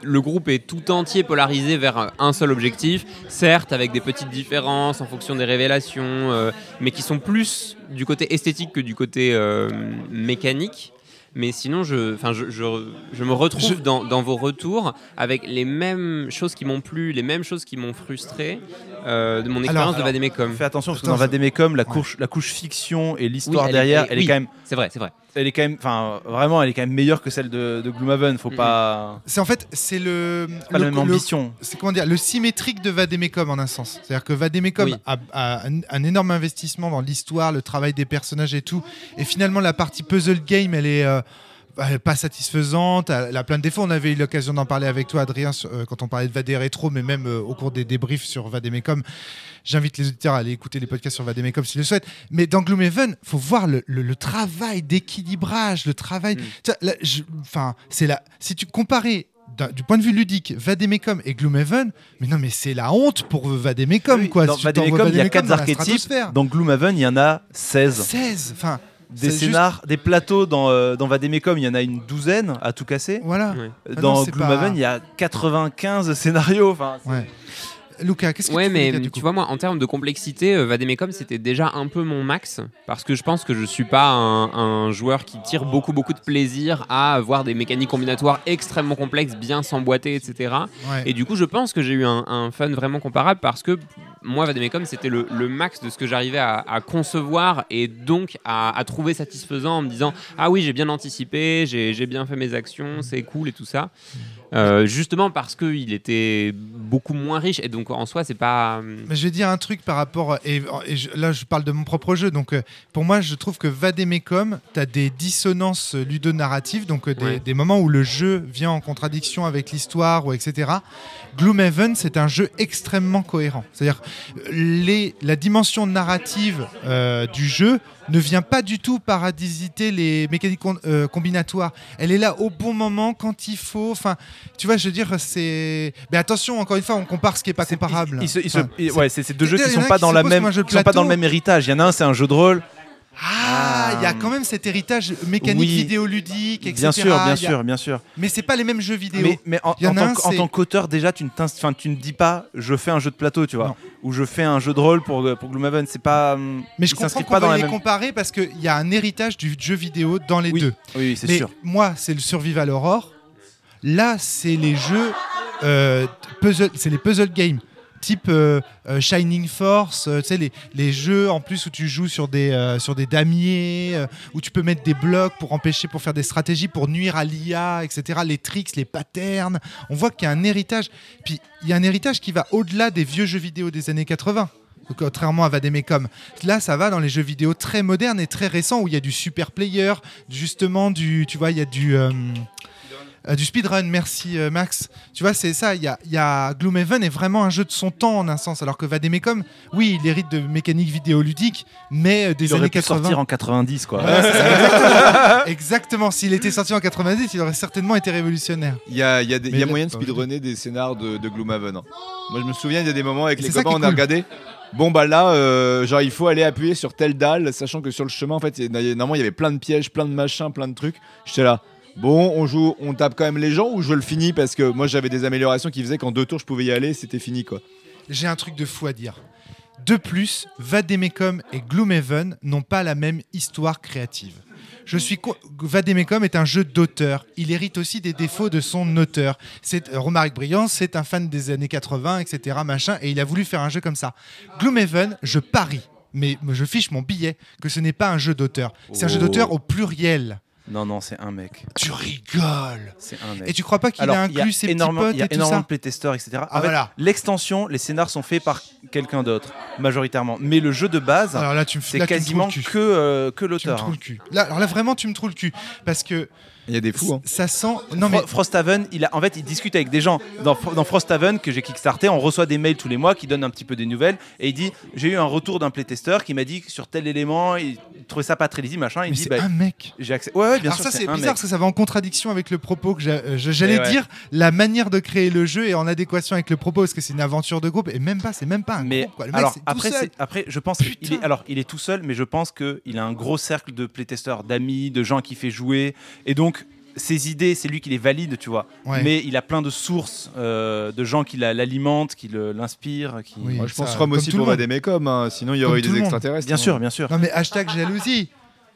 le groupe est tout entier polarisé vers un seul objectif, certes avec des petites différences en fonction des révélations, euh, mais qui sont plus du côté esthétique que du côté euh, mécanique. Mais sinon, je, je, je, je me retrouve je... Dans, dans vos retours avec les mêmes choses qui m'ont plu, les mêmes choses qui m'ont frustré euh, de mon expérience alors, de Vademecum. Fais attention parce que dans Vademecum, la, ouais. la couche fiction et l'histoire oui, elle derrière, est, elle, elle oui, est quand même. C'est vrai, c'est vrai. Elle est quand même, enfin, vraiment, elle est quand même meilleure que celle de, de Gloomhaven. Faut mm-hmm. pas. C'est en fait, c'est le. C'est pas le, la même ambition. Le, c'est comment dire, le symétrique de Vademecum en un sens. C'est-à-dire que Vademecum oui. a, a un, un énorme investissement dans l'histoire, le travail des personnages et tout. Et finalement, la partie puzzle game, elle est. Euh, pas satisfaisante, elle a plein de défauts. On avait eu l'occasion d'en parler avec toi, Adrien, euh, quand on parlait de Vadé Rétro, mais même euh, au cours des débriefs sur Vademecum. J'invite les auditeurs à aller écouter les podcasts sur Vademecum s'ils le souhaitent. Mais dans Gloomhaven, il faut voir le, le, le travail d'équilibrage, le travail... Mm. Ça, là, je, c'est la... Si tu comparais du point de vue ludique, Vademecum et Gloomhaven, mais non, mais c'est la honte pour Vademecum. Oui, quoi, dans si Vademecum, il y a quatre archétypes. Dans Gloomhaven, il y en a seize. seize, enfin... Des c'est scénars, juste... des plateaux dans, euh, dans Vademecum, il y en a une douzaine à tout casser. Voilà. Oui. Dans ah non, Gloomhaven, il pas... y a quatre-vingt-quinze scénarios. Enfin, ouais. Lucas, qu'est-ce que ouais, tu mais, dire, du coup tu vois, moi, en termes de complexité, euh, Vademecum, c'était déjà un peu mon max. Parce que je pense que je ne suis pas un, un joueur qui tire beaucoup, beaucoup de plaisir à avoir des mécaniques combinatoires extrêmement complexes, bien s'emboîter, et cetera. Ouais. Et du coup, je pense que j'ai eu un, un fun vraiment comparable parce que moi, Vademecum, c'était le, le max de ce que j'arrivais à, à concevoir et donc à, à trouver satisfaisant en me disant « Ah oui, j'ai bien anticipé, j'ai, j'ai bien fait mes actions, c'est cool et tout ça. » Euh, justement parce qu'il était beaucoup moins riche et donc en soi c'est pas... Mais je vais dire un truc par rapport et, et je, là je parle de mon propre jeu donc euh, pour moi je trouve que Vademecum t'as des dissonances ludonarratives donc euh, des, ouais. des moments où le jeu vient en contradiction avec l'histoire ou et cetera. Gloomhaven c'est un jeu extrêmement cohérent, c'est-à-dire les, la dimension narrative euh, du jeu ne vient pas du tout parasiter les mécaniques con, euh, combinatoires, elle est là au bon moment quand il faut, enfin tu vois, je veux dire, c'est. Mais attention, encore une fois, on compare ce qui n'est pas c'est, comparable. Il se, il se, enfin, il, ouais, c'est, c'est deux c'est, jeux qui ne sont, pas, qui dans la même, qui sont pas dans le même héritage. Il y en a un, c'est un jeu de rôle. Ah, il ah. y a quand même cet héritage mécanique oui. vidéoludique, et cetera. Bien sûr, bien a... sûr, bien sûr. Mais c'est pas les mêmes jeux vidéo. Mais, mais en, en, en, un, en tant qu'auteur, déjà, tu ne, tu ne dis pas, je fais un jeu de plateau, tu vois, ou je fais un jeu de rôle pour pour Gloomhaven. C'est pas. Mais je comprends qu'on va les même... comparer parce que il y a un héritage du jeu vidéo dans les oui. deux. Oui, oui, c'est mais sûr. Moi, c'est le Survival Horror. Là, c'est les jeux euh, puzzle, c'est les puzzle games. type euh, euh, Shining Force, euh, tu sais, les, les jeux en plus où tu joues sur des, euh, sur des damiers, euh, où tu peux mettre des blocs pour empêcher, pour faire des stratégies, pour nuire à l'I A, et cetera, les tricks, les patterns. On voit qu'il y a un héritage. Puis il y a un héritage qui va au-delà des vieux jeux vidéo des années quatre-vingts. Contrairement à Vademecum, là ça va dans les jeux vidéo très modernes et très récents où il y a du super player, justement du, tu vois, il y a du euh, euh, du speedrun. Merci euh, Max. Tu vois, c'est ça. Il y a, il y a Gloomhaven est vraiment un jeu de son temps en un sens, alors que Vademecum, oui, il hérite de mécaniques vidéoludiques, mais euh, des il années quatre-vingts. Il aurait pu sortir en quatre-vingt-dix, quoi. Ouais, c'est ça, exactement. Exactement. S'il était sorti en quatre-vingt-dix, il aurait certainement été révolutionnaire. Il y a, il y a, des, il y a moyen de speedrunner des scénars de, de Gloomhaven. Hein. Moi, je me souviens, il y a des moments avec et les copains, on cool. a regardé. Bon bah là, euh, genre il faut aller appuyer sur telle dalle, sachant que sur le chemin en fait, il y, normalement il y avait plein de pièges, plein de machins, plein de trucs. J'étais là, bon, on joue, on tape quand même les gens ou je le finis parce que moi j'avais des améliorations qui faisaient qu'en deux tours je pouvais y aller, c'était fini quoi. J'ai un truc de fou à dire. De plus, Vademecum et Gloomhaven n'ont pas la même histoire créative. Je suis co- Vademecum est un jeu d'auteur. Il hérite aussi des défauts de son auteur. C'est euh, Romaric Briand, c'est un fan des années quatre-vingts, et cetera, machin, et il a voulu faire un jeu comme ça. Gloomhaven, je parie, mais je fiche mon billet que ce n'est pas un jeu d'auteur. C'est oh. un jeu d'auteur au pluriel. Non, non, c'est un mec. Tu rigoles. C'est un mec. Et tu crois pas qu'il Alors, a inclus ses petits potes et tout ça ? Il y a énormément de playtesters, et cetera. Ah, en voilà. fait, l'extension, les scénars sont faits par quelqu'un d'autre, majoritairement. Mais le jeu de base, alors là, tu me, c'est là, quasiment tu me que, euh, que l'auteur. Tu me troues le cul. Là, alors là, vraiment, tu me troues le cul. Parce que... Il y a des fous, hein. Ça sent... Non, mais... Frosthaven, il a... en fait, il discute avec des gens. Dans, dans Frosthaven, que j'ai kickstarté, on reçoit des mails tous les mois qui donnent un petit peu des nouvelles. Et il dit, j'ai eu un retour d'un playtester qui m'a dit que sur tel élément, il trouvait ça pas très lisible, machin. Il mais dit, c'est bah, un mec. J'ai accès... Ouais, ouais, bien Alors sûr, ça, c'est, c'est bizarre mec. Parce que ça va en contradiction avec le propos que j'a... euh, j'allais ouais. dire. La manière de créer le jeu est en adéquation avec le propos, parce que c'est une aventure de groupe. Et même pas, c'est même pas un mais groupe. Quoi. Le alors, mec, c'est après, tout seul. C'est... après, je pense qu'il est... Alors, il est tout seul, mais je pense qu'il a un gros cercle de playtesters, d'amis, de gens qui fait jouer. Et donc, ses idées, c'est lui qui les valide, tu vois. Ouais. Mais il a plein de sources, euh, de gens qui la, l'alimentent, qui le, l'inspirent. Qui... Oui, Moi, je pense Rome aussi pour Vademecum, hein, sinon il y aurait eu des extraterrestres. Bien hein. sûr, bien sûr. Non mais hashtag jalousie,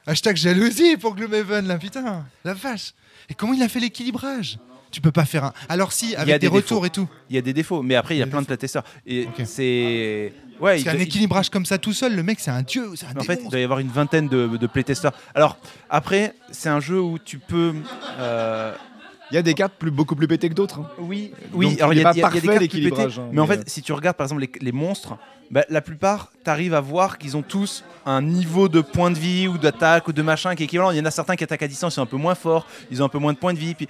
hashtag jalousie pour Gloomhaven, là, putain, la vache. Et comment il a fait l'équilibrage ? Tu peux pas faire un. Alors si, avec des, des retours défauts. Et tout. Il y a des défauts, mais après il y a, il y a plein défauts. De playtesters. Et okay. c'est. Ouais, c'est un équilibrage il... comme ça tout seul. Le mec, c'est un dieu. C'est un en fait, il doit y avoir une vingtaine de, de playtesters. Alors après, c'est un jeu où tu peux. Euh... Il y a des cartes plus, beaucoup plus pétées que d'autres. Hein. Oui, oui. Donc, alors il y, y, y a des cartes plus pétées. Hein, mais, mais en fait, euh... si tu regardes par exemple les, les monstres, bah, la plupart, t'arrives à voir qu'ils ont tous un niveau de points de vie ou d'attaque ou de machin qui est équivalent. Il y en a certains qui attaquent à distance, ils sont un peu moins forts, ils ont un peu moins de points de vie, puis.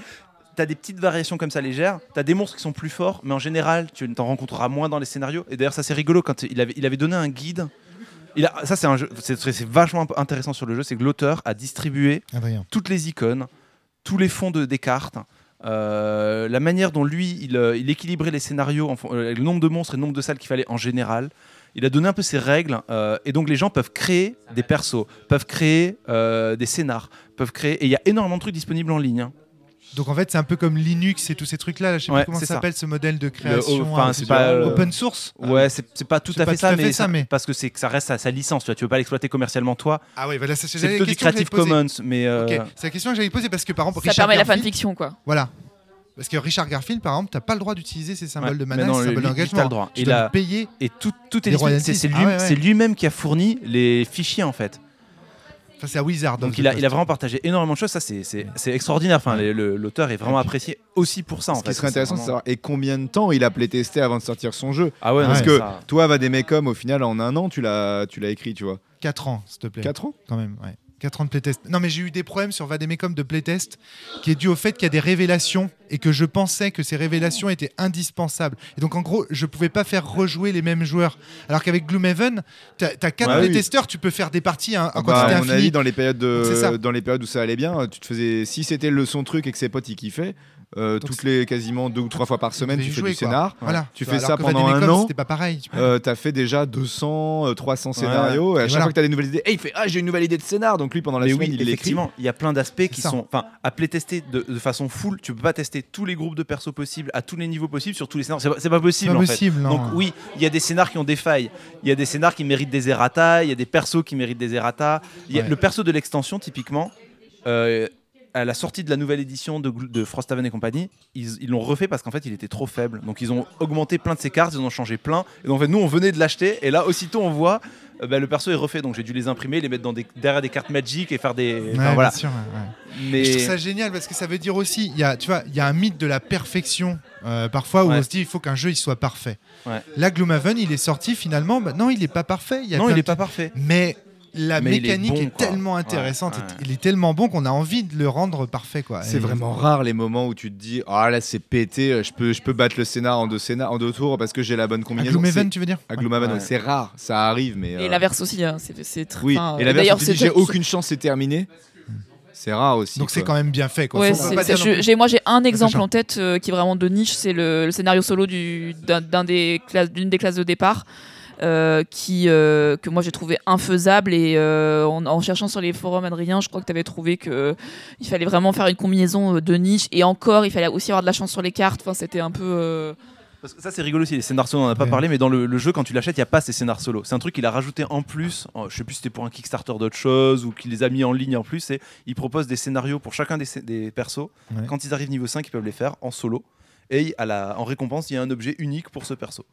T'as des petites variations comme ça légères, t'as des monstres qui sont plus forts, mais en général, tu t'en rencontreras moins dans les scénarios. Et d'ailleurs, ça c'est rigolo, quand il avait, il avait donné un guide. Il a, ça c'est un jeu, c'est, c'est vachement intéressant sur le jeu, c'est que l'auteur a distribué Adrien. toutes les icônes, tous les fonds de, des cartes, euh, la manière dont lui, il, il équilibrait les scénarios, en, le nombre de monstres et le nombre de salles qu'il fallait en général. Il a donné un peu ses règles, euh, et donc les gens peuvent créer des persos, peuvent créer euh, des scénars, peuvent créer... Et il y a énormément de trucs disponibles en ligne, hein. Donc en fait c'est un peu comme Linux et tous ces trucs là, je sais ouais, pas comment ça s'appelle ce modèle de création, le, enfin, c'est pas, euh... open source. Ouais, c'est, c'est pas tout c'est à fait, ça, tout mais fait ça, ça, mais parce que c'est que ça reste à sa licence, tu vois, tu veux pas l'exploiter commercialement toi. Ah oui, voilà, ça, c'est, c'est plutôt du Creative Commons, mais euh... okay. c'est la question que j'avais posée parce que par exemple ça Richard permet Garfield, la fanfiction quoi. Voilà. Parce que Richard Garfield, par exemple, t'as pas le droit d'utiliser ces symboles ouais, de mana, ces symboles d'engagement. T'as le droit. Tu dois payer et tout, tout est disponible. C'est lui, c'est lui-même qui a fourni les fichiers en fait. C'est à Wizard. Donc il a, il a vraiment partagé énormément de choses, ça c'est, c'est, c'est extraordinaire. Enfin, les, le, l'auteur est vraiment apprécié aussi pour ça. En ce fait, qui serait intéressant, c'est vraiment... de savoir et combien de temps il a playtesté avant de sortir son jeu. Ah ouais, parce ouais, que ça... toi, Vademecum, au final, en un an, tu l'as, tu l'as écrit, tu vois. Quatre ans, s'il te plaît. Quatre ans, quand même. Ouais. Quatre ans de playtest. Non, mais j'ai eu des problèmes sur Vademecum de playtest, qui est dû au fait qu'il y a des révélations et que je pensais que ces révélations étaient indispensables. Et donc en gros, je pouvais pas faire rejouer les mêmes joueurs. Alors qu'avec Gloomhaven, t'as, t'as quatre ouais, playtesters, oui. tu peux faire des parties à, à bah, quantité infinie. On a dit dans les périodes de, dans les périodes où ça allait bien, tu te faisais, si c'était le son truc et que ses potes y kiffaient. Euh, toutes c'est... les quasiment deux ou trois fois par semaine, tu fais jouer, du scénar. Voilà. Tu fais alors ça pendant un an. C'était pas pareil. Tu euh, t'as fait déjà deux cents, trois cents scénarios. Ouais. Et à et chaque voilà. fois que t'as des nouvelles idées, et il fait ah j'ai une nouvelle idée de scénar. Donc lui pendant la mais semaine oui, il l'écrit. Il y a plein d'aspects c'est qui ça. sont, enfin, à playtester de, de façon full. Tu peux pas tester tous les groupes de persos possibles, à tous les niveaux possibles, sur tous les scénars. C'est, c'est pas possible. C'est pas en possible fait. Donc oui, il y a des scénars qui ont des failles. Il y a des scénars qui méritent des errata. Il y a des persos qui méritent des errata. Le perso de l'extension typiquement. à la sortie de la nouvelle édition de, de Frosthaven et compagnie, ils, ils l'ont refait parce qu'en fait, il était trop faible. Donc, ils ont augmenté plein de ses cartes, ils en ont changé plein. Et donc, en fait, nous, on venait de l'acheter. Et là, aussitôt, on voit, euh, bah, le perso est refait. Donc, j'ai dû les imprimer, les mettre dans des, derrière des cartes Magic et faire des... Ouais, enfin, voilà. Bien sûr, ouais. Mais... Je trouve ça génial parce que ça veut dire aussi, y a, tu vois, il y a un mythe de la perfection euh, parfois où ouais. on se dit, il faut qu'un jeu, il soit parfait. Ouais. Là, Gloomhaven, il est sorti finalement. Bah, non, il n'est pas parfait. Il y a non, il n'est pas parfait. Mais... La mais mécanique est, bon, est tellement intéressante, ouais, ouais. il est tellement bon qu'on a envie de le rendre parfait, quoi. C'est et vraiment rare les moments où tu te dis ah oh, là c'est pété, je peux je peux battre le scénar en deux scénar en deux tours parce que j'ai la bonne combinaison. À Gloomhaven, tu veux dire? À Gloomhaven, ouais. C'est rare, ça arrive, mais et euh... l'inverse aussi, hein, c'est c'est très. Oui. Enfin, et l'inverse, d'ailleurs, c'est j'ai aucune chance, c'est terminé. C'est rare aussi. Donc quoi. C'est quand même bien fait, quoi. Ouais, c'est, c'est, je, j'ai, moi j'ai un exemple en tête euh, qui est vraiment de niche, c'est le, le scénario solo du d'un, d'un des classes, d'une des classes de départ. Euh, qui, euh, que moi j'ai trouvé infaisable et euh, en, en cherchant sur les forums, Adrien, je crois que tu avais trouvé qu'il euh, fallait vraiment faire une combinaison euh, de niches et encore il fallait aussi avoir de la chance sur les cartes, enfin, c'était un peu... Euh... Parce que ça c'est rigolo aussi, les scénars solo on en a pas ouais. parlé, mais dans le, le jeu quand tu l'achètes il n'y a pas ces scénars solo, c'est un truc qu'il a rajouté en plus, en, je sais plus si c'était pour un Kickstarter d'autre chose ou qu'il les a mis en ligne en plus, et il propose des scénarios pour chacun des, des persos, ouais. quand ils arrivent niveau cinq ils peuvent les faire en solo et à la, en récompense il y a un objet unique pour ce perso.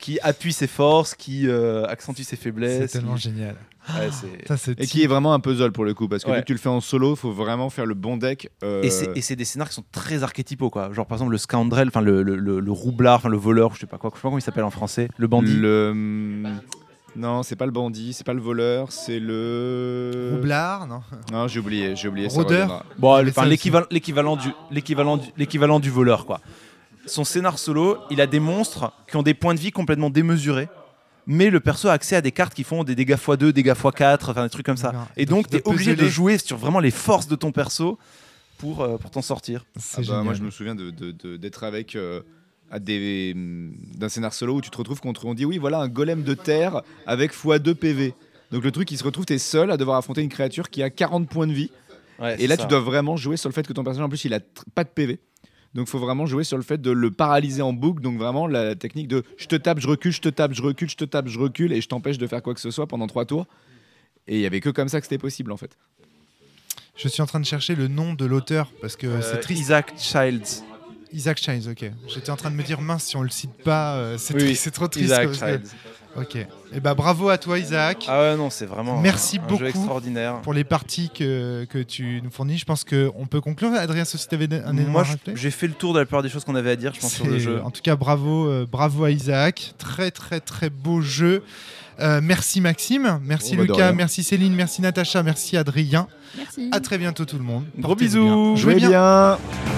Qui appuie ses forces, qui euh, accentue ses faiblesses. C'est tellement qui... génial. Ouais, c'est... Ça, c'est et qui est vraiment un puzzle pour le coup, parce que ouais. vu que tu le fais en solo, faut vraiment faire le bon deck. Euh... Et, c'est, et c'est des scénars qui sont très archétypaux, quoi. Genre par exemple le scoundrel, enfin le, le, le, le roublard, enfin le voleur, je sais pas quoi, je sais pas comment il s'appelle en français, le bandit. Le... Non, c'est pas le bandit, c'est pas le voleur, c'est le... Roublard, non. Non, j'ai oublié, j'ai oublié. Rôdeur. Bon, enfin l'équivalent, l'équivalent du, l'équivalent du, l'équivalent du voleur, quoi. Son scénar solo, il a des monstres qui ont des points de vie complètement démesurés, mais le perso a accès à des cartes qui font des dégâts fois deux, dégâts fois quatre, enfin des trucs comme ça. Non, et donc, donc t'es obligé de jouer sur vraiment les forces de ton perso pour, euh, pour t'en sortir. C'est ah bah, moi, je me souviens de, de, de, d'être avec... Euh... À des, d'un scénar solo où tu te retrouves contre, on dit oui voilà un golem de terre avec fois deux P V, donc le truc il se retrouve t'es seul à devoir affronter une créature qui a quarante points de vie, ouais, et là ça. Tu dois vraiment jouer sur le fait que ton personnage en plus il a t- pas de P V, donc faut vraiment jouer sur le fait de le paralyser en boucle, donc vraiment la technique de je te tape, je recule, je te tape, je recule, je te tape, je recule et je t'empêche de faire quoi que ce soit pendant trois tours, et il y avait que comme ça que c'était possible en fait. Je suis en train de chercher le nom de l'auteur parce que euh, c'est triste. Isaac Childres. Isaac Childres, ok. J'étais en train de me dire, mince, si on le cite pas, euh, c'est, oui, tri- c'est trop triste. Isaac Childres. Ok. Et bah, bravo à toi, Isaac. Ah ouais, non, c'est vraiment Merci un, beaucoup un jeu extraordinaire. Pour les parties que, que tu nous fournis. Je pense qu'on peut conclure. Adrien, si tu avais un élément à rappeler. Moi, j'ai fait le tour de la plupart des choses qu'on avait à dire, je pense, c'est, sur le jeu. En tout cas, bravo, euh, bravo à Isaac. Très, très, très beau jeu. Euh, merci Maxime, merci oh, bah Lucas, merci Céline, merci Natacha, merci Adrien. Merci. À très bientôt tout le monde. Gros bisous. Bien. Jouez, Jouez bien. bien.